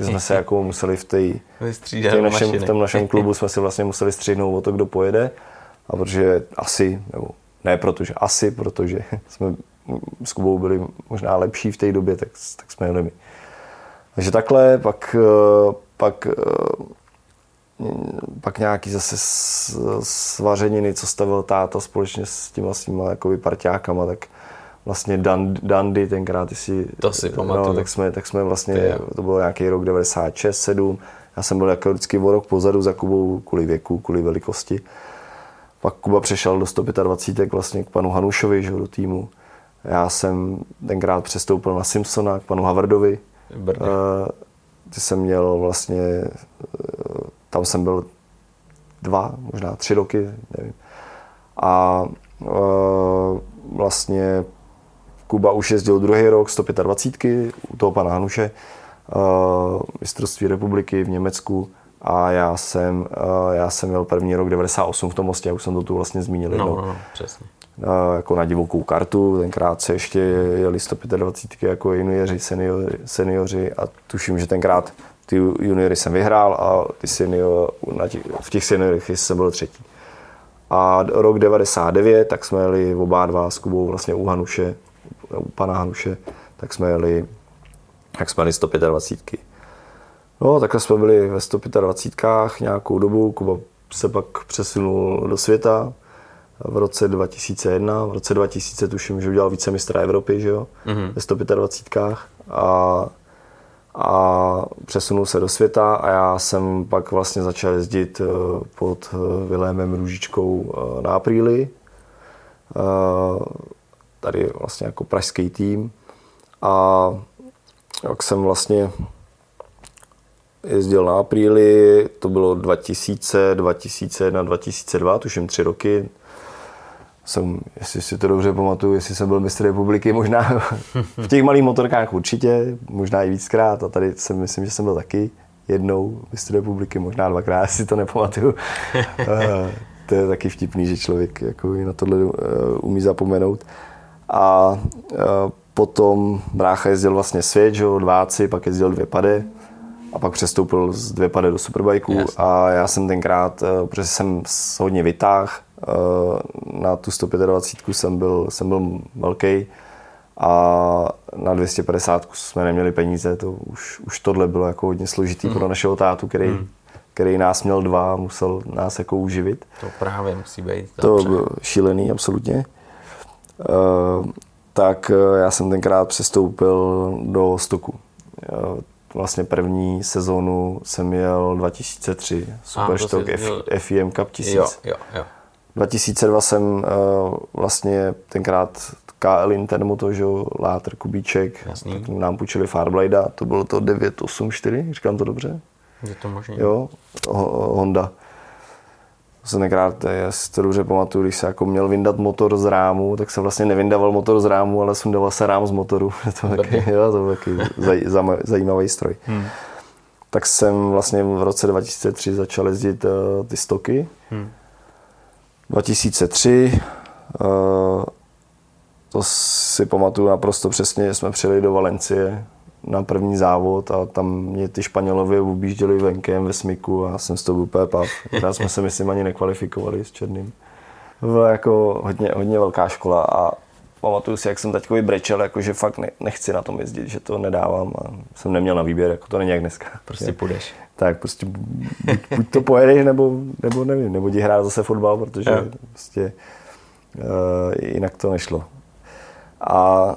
Jsme se jako museli v, tej, v, našem, v tom našem klubu jsme si vlastně museli střídnout o to, kdo pojede. A protože asi, nebo ne protože, asi protože jsme s Kubou byli možná lepší v té době, tak, tak jsme jeli my. Takže takhle, pak, pak, pak nějaký zase svařeniny, co stavil táta společně s těma s těma jakoby parťákama, tak vlastně Dan, Dandy tenkrát, si, to si pamatuju. No, tak jsme, tak jsme vlastně, Ty, to bylo nějaký rok devadesát šest sedm, já jsem byl jako vždycky o rok pozadu za Kubou kvůli věku, kvůli velikosti. Pak Kuba přešel do sto dvacet pět vlastně k panu Hanušovi, že, do týmu. Já jsem tenkrát přestoupil na Simpsona, k panu Havardovi. Brně. Ty jsem měl vlastně, tam jsem byl dva, možná tři roky, nevím. A vlastně Kuba už jezdil druhý rok sto dvacet pět u toho pana Hanuše, mistrovství republiky v Německu. A já jsem, já jsem měl první rok devadesát osm v tom Mostě, já už jsem to tu vlastně zmínil. No, no, no, přesně. Jako na divokou kartu, tenkrát se ještě jeli sto dvacet pět jako junioři, seniori, seniori a tuším, že tenkrát ty juniory jsem vyhrál a ty senior, v těch seniorech jsem byl třetí. A rok devadesát devět, tak jsme jeli oba dva s Kubou vlastně u Hanuše, u pana Hanuše, tak jsme jeli, tak jsme jeli sto dvacet pět. No, takhle jsme byli ve sto dvacet pět nějakou dobu, Kuba se pak přesunul do světa v roce dva tisíce jedna, v roce dva tisíce tuším, že udělal vicemistra Evropy, že jo, mm-hmm. ve sto dvacet pět a, a přesunul se do světa a já jsem pak vlastně začal jezdit pod Vilémem Růžičkou na Apríli, tady vlastně jako pražský tým a jak jsem vlastně jezdil na Apríli, to bylo dva tisíce, dva tisíce jedna, dva tisíce dva, tuším tři roky. Jsem, jestli si to dobře pamatuju, jestli jsem byl mistr republiky, možná v těch malých motorkách určitě, možná i víckrát a tady jsem, myslím, že jsem byl taky jednou mistr republiky, možná dvakrát, si to nepamatuju. To je taky vtipný, že člověk jako na tohle umí zapomenout. A potom brácha jezdil vlastně svět, že, dváci, pak jezdil dvě pady. A pak přestoupil z dvě pade do superbajku yes. A já jsem tenkrát, protože jsem hodně vytáhl, na tu sto dvacet pět jsem byl, jsem byl velký a na dvě stě padesát jsme neměli peníze, to už, už tohle bylo jako hodně složitý mm. pro našeho tátu, který, mm. který nás měl dva, musel nás jako uživit. To právě musí být. To bylo šílený, absolutně. Tak já jsem tenkrát přestoupil do Stoku. Vlastně první sezónu jsem jel dva tisíce tři Superstock F I M Cup tisíc. Jo, jo, jo. dva tisíce dva jsem uh, vlastně tenkrát K L Intermo, to, že Látr, Kubíček, tak nám půjčili Farblada, to bylo to devět osm čtyři, říkám to dobře? Je to možný. Jo, Honda. Jsem tenkrát, já si to dobře pamatuju, když se jako měl vyndat motor z rámu, tak se vlastně nevyndaval motor z rámu, ale sundával se rám z motoru. To byl taky, jo, to byl taky zaj, zajímavý stroj. Hmm. Tak jsem vlastně v roce dva tisíce tři začal jezdit uh, ty stoky. Hmm. dva tisíce tři, uh, to si pamatuju naprosto přesně, jsme přijeli do Valencie na první závod a tam mě ty Španělové objížděli venkem ve smyku a jsem z toho úplně pav. Akorát jsme se myslím ani nekvalifikovali s černým. To byla jako hodně, hodně velká škola a pamatuju si, jak jsem taťkový brečel, jakože fakt ne, nechci na tom jezdit, že to nedávám a jsem neměl na výběr, jako to není jak dneska. Prostě půjdeš. Tak prostě buď to pojedeš, nebo, nebo nevím, nebo ti hrát zase fotbal, protože yeah. prostě uh, jinak to nešlo. A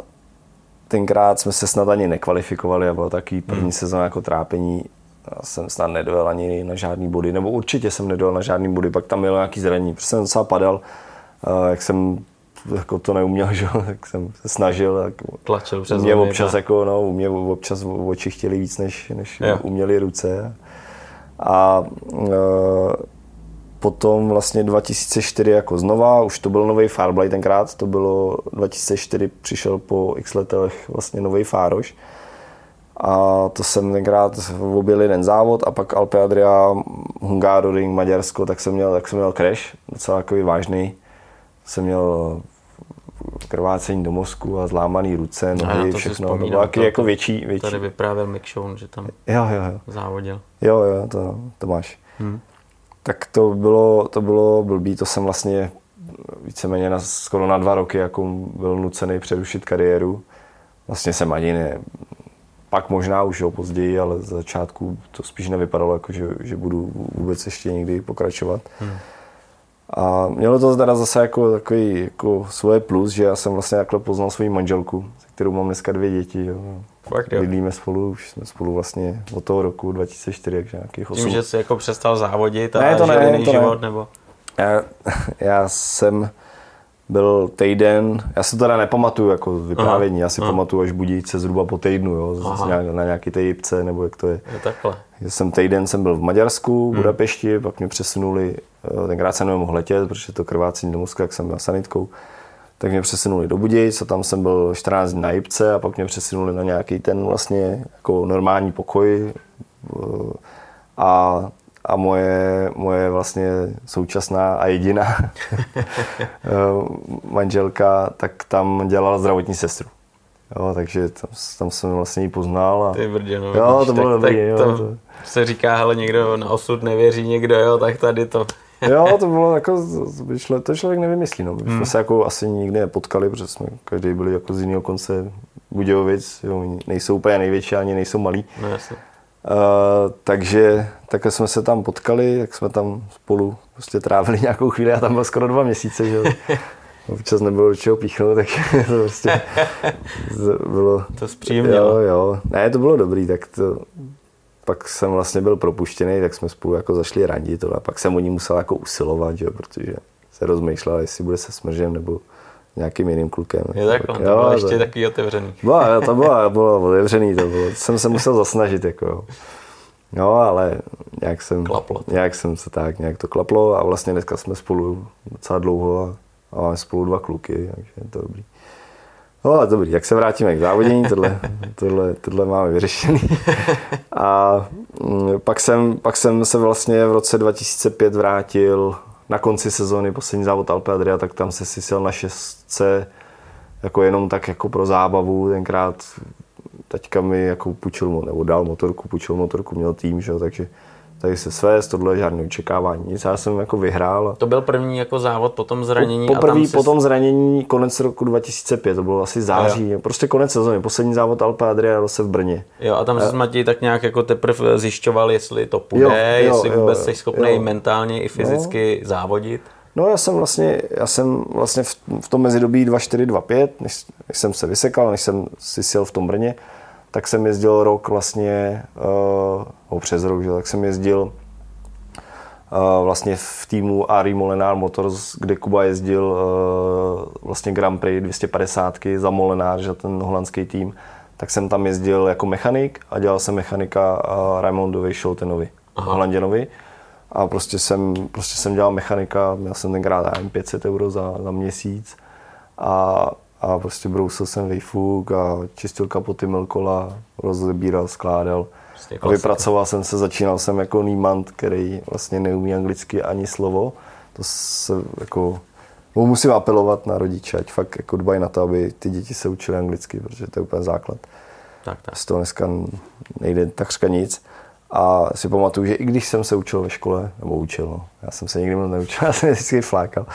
tenkrát jsme se snad ani nekvalifikovali a bylo takový první hmm. sezóna jako trápení. Já jsem snad nedojel ani na žádný body, nebo určitě jsem nedojel na žádný body, pak tam bylo nějaký zranění. Protože jsem docela padal, jak jsem jako to neuměl, že? Tak jsem se snažil. Tak tlačil přes mě občas, jako, no, u mě občas oči chtěli víc, než, než uměli ruce. A e, potom vlastně dva tisíce čtyři jako znova, už to byl nový Farblade tenkrát, to bylo dva tisíce čtyři, přišel po x letech vlastně nový Fároš. A to jsem tenkrát objel jeden závod a pak Alpe Adria, Hungaroring, Maďarsko, tak jsem měl, tak jsem měl crash, docela takový vážný. Jsem měl krvácení do mozku a zlámaný ruce, nohy, to všechno. To bylo jako větší, větší. Tady vyprávěl Mick Schoen, že tam jo, jo, jo. závodil. Jo, jo, to, to máš. Hmm. Tak to bylo, to bylo blbý, to jsem vlastně víceméně na, skoro na dva roky jako byl nucený přerušit kariéru. Vlastně jsem ani ne, pak možná už jo, později, ale z začátku to spíš nevypadalo, jako že, že budu vůbec ještě někdy pokračovat. Hmm. A mělo to teda zase jako takový jako svoje plus, že já jsem vlastně takhle poznal svou manželku, se kterou mám dneska dvě děti. Jo. Fakt, jo. Bydlíme spolu, už jsme spolu vlastně od toho roku dva tisíce čtyři, takže nějakých osm. Tím, že jsi jako přestal závodit a ne, to žil jiný ne, život? Ne. Nebo? Já, já jsem byl týden, já si to teda nepamatuju jako vyprávění, já si aha. pamatuju až budíc se zhruba po týdnu, jo, nějak, na nějaký té jipce, nebo jak to je. Je takhle. Já jsem týden jsem byl v Maďarsku, v hmm. Budapešti, pak mě přesunuli, tenkrát jsem nemohl letět, protože to krvácení do mozku, jak jsem byl sanitkou, tak mě přesunuli do Budějic a tam jsem byl čtrnáct dní na jipce a pak mě přesunuli na nějaký ten vlastně jako normální pokoj a A moje, moje vlastně současná a jediná manželka, tak tam dělala zdravotní sestru. Jo, takže tam, tam jsem vlastně ji poznal. A... Ty brdě, no, jo, to bylo tak, dobrý. Tak jo, to to... se říká, hele, někdo na osud nevěří, někdo, jo, tak tady to. Jo, to bylo jako, to člověk nevymyslí, no. My jsme hmm. se jako asi nikdy nepotkali, protože jsme každý byli jako z jiného konce Budějovic, jo, nejsou úplně největší, ani nejsou malí. No, jasně. Uh, takže takhle jsme se tam potkali, tak jsme tam spolu prostě trávili nějakou chvíli, já tam byl skoro dva měsíce, že občas nebylo do čeho píchnout, tak to prostě bylo... To zpříjemnilo. Jo, jo, ne, to bylo dobrý, tak to... Pak jsem vlastně byl propuštěný, tak jsme spolu jako zašli randit a pak jsem o ní musel jako usilovat, že? Protože se rozmýšlel, jestli bude se Smržem nebo nějakým jiným klukem. Je takhle, to bylo jo, ještě to... takový otevřený. Byla, to bylo, bylo otevřený, to bylo, jsem se musel zasnažit, jako jo, ale nějak jsem, nějak jsem se tak, nějak to klaplo a vlastně dneska jsme spolu docela dlouho a máme spolu dva kluky, takže je to dobrý. No ale dobrý, jak se vrátíme k závodění, tohle, tohle, tohle máme vyřešený. A m, pak, jsem, pak jsem se vlastně v roce dva tisíce pět vrátil na konci sezóny, poslední závod Alpe Adria, tak tam se si sjel na šestce jako jenom tak jako pro zábavu. Tenkrát taťka mi jako půjčil, nebo dal motorku, půjčil motorku, měl tým, že jo, takže tady se svést, tohle je žádné očekávání, nic, já jsem jako vyhrál. To byl první jako závod po tom zranění? Po, po první po tom zranění konec roku dva tisíce pět, to bylo asi září, prostě konec sezóny, poslední závod Alpe Adria se v Brně. Jo a tam se s Matěj tak nějak jako teprve zjišťoval, jestli to půjde, jo, jo, jestli jo, vůbec jsi schopný jo. mentálně i fyzicky jo. závodit. No já jsem vlastně, já jsem vlastně v, v tom mezidobí dva čtyři dva pět, než, než jsem se vysekal, než jsem si sjel v tom Brně, tak jsem jezdil rok vlastně, uh, přes rok, že? Tak jsem jezdil uh, vlastně v týmu Ari Molinár Motors, kde Kuba jezdil uh, vlastně Grand Prix dvě stě padesát za Molinár, že ten holandský tým, tak jsem tam jezdil jako mechanik a dělal jsem mechanika uh, Raimondovi Scholtenovi, Holanděnovi. A prostě jsem, prostě jsem dělal mechanika, měl jsem tenkrát pět set euro za, za měsíc a a prostě brousil jsem vejfuk a čistil kapoty, myl kola, rozebíral, skládal. A vypracoval jsem se, začínal jsem jako nímant, který vlastně neumí anglicky ani slovo. To se jako, no, musím apelovat na rodiče, ať fakt jako dbají na to, aby ty děti se učily anglicky, protože to je úplně základ. Tak, tak. Z toho dneska nejde takřka nic. A si pamatuju, že i když jsem se učil ve škole, nebo učil, no, já jsem se nikdy neučil, já jsem vždycky flákal.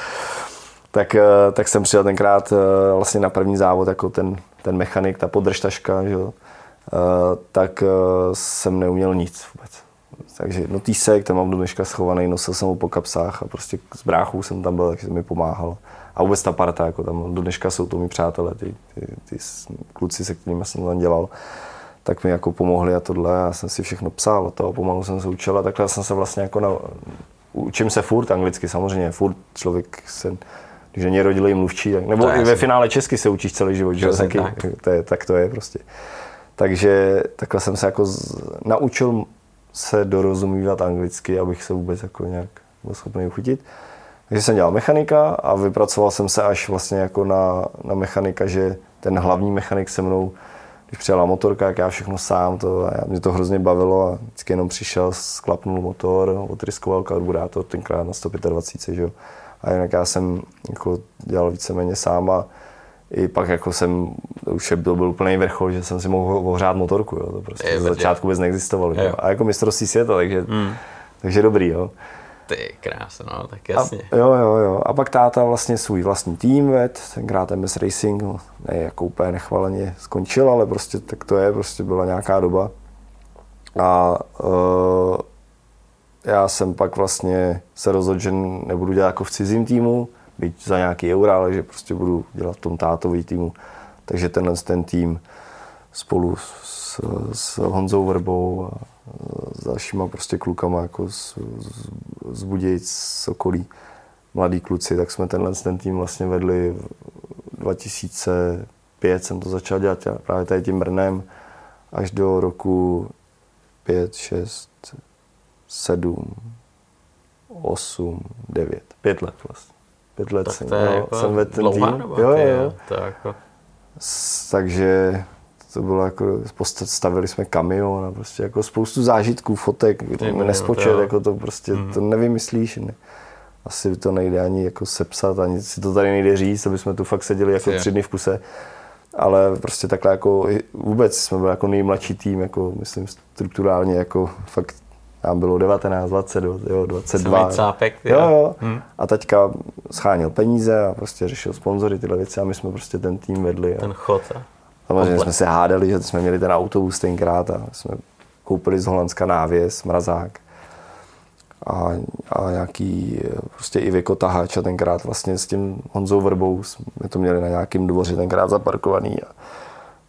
Tak, tak jsem přijel tenkrát vlastně na první závod jako ten, ten mechanik, ta podržtaška, že jo, tak jsem neuměl nic vůbec. Takže no týsek, ten mám do dneška schovaný, nosil jsem ho po kapsách a prostě s bráchou jsem tam byl, takže mi pomáhal. A vůbec ta parta, jako tam do dneška jsou to mý přátelé, ty, ty, ty kluci, se kterými jsem tam dělal, tak mi jako pomohli a tohle, já jsem si všechno psal a to a pomalu jsem se učil a takhle jsem se vlastně jako na, učím se furt anglicky samozřejmě, furt člověk se když není rodilý mluvčí, tak, nebo i ve finále česky se učíš celý život, že? Taky, tak. To je, tak to je prostě. Takže takhle jsem se jako z, naučil se dorozumívat anglicky, abych se vůbec jako nějak byl schopný uchytit. Takže jsem dělal mechanika a vypracoval jsem se až vlastně jako na, na mechanika, že ten hlavní mechanik se mnou, když přijela motorka, jak já všechno sám, to, já, mě to hrozně bavilo a vždycky jenom přišel, sklapnul motor, otryskoval karburátor, tenkrát na sto dvacet pět, že jo. A jinak já jsem jako dělal víceméně sám a i pak jako jsem, už je, to byl úplný vrchol, že jsem si mohl ohřát motorku, jo, to prostě je, ze začátku vůbec neexistovalo. Jo. Jo. A jako mistrovství světa, takže, mm. takže dobrý, jo. Ty krásno, no, tak jasně. A, jo, jo, jo. A pak táta vlastně svůj vlastní tým ved, tenkrát M S Racing, no, ne, jako úplně nechvaleně skončil, ale prostě tak to je, prostě byla nějaká doba. A uh, já jsem pak vlastně se rozhodl, že nebudu dělat jako v cizím týmu, byť za nějaký eura, ale že prostě budu dělat v tom tátový týmu. Takže tenhle ten tým spolu s, s Honzou Vrbou a s dalšíma prostě klukama jako z, z, z Budějic, z okolí, mladí kluci, tak jsme tenhle ten tým vlastně vedli. V dva tisíce pět jsem to začal dělat právě tady tím Brnem až do roku pět, šest, sedm, osm, devět. Pět let vlastně. Pět let jsem, jako jsem vedl ten tým. Doba, jo, jo. To jako... S, takže to bylo jako, stavili jsme kamion a prostě jako spoustu zážitků, fotek, nespočet, jako to prostě, mm. to nevymyslíš. Ne. Asi to nejde ani jako sepsat, ani si to tady nejde říct, aby jsme tu fakt seděli jako je. tři dny v kuse. Ale prostě takhle jako vůbec jsme byli jako nejmladší tým, jako myslím strukturálně, jako fakt nám bylo devatenáct, dvacet, jo, dvacet dva. Cápek, jo, jo. Hmm. A taťka scháněl peníze a prostě řešil sponzory, tyhle věci a my jsme prostě ten tým vedli. Ten chod. Samozřejmě jsme se hádali, že jsme měli ten autobus tenkrát a jsme koupili z Holandska návěs, mrazák a, a nějaký prostě i vykotahač a tenkrát vlastně s tím Honzou Vrbou jsme to měli na nějakém dvoře tenkrát zaparkovaný a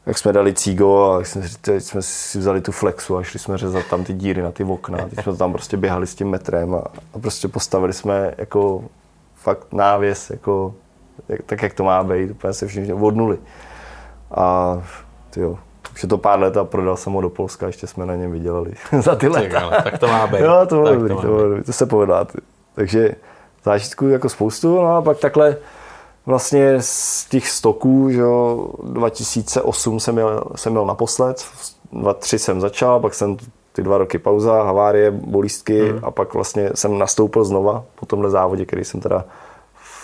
jak jsme dali cígo a jak jsme si vzali tu flexu a šli jsme řezat tam ty díry na ty okna, teď jsme tam prostě běhali s tím metrem a, a prostě postavili jsme jako fakt návěs, jako jak, tak jak to má být, úplně se všichni od nuly. A tyjo, už je to pár let a prodal jsem ho do Polska, ještě jsme na něm vydělali za ty leta. Tyka, tak to má být. No, to, tak dobrý, to, má dobrý. To se povedlo. Takže zážitků jako spoustu, no a pak takhle vlastně z těch stoků, že jo, dva tisíce osm jsem jel, jsem jel naposled, dva tisíce tři jsem začal, pak jsem ty dva roky pauza, havárie, bolístky mm. a pak vlastně jsem nastoupil znova po tomhle závodě, který jsem teda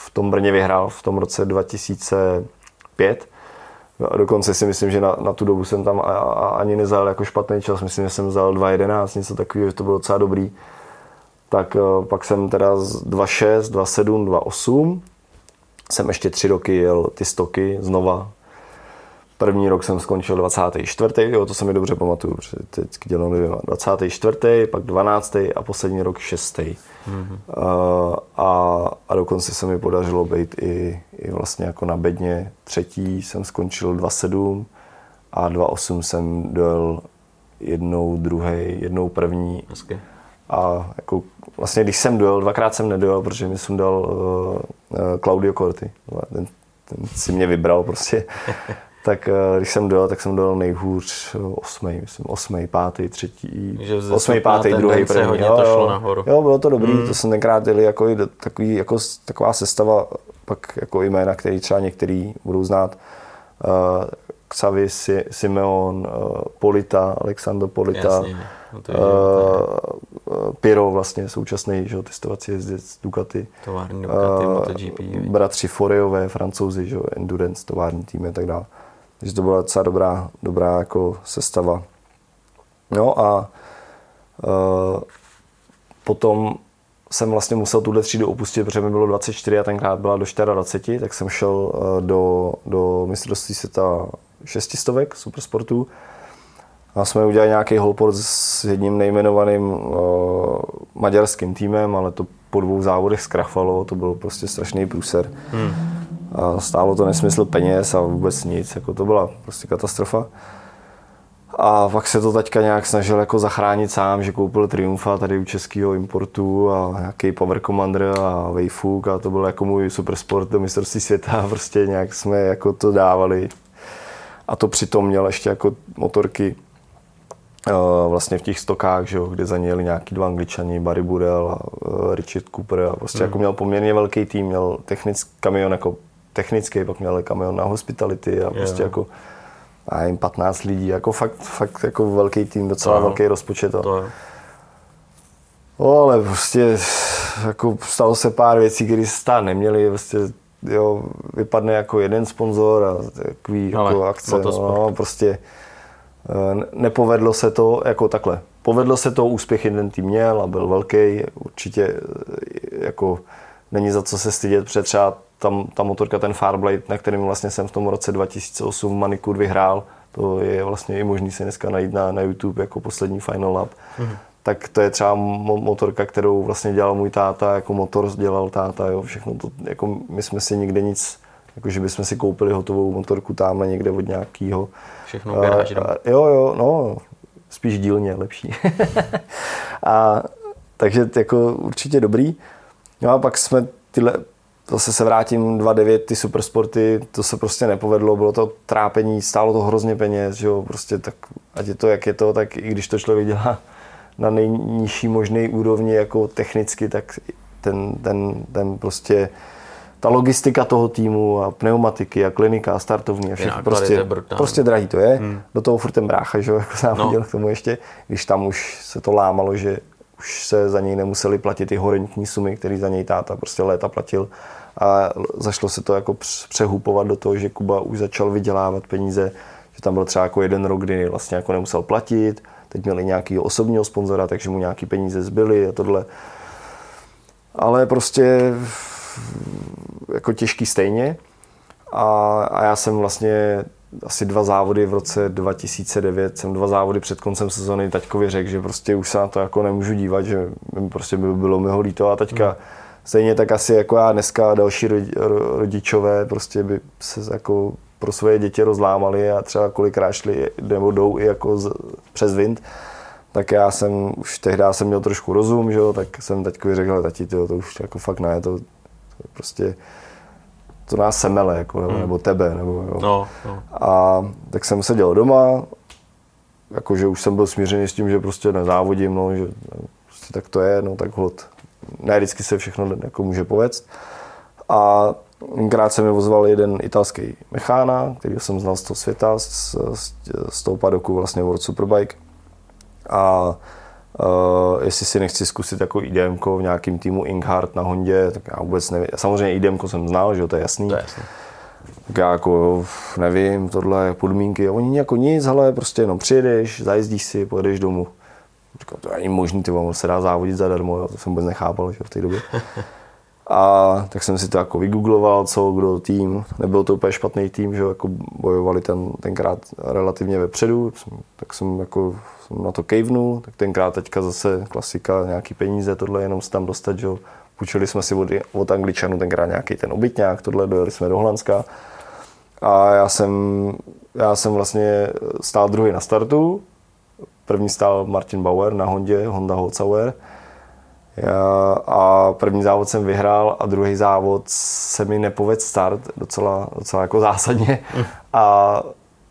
v tom Brně vyhrál v tom roce dva tisíce pět. Dokonce si myslím, že na, na tu dobu jsem tam a, a ani nezajel jako špatný čas, myslím, že jsem zajel dva jedenáct, něco takového, že to bylo docela dobrý. Tak uh, pak jsem teda z dva šest, dva sedm, dva osm, jsem ještě tři roky jel ty stoky znova. První rok jsem skončil dvacátý čtvrtý, jo, to se mi dobře pamatuju, protože teď dělám nevím, dvacátý čtvrtý, pak dvanáctý a poslední rok šestý. Mm-hmm. Uh, a, a dokonce se mi podařilo být i, i vlastně jako na bedně třetí, jsem skončil dva sedm a dva osm jsem dojel jednou druhej, jednou první. Hezky. A jako vlastně když jsem dojel, dvakrát jsem nedojel, protože mi jsem dal uh, uh, Claudio Corti, ten, ten si mě vybral prostě. Tak když jsem dojel, tak jsem dojel nejhůř osmej, myslím, osmej, pátý, třetí, osmej, pátý, druhý, první. Jo, to šlo nahoru. Jo, bylo to dobrý, mm. to jsem tenkrát jeli jako, takový, jako taková sestava, pak jako jména, který třeba některý budou znát. Uh, Xavi si, Simeon, uh, Polita, Alexandro Polita, jasně, no to je, uh, Piro vlastně současný, že, testovací jezdec Ducati, tovární Ducati, uh, MotoGP, bratři Foreové, Francouzi, že, endurance, tovární týmy a tak dále. Takže to byla docela dobrá, dobrá jako sestava. No a uh, potom jsem vlastně musel tuhle třídu opustit, protože mi bylo dvacet čtyři a tenkrát byla do dvacet čtyři, tak jsem šel uh, do, do mistrovství světa šestistovek supersportů. A jsme udělali nějaký holport s jedním nejmenovaným uh, maďarským týmem, ale to po dvou závodech zkrachvalo, to byl prostě strašný průser. Hmm. A stálo to nesmysl peněz a vůbec nic, jako to byla prostě katastrofa. A pak se to taťka nějak snažil jako zachránit sám, že koupil Triumfa tady u českého importu a nějaký Power Commander a Wayfuk a to byl jako můj supersport do mistrovství světa, prostě nějak jsme jako to dávali. A to přitom měl ještě jako motorky vlastně v těch stokách, že jo, kde za ně jeli nějaký dva Angličani, Barry Burrell a Richard Cooper a prostě mm. jako měl poměrně velký tým, měl technický kamion jako technický, pak měl kamion na hospitality a prostě yeah. jako a jim patnáct lidí, jako fakt, fakt jako velký tým, docela to velký rozpočet. A... No, ale prostě jako stalo se pár věcí, které stát neměli, prostě jo, vypadne jako jeden sponzor a takový jako akce. No, prostě nepovedlo se to jako takhle. Povedlo se to, úspěch jeden tým měl a byl velký. Určitě jako není za co se stydět, protože třeba tam, ta motorka, ten Farblade, na kterém vlastně jsem v tom roce dva tisíce osm v Manicourt vyhrál, to je vlastně i možný se dneska najít na, na YouTube jako poslední Final Lap. Mhm. Tak to je třeba motorka, kterou vlastně dělal můj táta, jako motor dělal táta, jo, všechno to, jako my jsme si nikde nic, jako že bychom si koupili hotovou motorku tamhle někde od nějakýho. Všechno v garáži. Jo, jo, no, spíš dílně, lepší. A takže jako určitě dobrý. No a pak jsme tyhle, zase se vrátím, dva devět, ty supersporty, to se prostě nepovedlo, bylo to trápení, stálo to hrozně peněz, že jo, prostě tak, ať je to, jak je to, tak i když to člověk dělá na nejnižší možné úrovni jako technicky, tak ten, ten, ten prostě ta logistika toho týmu a pneumatiky a klinika a startovní a všechno prostě, prostě drahý to je. Hmm. Do toho furt ten brácha, že jo, jako závodil no. K tomu ještě, když tam už se to lámalo, že už se za něj nemuseli platit ty horentní sumy, které za něj táta prostě léta platil a zašlo se to jako přehupovat do toho, že Kuba už začal vydělávat peníze, že tam byl třeba jako jeden rok, kdy vlastně jako nemusel platit. Teď měli nějakého osobního sponzora, takže mu nějaké peníze zbyly a tohle. Ale prostě jako těžký stejně. A, a já jsem vlastně asi dva závody v roce dva tisíce devět, jsem dva závody před koncem sezony taťkovi řekl, že prostě už se na to jako nemůžu dívat, že prostě by bylo mi ho líto a taťka hmm. stejně tak asi jako já dneska další rodičové prostě by se jako pro svoje děti rozlámali a třeba kolikrát šli nebo jdou i jako z, přes vind, tak já jsem už tehdy jsem měl trošku rozum, že jo, tak jsem taťkovi řekl, tati, tyjo, to už jako fakt ne, to, to prostě to nás semele, jako, nebo, hmm. nebo tebe, nebo jo. No, no. A tak jsem seděl doma, jakože už jsem byl smířený s tím, že prostě nezávodím, no, že prostě tak to je, no tak hod. Ne, vždycky se všechno jako může povést. A tenkrát se mi ozval jeden italský mechána, kterýho jsem znal z toho světa, z, z, z toho padoku vlastně World Superbike. A uh, jestli si nechci zkusit jako IDMko v nějakém týmu Inghart na Hondě, tak já vůbec nevím. Samozřejmě IDMko jsem znal, že jo, to je jasný. To je jasný. Tak já jako nevím, tohle podmínky, oni jako nic, hele, prostě jenom přijedeš, zajezdíš si, pojedeš domů. Říkám, to není možný, ty se dá závodit zadarmo, jo, to jsem vůbec nechápal, že v té době. A tak jsem si to jako vygoogloval, co, kdo, tým. Nebyl to úplně špatný tým, že jako bojovali ten, tenkrát relativně vepředu, tak jsem jako jsem na to kejvnul, tak tenkrát teďka zase klasika, nějaký peníze, tohle jenom se tam dostat, že jo. Půjčili jsme si od, od Angličanů tenkrát nějaký ten obytňák, tohle, dojeli jsme do Holandska. A já jsem, já jsem vlastně stál druhý na startu, první stál Martin Bauer na Hondě, Honda Holzhauer. Já, a první závod jsem vyhrál a druhý závod se mi nepovedl start docela, docela jako zásadně mm. a,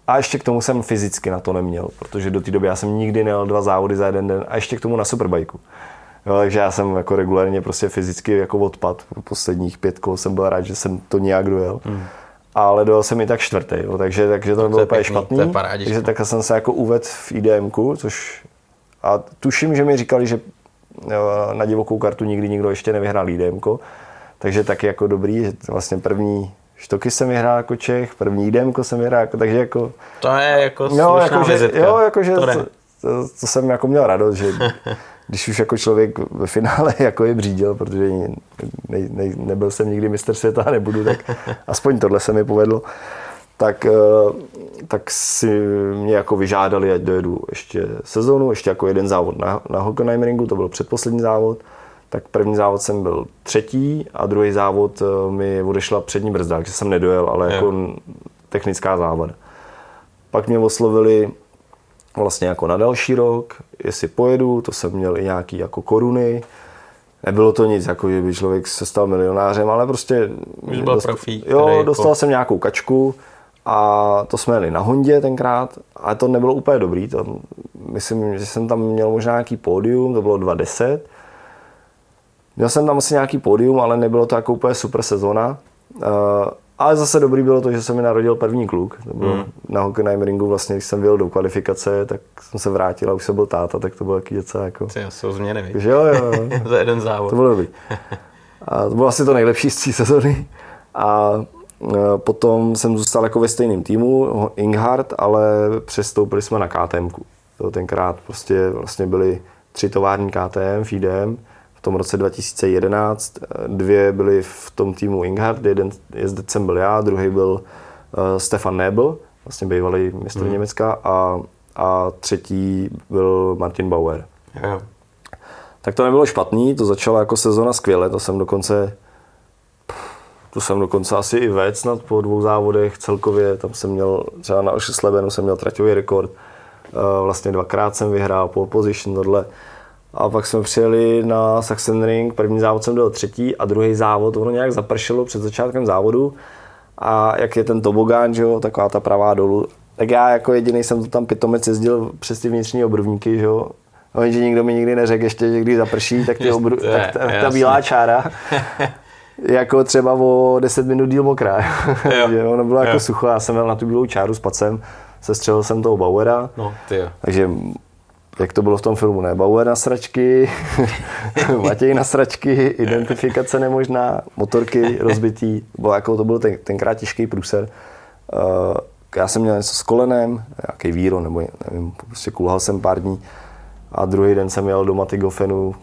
a ještě k tomu jsem fyzicky na to neměl, protože do té doby já jsem nikdy nejel dva závody za jeden den a ještě k tomu na superbajku. Jo, takže já jsem jako regulárně prostě fyzicky jako odpad, posledních pět kol jsem byl rád, že jsem to nějak dojel. Mm. Ale dojel jsem i tak čtvrtý, jo, takže, takže to nebylo úplně špatný, takže takhle jsem se jako uvedl v IDMku, což a tuším, že mi říkali, že na divokou kartu nikdy nikdo ještě nevyhrál IDMko, takže taky jako dobrý, že vlastně první štoky jsem vyhrál jako Čech, první IDMko jsem vyhrál, jako, takže jako... To je jako slušná jako, vizitka. Jo, jakože to, to, to, to jsem jako měl radost, že když už jako člověk ve finále jako je břídil, protože ne, ne, ne, nebyl jsem nikdy mistr světa a nebudu, tak aspoň tohle se mi povedlo, tak, tak si mě jako vyžádali, ať dojedu ještě sezónu, ještě jako jeden závod na, na Hockenheimringu, to byl předposlední závod, tak první závod jsem byl třetí a druhý závod mi odešla přední brzda, takže jsem nedojel, ale jako je. Technická závada. Pak mě oslovili vlastně jako na další rok, jestli pojedu, to jsem měl i nějaký jako koruny. Nebylo to nic, jako že by člověk se stal milionářem, ale prostě už byl dostal, profí, jo, dostal jsem nějakou kačku. A to jsme jeli na Hondě tenkrát, ale to nebylo úplně dobrý. To, myslím, že jsem tam měl možná nějaký pódium, to bylo dva deset. Měl jsem tam asi nějaký pódium, ale nebylo to jako úplně super sezona. Uh, ale zase dobrý bylo to, že se mi narodil první kluk. To bylo hmm. na Hockenheimringu vlastně, když jsem vyjel do kvalifikace, tak jsem se vrátil a už jsem byl táta, tak to bylo taky něco jako... Ty jsou změny, víš? Jo, jo. Za jeden závod. To bylo dobrý. A to bylo asi to nejlepší z tří sezony. a potom jsem zůstal jako ve stejném týmu, Inghard, ale přestoupili jsme na KTMku. To tenkrát prostě vlastně byly tři tovární K T M, F I D E M, v tom roce dva tisíce jedenáct, dvě byly v tom týmu Inghard, jeden jezdecem byl já, druhý byl uh, Stefan Nebel, vlastně bývalý mistr hmm. Německa, a, a třetí byl Martin Bauer. Yeah. Tak to nebylo špatný, to začala jako sezona skvěle, to jsem dokonce to jsem dokonce asi i vedl snad po dvou závodech celkově, tam jsem měl třeba na Ošeslebenu jsem měl traťový rekord, vlastně dvakrát jsem vyhrál pole position, tohle. A pak jsme přijeli na Sachsenring, první závod jsem byl třetí a druhý závod, ono nějak zapršelo před začátkem závodu a jak je ten tobogán, že jo, taková ta pravá dolů, tak já jako jediný jsem to tam pitomec jezdil přes ty vnitřní obrubníky, že jo. No, že nikdo mi nikdy neřekl ještě, že když zaprší, tak, ty obru, tak ta, ta bílá čára jako třeba o deset minut díl mokrá. Ono bylo jo. jako sucho, já jsem jel na tu bílou čáru s pacem, sestřelil jsem toho Bauera, no, takže jak to bylo v tom filmu, ne? Bauer na sračky, Matěj na sračky, identifikace nemožná, motorky rozbitý, bylo jako to byl ten, tenkrát těžký průser. Uh, já jsem měl něco s kolenem, nějaký víro, nebo nevím, prostě kulhal jsem pár dní. A druhý den jsem jel do Matygofenu k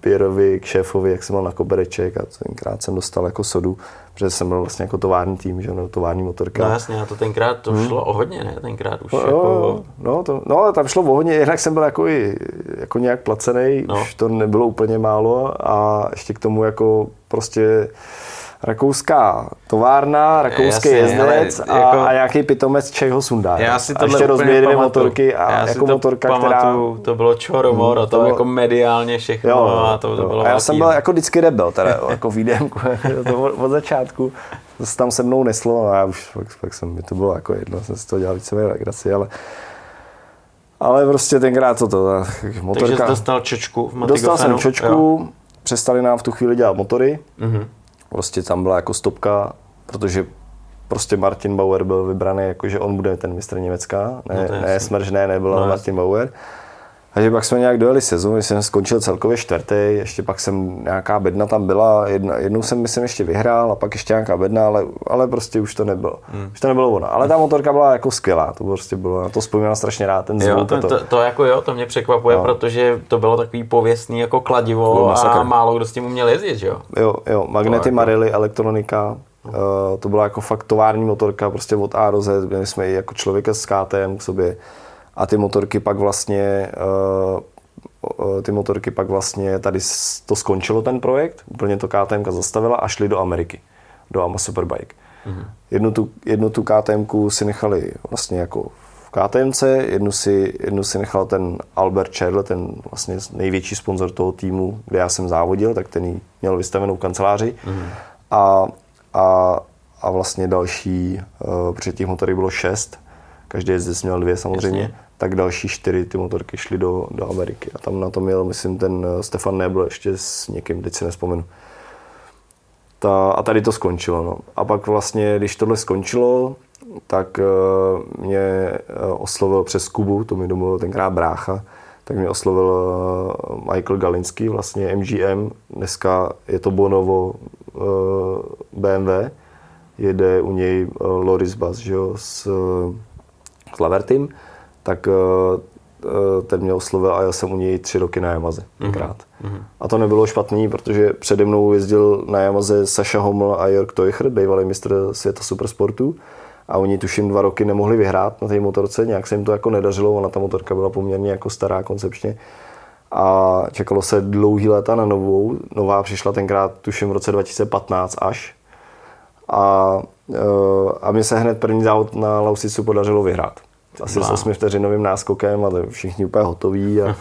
Pierovi, k šéfovi, jak jsem měl na kobereček a tenkrát jsem dostal jako sodu, protože jsem byl vlastně jako tovární tým, že no, tovární motorka. No jasně, a to tenkrát to šlo hmm. o hodně, ne? Tenkrát už no, jako... No, to, no, tam šlo o hodně, jednak jsem byl jako, i, jako nějak placený, no. Už to nebylo úplně málo a ještě k tomu jako prostě... Rakouská továrna, rakouský jasně, jezdec a, jako, a nějaký pitomec Čech ho sundá. Já si tohle a ještě rozběrné motorky a já jako motorka, pamatuju, která... to bylo čoromor, hmm, to bylo jako mediálně všechno. Jo, a, to, to bylo a já velký. Jsem byl jako vždycky rebel, teda jako v IDMku, od začátku. Zase tam se mnou neslo a já už fakt, fakt jsem, mi to bylo jako jedno, jsem si to dělal víceméně legraci, ale... Ale prostě tenkrát toto, ta motorka... Takže jsi dostal čočku v Matygofenu. Dostal jsem čočku, jo. Přestali nám v tu chvíli dělat motory. Mm-hmm. Prostě tam byla jako stopka, protože prostě Martin Bauer byl vybraný, jakože on bude ten mistr Německa, ne, no ne smržné, nebyl no Martin Bauer. Takže pak jsme nějak dojeli sezonu, jsem skončil celkově čtvrtý, ještě pak jsem nějaká bedna tam byla, jedna, jednou jsem myslím ještě vyhrál a pak ještě nějaká bedna, ale, ale prostě už to nebylo, hmm. už to nebylo ono. Ale ta motorka byla jako skvělá, to prostě bylo, na to vzpomínám strašně rád, ten zvuk. To, to, to jako jo, to mě překvapuje, no. Protože to bylo takový pověstný jako kladivo a málo kdo s tím uměl jezdit, že jo? Jo, jo, magnety, jako... Marily, elektronika. Uh, to byla jako fakt tovární motorka, prostě od A do Z, měli jsme i jako člověka s K T M k sobě. A ty motorky pak vlastně, uh, ty motorky pak vlastně, tady to skončilo ten projekt, úplně to K T M ka zastavila a šli do Ameriky, do A M A Superbike. Mm-hmm. Jednu tu, jednu tu K T M ku si nechali vlastně jako v K T M ce, jednu si, jednu si nechal ten Albert Scherle, ten vlastně největší sponzor toho týmu, kde já jsem závodil, tak ten jí měl vystavenou kanceláři. Mm-hmm. A, a, a vlastně další, uh, protože těch motorek bylo šest, každý jezdec měl dvě samozřejmě. Jasně. Tak další čtyři ty motorky šly do, do Ameriky a tam na tom jel, myslím, ten Stefan Nebel ještě s někým, teď si nespomenu. Ta, a tady to skončilo. No. A pak vlastně, když tohle skončilo, tak uh, mě oslovil přes Kubu, to mi domluvil tenkrát brácha, tak mě oslovil uh, Michael Galinský, vlastně M G M, dneska je to Bonovo uh, B M W, jede u něj uh, Loris Bas, že jo, s uh, Lavertym, tak uh, ten mě oslovil a jel jsem u něj tři roky na Yamaze. Tenkrát. Mm-hmm. A to nebylo špatný, protože přede mnou jezdil na Yamaze Saša Homl a Jörg Teuchert, bývalý mistr světa supersportu. A oni tuším dva roky nemohli vyhrát na té motorce, nějak se jim to jako nedařilo, ona ta motorka byla poměrně jako stará koncepčně. A čekalo se dlouhý léta na novou, nová přišla tenkrát tuším v roce dva tisíce patnáct až. A, uh, a mě se hned první závod na Lausicu podařilo vyhrát. Asi s osmivteřinovým náskokem a všichni úplně hotoví. A,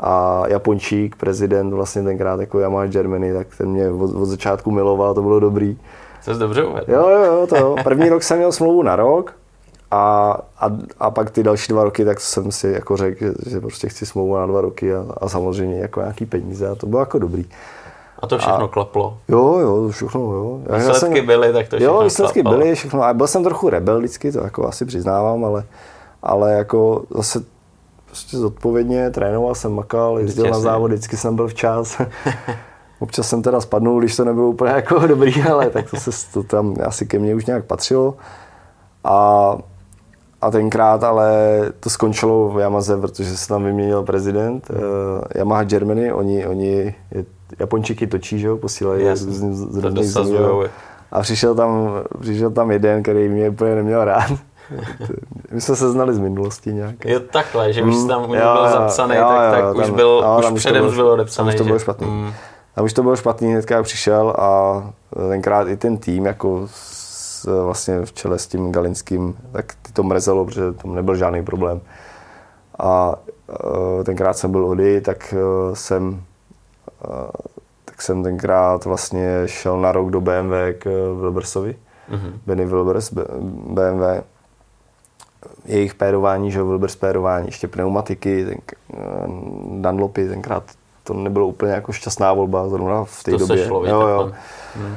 a Japončík, prezident vlastně tenkrát jako Yamaha Germany, tak ten mě od, od začátku miloval, to bylo dobrý. To jsi dobře uvedl. Jo, jo, to. První rok jsem měl smlouvu na rok a, a, a pak ty další dva roky, tak jsem si jako řekl, že, že prostě chci smlouvu na dva roky a, a samozřejmě jako nějaký peníze a to bylo jako dobrý. A to všechno a, klaplo. Jo, jo, všechno, jo. Já výsledky jsem, byly, tak to všechno klaplo. Jo, výsledky klapalo. byly, všechno. A byl jsem trochu rebel vždycky, to jako asi přiznávám, ale Ale jako zase prostě zodpovědně, trénoval jsem, makal, jezdil na závod, vždycky jsem byl včas. Občas jsem teda spadnul, když to nebylo úplně jako dobrý, ale tak to se to tam asi ke mně už nějak patřilo. A, a tenkrát ale to skončilo v Yamaze, protože se tam vyměnil prezident uh, Yamaha Germany, oni, oni Japončíky točí, že jo, posílají yes, z, z, z různých zemí. A přišel tam, přišel tam jeden, který mě úplně neměl rád. My jsme se znali z minulosti nějak. Jo, takhle, že už jsi tam mm, jo, byl zapsaný, jo, tak, tak jo, už, tam, byl, jo, už předem už bylo odepsaný. Tam už to bylo špatný. Mm. Tam už to bylo špatný, hnedka přišel a tenkrát i ten tým jako s, vlastně v čele s tím Galinským, tak ty to mrzelo, protože tam nebyl žádný problém. A tenkrát jsem byl O D I, tak jsem tak jsem tenkrát vlastně šel na rok do B M W k Wilbersovi, mm-hmm. Benny Wilbers, B M W. Jejich pérování, že Wilbers pérování, ještě pneumatiky, ten, Dunlopy, tenkrát to nebylo úplně jako šťastná volba zrovna v té to době. Šlo, jo, jo. Hmm.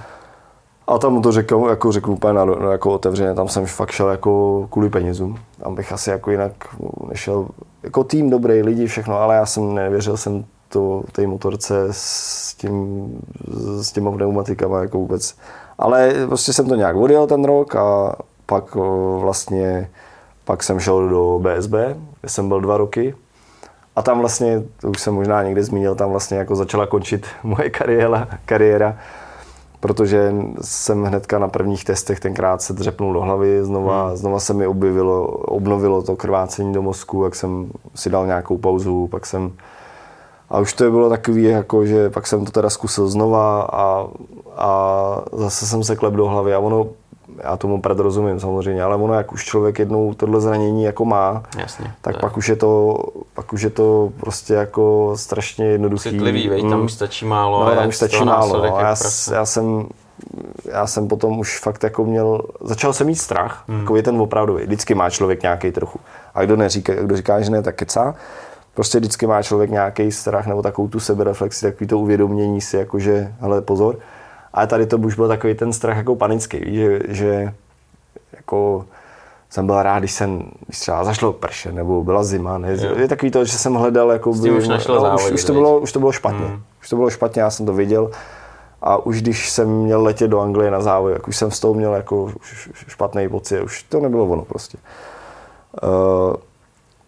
A tam to řekl, jako řeknu úplně na, jako otevřeně, tam jsem fakt šel jako kvůli penězům. Tam bych asi jako jinak nešel, jako tým dobrý, lidi, všechno, ale já jsem nevěřil jsem to, té motorce s tím, s těma pneumatikama jako vůbec. Ale prostě jsem to nějak odjel ten rok a pak vlastně Pak jsem šel do B S B, kde jsem byl dva roky a tam vlastně, to už jsem možná někde zmínil, tam vlastně jako začala končit moje kariéra, kariéra protože jsem hnedka na prvních testech tenkrát se dřepnul do hlavy, znova, hmm. znova se mi objevilo, obnovilo to krvácení do mozku, jak jsem si dal nějakou pauzu, pak jsem, a už to bylo takový, jako, že pak jsem to teda zkusil znova a, a zase jsem se klep do hlavy a ono, já tomu rozumím samozřejmě, ale ono, jak už člověk jednou tohle zranění jako má, jasně, tak, tak pak už je to, pak už je to prostě jako strašně jednoduchý. Citlivý, vej, tam už stačí málo. No, tam už stačí málo. No. Já, já, jsem, já jsem potom už fakt jako měl, začal jsem mít strach, hmm. takový ten opravdový, vždycky má člověk nějaký trochu. A kdo neříká, kdo říká, že ne, tak kecá. Prostě vždycky má člověk nějaký strach nebo takovou tu sebereflexi, takový to uvědomění si, jakože, hele, pozor. Ale tady to už byl takový ten strach jako panický, že, že jako jsem byl rád, když jsem když třeba zašlo prše, nebo byla zima, ne? Je takový to, že jsem hledal, jako by, už, no, závodit, už, už, to bylo, už to bylo špatně, hmm. už to bylo špatně, já jsem to viděl a už když jsem měl letět do Anglie na závod, tak už jsem z toho měl jako špatný pocit, už to nebylo ono prostě. Uh,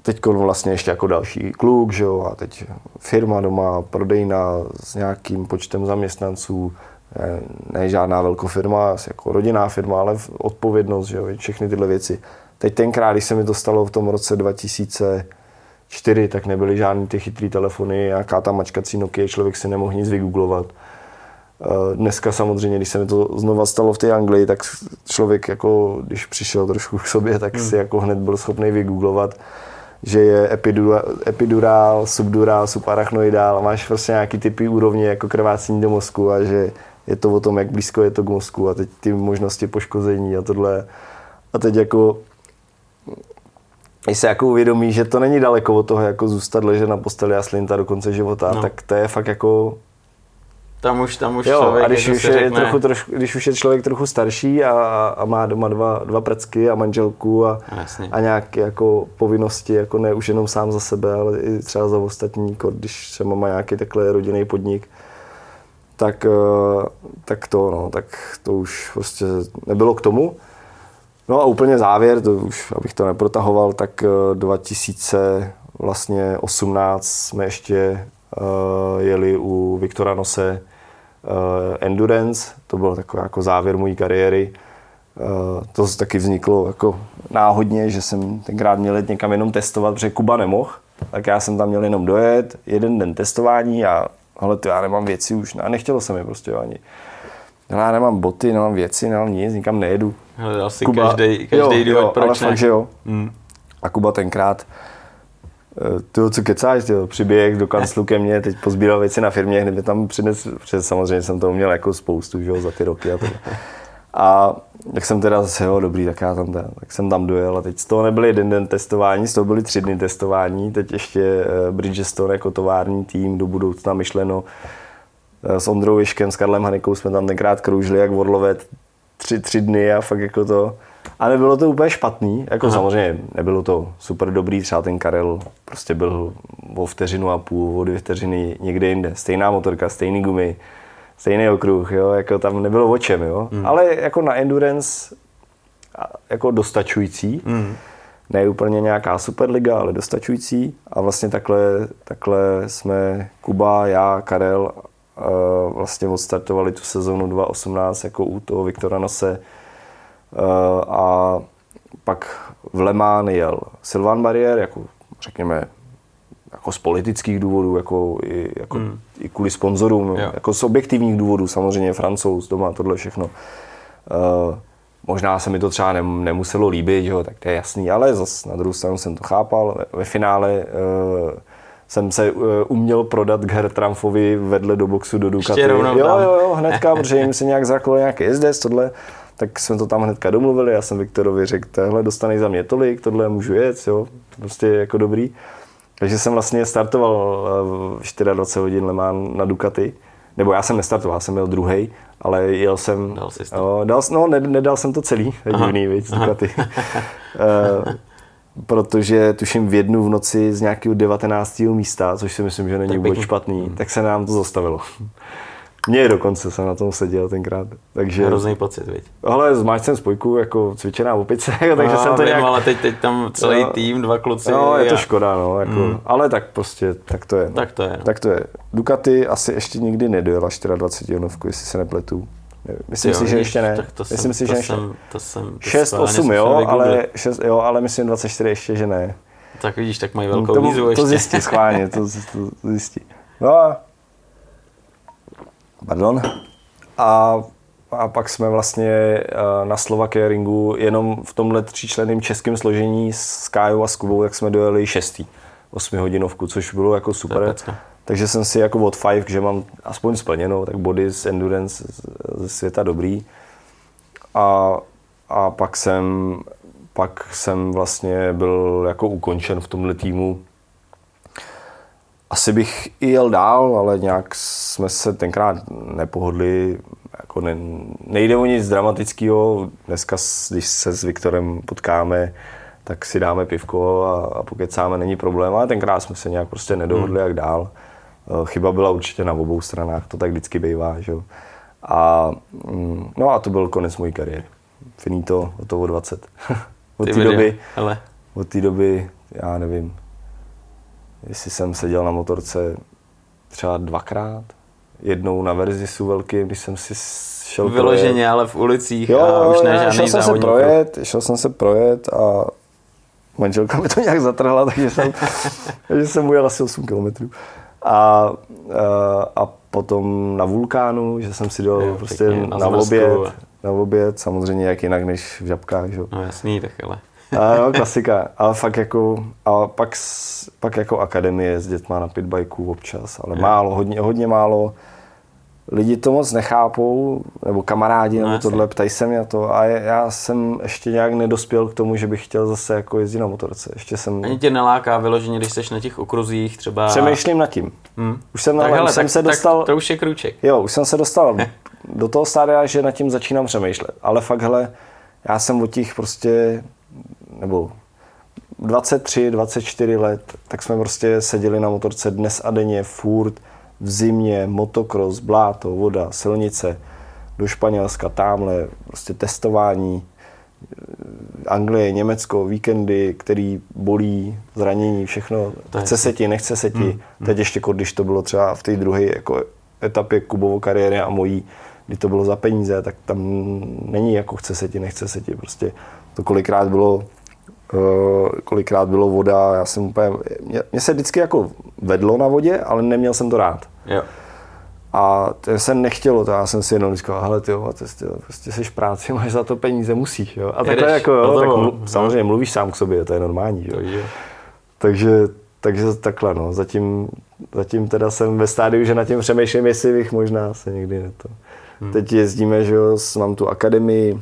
Teď vlastně ještě jako další kluk, že jo, a teď firma doma, prodejna s nějakým počtem zaměstnanců, ne žádná velká firma, jako rodinná firma, ale odpovědnost, že jo, všechny tyhle věci. Teď tenkrát, když se mi to stalo v tom roce dva tisíce čtyři, tak nebyly žádný ty chytrý telefony, jaká ta mačkací Nokia, člověk si nemohl nic vygooglovat. Dneska samozřejmě, když se mi to znova stalo v té Anglii, tak člověk, jako, když přišel trošku k sobě, tak hmm. si jako hned byl schopný vygooglovat, že je epidura, epidurál, subdurál, subarachnoidál a máš prostě nějaký typy úrovně jako krvácení do mozku a že je to o tom, jak blízko je to k mozku a teď ty možnosti poškození a tohle. A teď jako, když se jako uvědomí, že to není daleko od toho, jako zůstat ležet na posteli a slinta do konce života, no. tak to je fakt jako... Tam už, tam už jo, člověk... A když, je, už je je trochu, trošku, když už je člověk trochu starší a, a má doma dva, dva prcky a manželku a, a nějaké jako povinnosti, jako ne už jenom sám za sebe, ale i třeba za ostatní, když třeba má nějaký takhle rodinný podnik, tak, tak to, no, tak to už prostě nebylo k tomu. No a úplně závěr, to už, abych to neprotahoval, tak dva tisíce osmnáct jsme ještě jeli u Viktora Nose Endurance, to byl takový jako závěr mojí kariéry. To taky vzniklo jako náhodně, že jsem tenkrát měl jít někam jenom testovat, protože Kuba nemohl, tak já jsem tam měl jenom dojet, jeden den testování a hele, to já nemám věci už, a nechtělo se mi prostě ani. Já nemám boty, nemám věci, nemám nic, nikam nejedu. Hele, asi Kuba, každý, každý jo, jo, proč ale fakt, že jo. Mm. A Kuba tenkrát Tyjo, co kecáš, tyjo, přiběh do kanclu ke mně, teď pozbíral věci na firmě, hned mě tam přines, protože samozřejmě jsem toho měl jako spoustu, že jo, za ty roky a to. A jak jsem teda zase, jo, dobrý, tak já tam, tak jsem tam dojel a teď z toho nebyl jeden den testování, z toho byly tři dny testování, teď ještě Bridgestone jako tovární tým, do budoucna myšleno. S Ondrou Vyškem, s Karlem Hanikou jsme tam tenkrát kroužili jak vorlové tři, tři dny a fakt jako to. ale bylo to úplně špatný, jako aha. Samozřejmě nebylo to super dobrý, třeba ten Karel prostě byl o vteřinu a půl, o dvě vteřiny někde jinde, stejná motorka, stejný gumy, stejný okruh, jo, jako tam nebylo o čem, jo, mm. ale jako na endurance jako dostačující, mm. ne úplně nějaká superliga, ale dostačující a vlastně takhle, takhle jsme Kuba, já, Karel vlastně odstartovali tu sezonu dva tisíce osmnáct jako u toho Viktora Nose a pak v Le Mans jel Sylvain Barrière, jako řekněme jako z politických důvodů, jako, i, jako mm. i kvůli sponzorům, no, jako z objektivních důvodů, samozřejmě Francouz doma, tohle všechno. Uh, možná se mi to třeba nemuselo líbit, jo, tak to je jasný, ale zase na druhou stranu jsem to chápal. Ve, ve finále uh, jsem se uh, uměl prodat k Hertramfovi vedle do boxu do Ducati. Jo, jo, jo, hnedka, protože jim se nějak zaklal nějaký jezdec, tohle. Tak jsme to tam hnedka domluvili, já jsem Viktorovi řekl, tohle dostanej za mě tolik, tohle můžu jet, jo, prostě jako dobrý. Takže jsem vlastně startoval v dvacet čtyři hodin Le Mans na Ducati. Nebo já jsem nestartoval, já jsem jel druhý, ale jel jsem... Dal jsi to. No, no ne, nedal jsem to celý, je divný, víc, Ducati. uh, protože tuším v jednu v noci z nějakého devatenáctého místa, což si myslím, že není vůbec špatný, hmm. tak se nám to zastavilo. Mě dokonce jsem na tom seděl tenkrát, takže... Hrozný pocit, viď? Ale zmáč jsem spojku, jako cvičená v opice, takže no, jsem to vím, nějak... ale teď, teď tam celý no, tým, dva kluci... No, je a... to škoda, no, jako... Mm. Ale tak prostě, tak to je. No. Tak to je. Tak to je. Ducati asi ještě nikdy nedojela dvacet čtyři hodnovku, jestli se nepletu. Myslím jo, si, že ještě ne. To myslím jsem, si, že jsem, to jsem... šest osm, jo, ale, šest, jo, ale myslím dvacet čtyři ještě, že ne. Tak vidíš, tak mají velkou to, výzvu ještě. To zjistí, schválně, to, to zjistí. No a... Pardon. A, a pak jsme vlastně na Slovakéringu jenom v tomhle tříčlenném českém složení s Kájou a s Kubou, tak jsme dojeli šestý osmihodinovku, což bylo jako super. Takže jsem si jako od five, že mám aspoň splněno, tak body z endurance ze světa dobrý. A, a pak, jsem, pak jsem vlastně byl jako ukončen v tomhle týmu. Asi bych i jel dál, ale nějak jsme se tenkrát nepohodli, jako ne, nejde o nic dramatického. Dneska, když se s Viktorem potkáme, tak si dáme pivko a, a pokecáme, není problém, ale tenkrát jsme se nějak prostě nedohodli, hmm. jak dál. Chyba byla určitě na obou stranách, to tak vždycky bývá, že jo. A, no a to byl konec mojí kariéry. Finito, o toho dvacet. Od té doby, od té doby, já nevím. Jestli jsem seděl na motorce třeba dvakrát, jednou na Verzisu velkým, když jsem si šel vyloženě, projet. Ale v ulicích jo, a už ne žádný šel jsem závodník. Se projet, šel jsem se projet a manželka mi to nějak zatrhla, takže jsem, takže jsem ujel asi osm kilometrů. A, a, a potom na vulkánu, že jsem si dal jo, prostě na, na oběd, na oběd, samozřejmě jak jinak než v Žabkách. Že? No jasný, tak ale... A no, klasika, ale fakt jako, a pak, pak jako akademie s dětma na pitbajku občas, ale je. málo, hodně, hodně málo. Lidi to moc nechápou, nebo kamarádi, no, nebo tohle, ptají se mě na to a já jsem ještě nějak nedospěl k tomu, že bych chtěl zase jako jezdit na motorce. Ještě jsem... Ani tě neláká vyloženě, když jsi na těch okruzích třeba... Přemýšlím nad tím. Hmm. Už jsem, tak na, hele, už tak, jsem se dostal... to už je krůček. Jo, už jsem se dostal do toho stádia, že nad tím začínám přemýšlet, ale fakt hele, já jsem od těch prostě... nebo dvacet tři, dvacet čtyři let, tak jsme prostě seděli na motorce dnes a denně, furt, v zimě, motokros, bláto, voda, silnice, do Španělska, támhle, prostě testování, Anglie, Německo, víkendy, který bolí, zranění, všechno, chce se ti, nechce se ti, mm. teď ještě, když to bylo třeba v té druhé jako etapě Kubovo kariéry a mojí, kdy to bylo za peníze, tak tam není jako chce se ti, nechce se ti, prostě to kolikrát bylo, kolikrát bylo voda, já jsem úplně, mě, mě se vždycky jako vedlo na vodě, ale neměl jsem to rád. Jo. A to se nechtělo, to já jsem si jenom říkal, hele tyjo, ty, ty, prostě jsi v práci, máš za to peníze, musíš, jo. A takhle jako, jo, tak mlu, samozřejmě mluvíš sám k sobě, to je normální, jo. Je. Takže, takže takhle, no, zatím, zatím teda jsem ve stádiu, že nad tím přemýšlím, jestli bych možná se někdy ne to. Hmm. Teď jezdíme, že jo, mám tu akademii,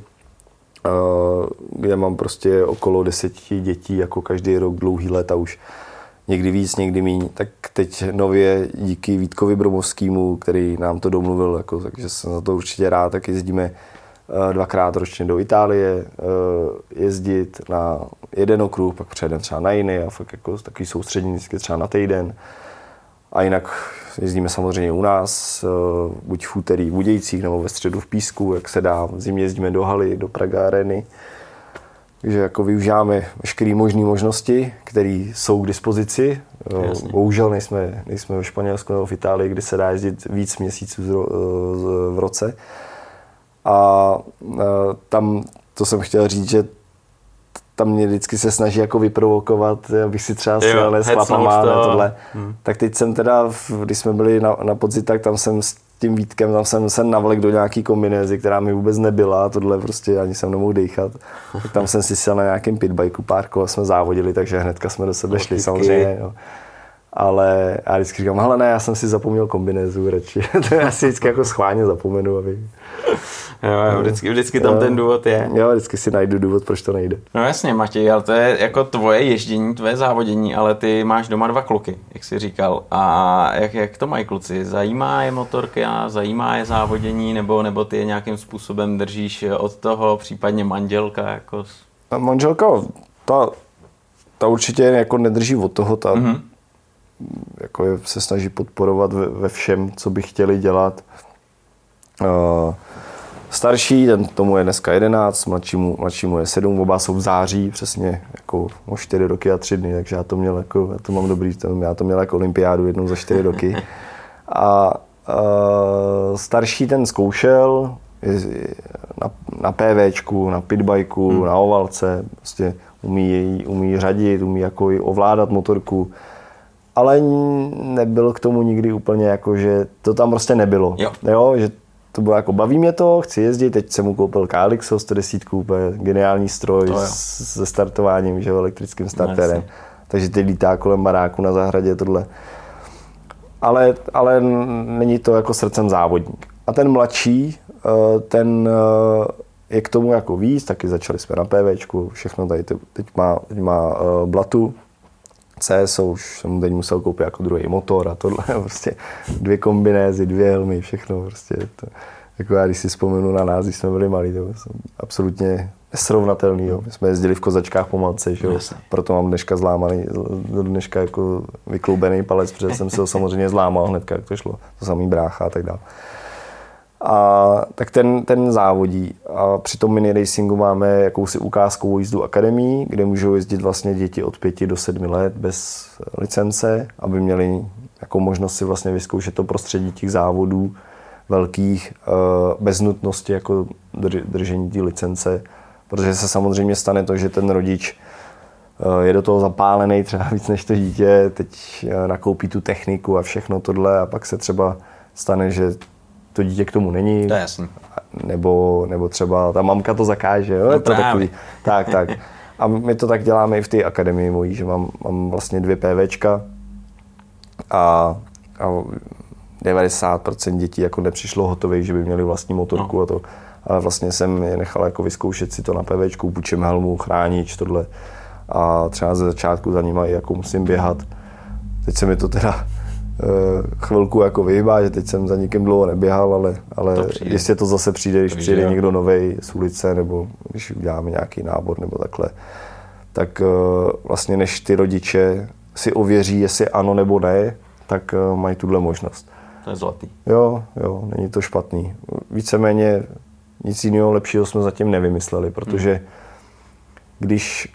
kde mám prostě okolo deseti dětí, jako každý rok, dlouhý léta už, někdy víc, někdy míň. Tak teď nově díky Vítkovi Bromovskému, který nám to domluvil, jako, takže jsem za to určitě rád, tak jezdíme dvakrát ročně do Itálie jezdit na jeden okruh, pak přejedeme třeba na jiný a fakt jako takový soustředění třeba na týden. A jinak jezdíme samozřejmě u nás, buď v úterý v Budějcích nebo ve středu v Písku, jak se dá. V zimě jezdíme do haly, do Praga Areny. Takže jako využíváme veškeré možné možnosti, které jsou k dispozici. Jasně. Bohužel nejsme, nejsme ve Španělsku nebo v Itálii, kde se dá jezdit víc měsíců v roce. A tam, to jsem chtěl říct, že tam mě vždycky se snaží jako vyprovokovat, abych si třeba svěl s chlapama a tohle. Hmm. Tak teď jsem teda, když jsme byli na, na podzim, tak tam jsem s tím Vítkem, tam jsem se navlek do nějaký kombinézy, která mi vůbec nebyla, tohle prostě ani jsem nemohl dýchat. Tak tam jsem si sjel na nějakém pitbajku párko a jsme závodili, takže hnedka jsme do sebe no, šli vždycky. Samozřejmě. Jo. Ale já vždycky říkám, hele ne, já jsem si zapomněl kombinézu radši. To já si vždycky jako schválně zapomenu, aby... Jo, jo, vždycky, vždycky tam jo, ten důvod je. Jo, vždycky si najdu důvod, proč to nejde. No jasně, Matěj, ale to je jako tvoje ježdění, tvoje závodění, ale ty máš doma dva kluky, jak jsi říkal. A jak, jak to mají kluci? Zajímá je motorky a zajímá je závodění, nebo, nebo ty je nějakým způsobem držíš od toho, případně manželka? Jako... Manželka, ta, ta určitě jako nedrží od toho, ta mm-hmm. jako je, se snaží podporovat ve, ve všem, co by chtěli dělat. Uh, Starší, ten tomu je dneska jedenáct, mladšímu, mladšímu je sedm, oba jsou v září, přesně jako o čtyři roky a tři dny, takže já to měl jako, já to mám dobrý, já to měl jako olympiádu jednou za čtyři roky. A uh, starší ten zkoušel na, na PVčku, na pitbajku, hmm. na ovalce, prostě umí, umí řadit, umí jako ovládat motorku. Ale nebyl k tomu nikdy úplně jako, že to tam prostě nebylo. Jo. Jo, že to bylo jako, baví mě to, chci jezdit, teď jsem mu koupil Kalixo sto deset, geniální stroj se startováním, že elektrickým starterem. Merci. Takže teď lítá kolem baráku na zahradě tohle. Ale, ale není to jako srdcem závodník. A ten mladší, ten je k tomu jako víc, taky začali jsme na PVčku, všechno tady, teď má, teď má Blatu. C S O, už jsem teď musel koupit jako druhý motor a tohle, prostě dvě kombinézy, dvě helmy, všechno prostě to, jako já když si vzpomenu na nás, když jsme byli malí, to bylo absolutně nesrovnatelný, jo. My jsme jezdili v kozačkách po malce, že jo, proto mám dneška zlámaný, dneška jako vykloubený palec, protože jsem se ho samozřejmě zlámal hnedka, jak to šlo, to samý brácha a tak dále. A tak ten, ten závodí a při tom mini racingu máme jakousi ukázkovou jízdu akademii, kde můžou jezdit vlastně děti od pěti do sedmi let bez licence, aby měli jako možnost si vlastně vyzkoušet to prostředí těch závodů velkých bez nutnosti jako držení té licence, protože se samozřejmě stane to, že ten rodič je do toho zapálený třeba víc než to dítě, teď nakoupí tu techniku a všechno tohle a pak se třeba stane, že to dítě k tomu není, to je jasný. Nebo, nebo třeba ta mamka to zakáže, jo? No to takový. Tak, tak. A my to tak děláme i v té akademii mojí, že mám, mám vlastně dvě PVčka a, a devadesát procent dětí jako nepřišlo hotových, že by měli vlastní motorku no. a to. Ale vlastně jsem je nechal jako vyzkoušet si to na PVčku, půjčím helmu, chránič, tohle. A třeba ze začátku za nima i jako musím běhat. Teď se mi to teda chvilku jako vyhybá, že teď jsem za nikým dlouho neběhal, ale, ale to jestli to zase přijde, když to přijde je. Někdo novej z ulice, nebo když uděláme nějaký nábor nebo takhle, tak vlastně než ty rodiče si ověří, jestli ano nebo ne, tak mají tuhle možnost. To je zlatý. Jo, jo, není to špatný. Víceméně nic jiného lepšího jsme zatím nevymysleli, protože hmm. když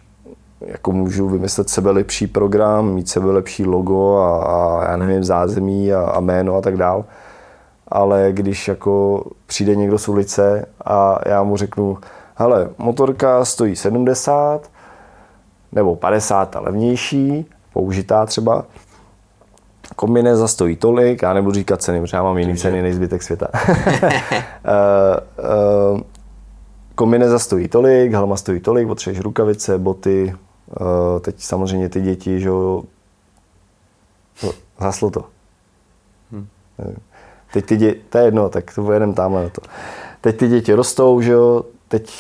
jako můžu vymyslet sebe lepší program, mít sebe lepší logo a, a já nevím, zázemí a, a jméno a tak dál. Ale když jako přijde někdo z ulice a já mu řeknu, hele, motorka stojí sedmdesát nebo padesát a levnější, použitá třeba, kombinéza stojí tolik, já nebudu říkat ceny, protože já mám jiný ceny než zbytek světa. uh, uh, Kombinéza stojí tolik, helma stojí tolik, potřebuješ rukavice, boty, teď samozřejmě ty děti, že jo, zaslo to. Hmm. Teď ty děti, to je jedno, tak to pojedeme tamhle na to. Teď ty děti rostou, že jo, teď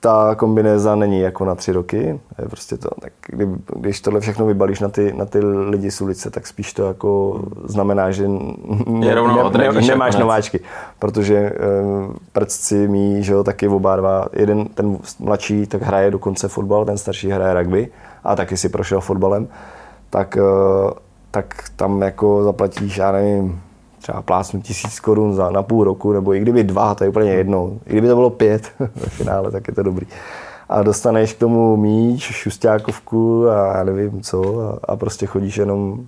ta kombinéza není jako na tři roky. Je prostě to, tak kdy, když tohle všechno vybalíš na ty, na ty lidi z ulice, tak spíš to jako znamená, že ne, ne, ne, nemáš nováčky. Protože um, prcci mí, že jo, taky oba dva. Jeden, ten mladší, tak hraje dokonce fotbal, ten starší hraje rugby a taky si prošel fotbalem. Tak, uh, tak tam jako zaplatíš, já nevím, třeba plácnu tisíc korun za na půl roku, nebo i kdyby dva, to je úplně jedno. I kdyby to bylo pět ve finále, tak je to dobrý. A dostaneš k tomu míč, šustákovku a já nevím co a, a prostě chodíš jenom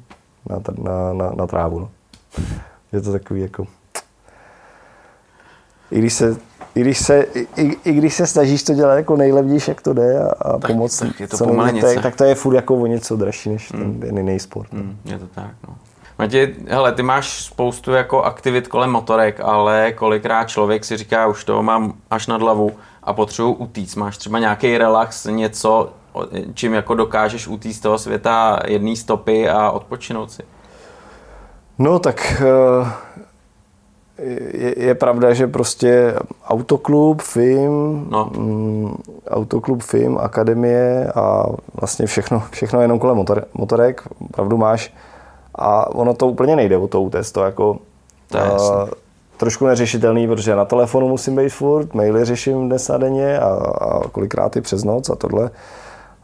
na, na, na, na trávu. No. Je to takový jako... I když se, i když se, i, i když se snažíš to dělat jako nejlevnější, jak to jde a, a tak, pomoct... Tak, je to co nejde, to je, tak to je furt jako o něco dražší než mm. ten jiný sport. Mm, je to tak, no. Matěj, hele, ty máš spoustu jako aktivit kolem motorek, ale kolikrát člověk si říká, už to mám až nad hlavu a potřebuji utíct. Máš třeba nějaký relax, něco, čím jako dokážeš utíct z toho světa jedné stopy a odpočinout si? No tak je, je pravda, že prostě autoklub, film, no. m, autoklub, film, akademie a vlastně všechno, všechno jenom kolem motor, motorek, pravdu máš. A ono to úplně nejde o to utést, to jako to je uh, trošku neřešitelný, protože na telefonu musím být furt, maily řeším dnes a denně a, a kolikrát i přes noc a tohle.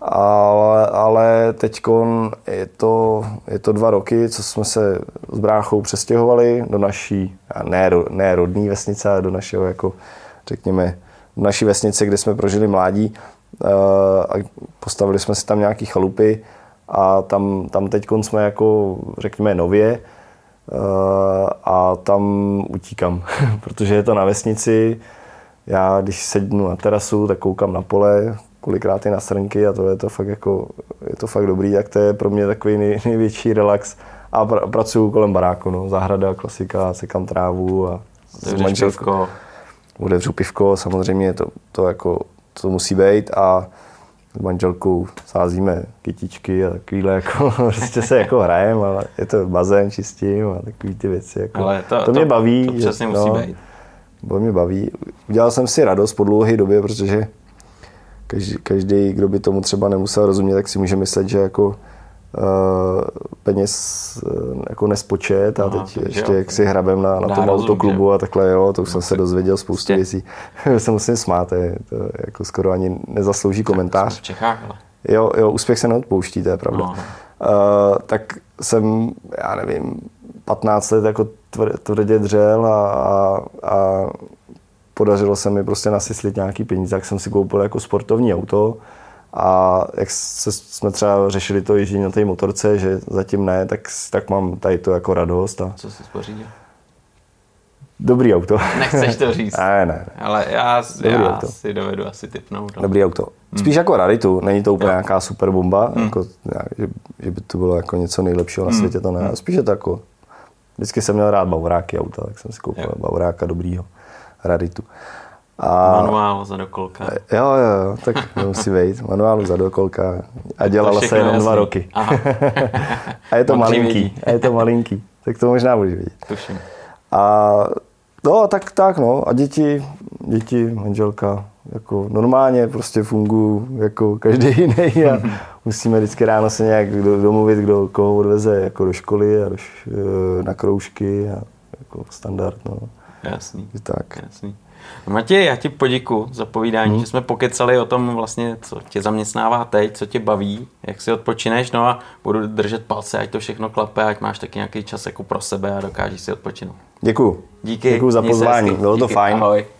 Ale, ale teďkon je to, je to dva roky, co jsme se s bráchou přestěhovali do naší, ne, ne rodné vesnice, ale do našeho jako, řekněme, do naší vesnice, kde jsme prožili mládí uh, a postavili jsme si tam nějaký chalupy. A tam, tam teď jsme jako, řekněme, nově a tam utíkám, protože je to na vesnici. Já když sednu na terasu, tak koukám na pole, kolikrát i na srnky a to je to fakt, jako, je to fakt dobrý, tak to je pro mě takový nej, největší relax. A pr- pracuju kolem baráku, no, zahrada, klasika, sekám trávu a odevřu pivko. Odevřu pivko, samozřejmě to, to, jako, to musí být. A s manželkou sázíme kytičky a takovýhle jako, prostě se jako hrajem, ale je to bazén čistím a takový ty věci. Jako, ale to, to mě to, baví. To přesně že, musí no, být. To mě baví. Udělal jsem si radost po dlouhé době, protože každý, každý, kdo by tomu třeba nemusel rozumět, tak si může myslet, že jako uh, peněz uh, jako nespočet a aha, teď ještě jo, jak si hrabem na, na tom rozum, autoklubu že? A takhle, jo, to už no, jsem se dozvěděl spoustu věcí. Se musím smát, je, to jako skoro ani nezaslouží komentář. Tak v Čechách, ale... Jo, jo, úspěch se neodpouští, to je pravda. No. Uh, tak jsem, já nevím, patnáct let jako tvr, tvrdě dřel a, a, a podařilo se mi prostě nasyslit nějaký peníze, tak jsem si koupil jako sportovní auto. A jak se, jsme třeba řešili to ježdění na té motorce, že zatím ne, tak, tak mám tady to jako radost. A... Co jsi spořídil? Dobrý auto. Nechceš to říct. Ne, ne. Ale já, já si dovedu asi tipnout. Ale... Dobrý auto. Spíš hmm. jako raritu, není to úplně jo. Nějaká super bomba, hmm. jako, že, že by to bylo jako něco nejlepšího na světě, to ne. Hmm. Spíš je to jako, vždycky jsem měl rád bavoráky auta, tak jsem si koupil jo. bavoráka dobrýho, raritu. A... Manuál za dokolka. Jo, jo, tak musí vejít. Manuál za dokolka. A dělala se jenom dva roky. A je to Mám malinký. A je to malinký. Tak to možná budeš vidět. Tuším. A no, tak, tak no. A děti, děti, manželka, jako normálně prostě fungují jako každý jiný. A musíme vždycky ráno se nějak domluvit, kdo koho odveze jako do školy a do, na kroužky a jako standard, no. Jasný. Tak. Jasný. Matěj, já ti poděkuju za povídání, hmm. že jsme pokecali o tom vlastně, co tě zaměstnává teď, co tě baví, jak si odpočineš, no a budu držet palce, ať to všechno klape, ať máš taky nějaký čas jako pro sebe a dokážeš si odpočinout. Děkuju. Díky. Děkuju za pozvání, bylo to fajn. Ahoj.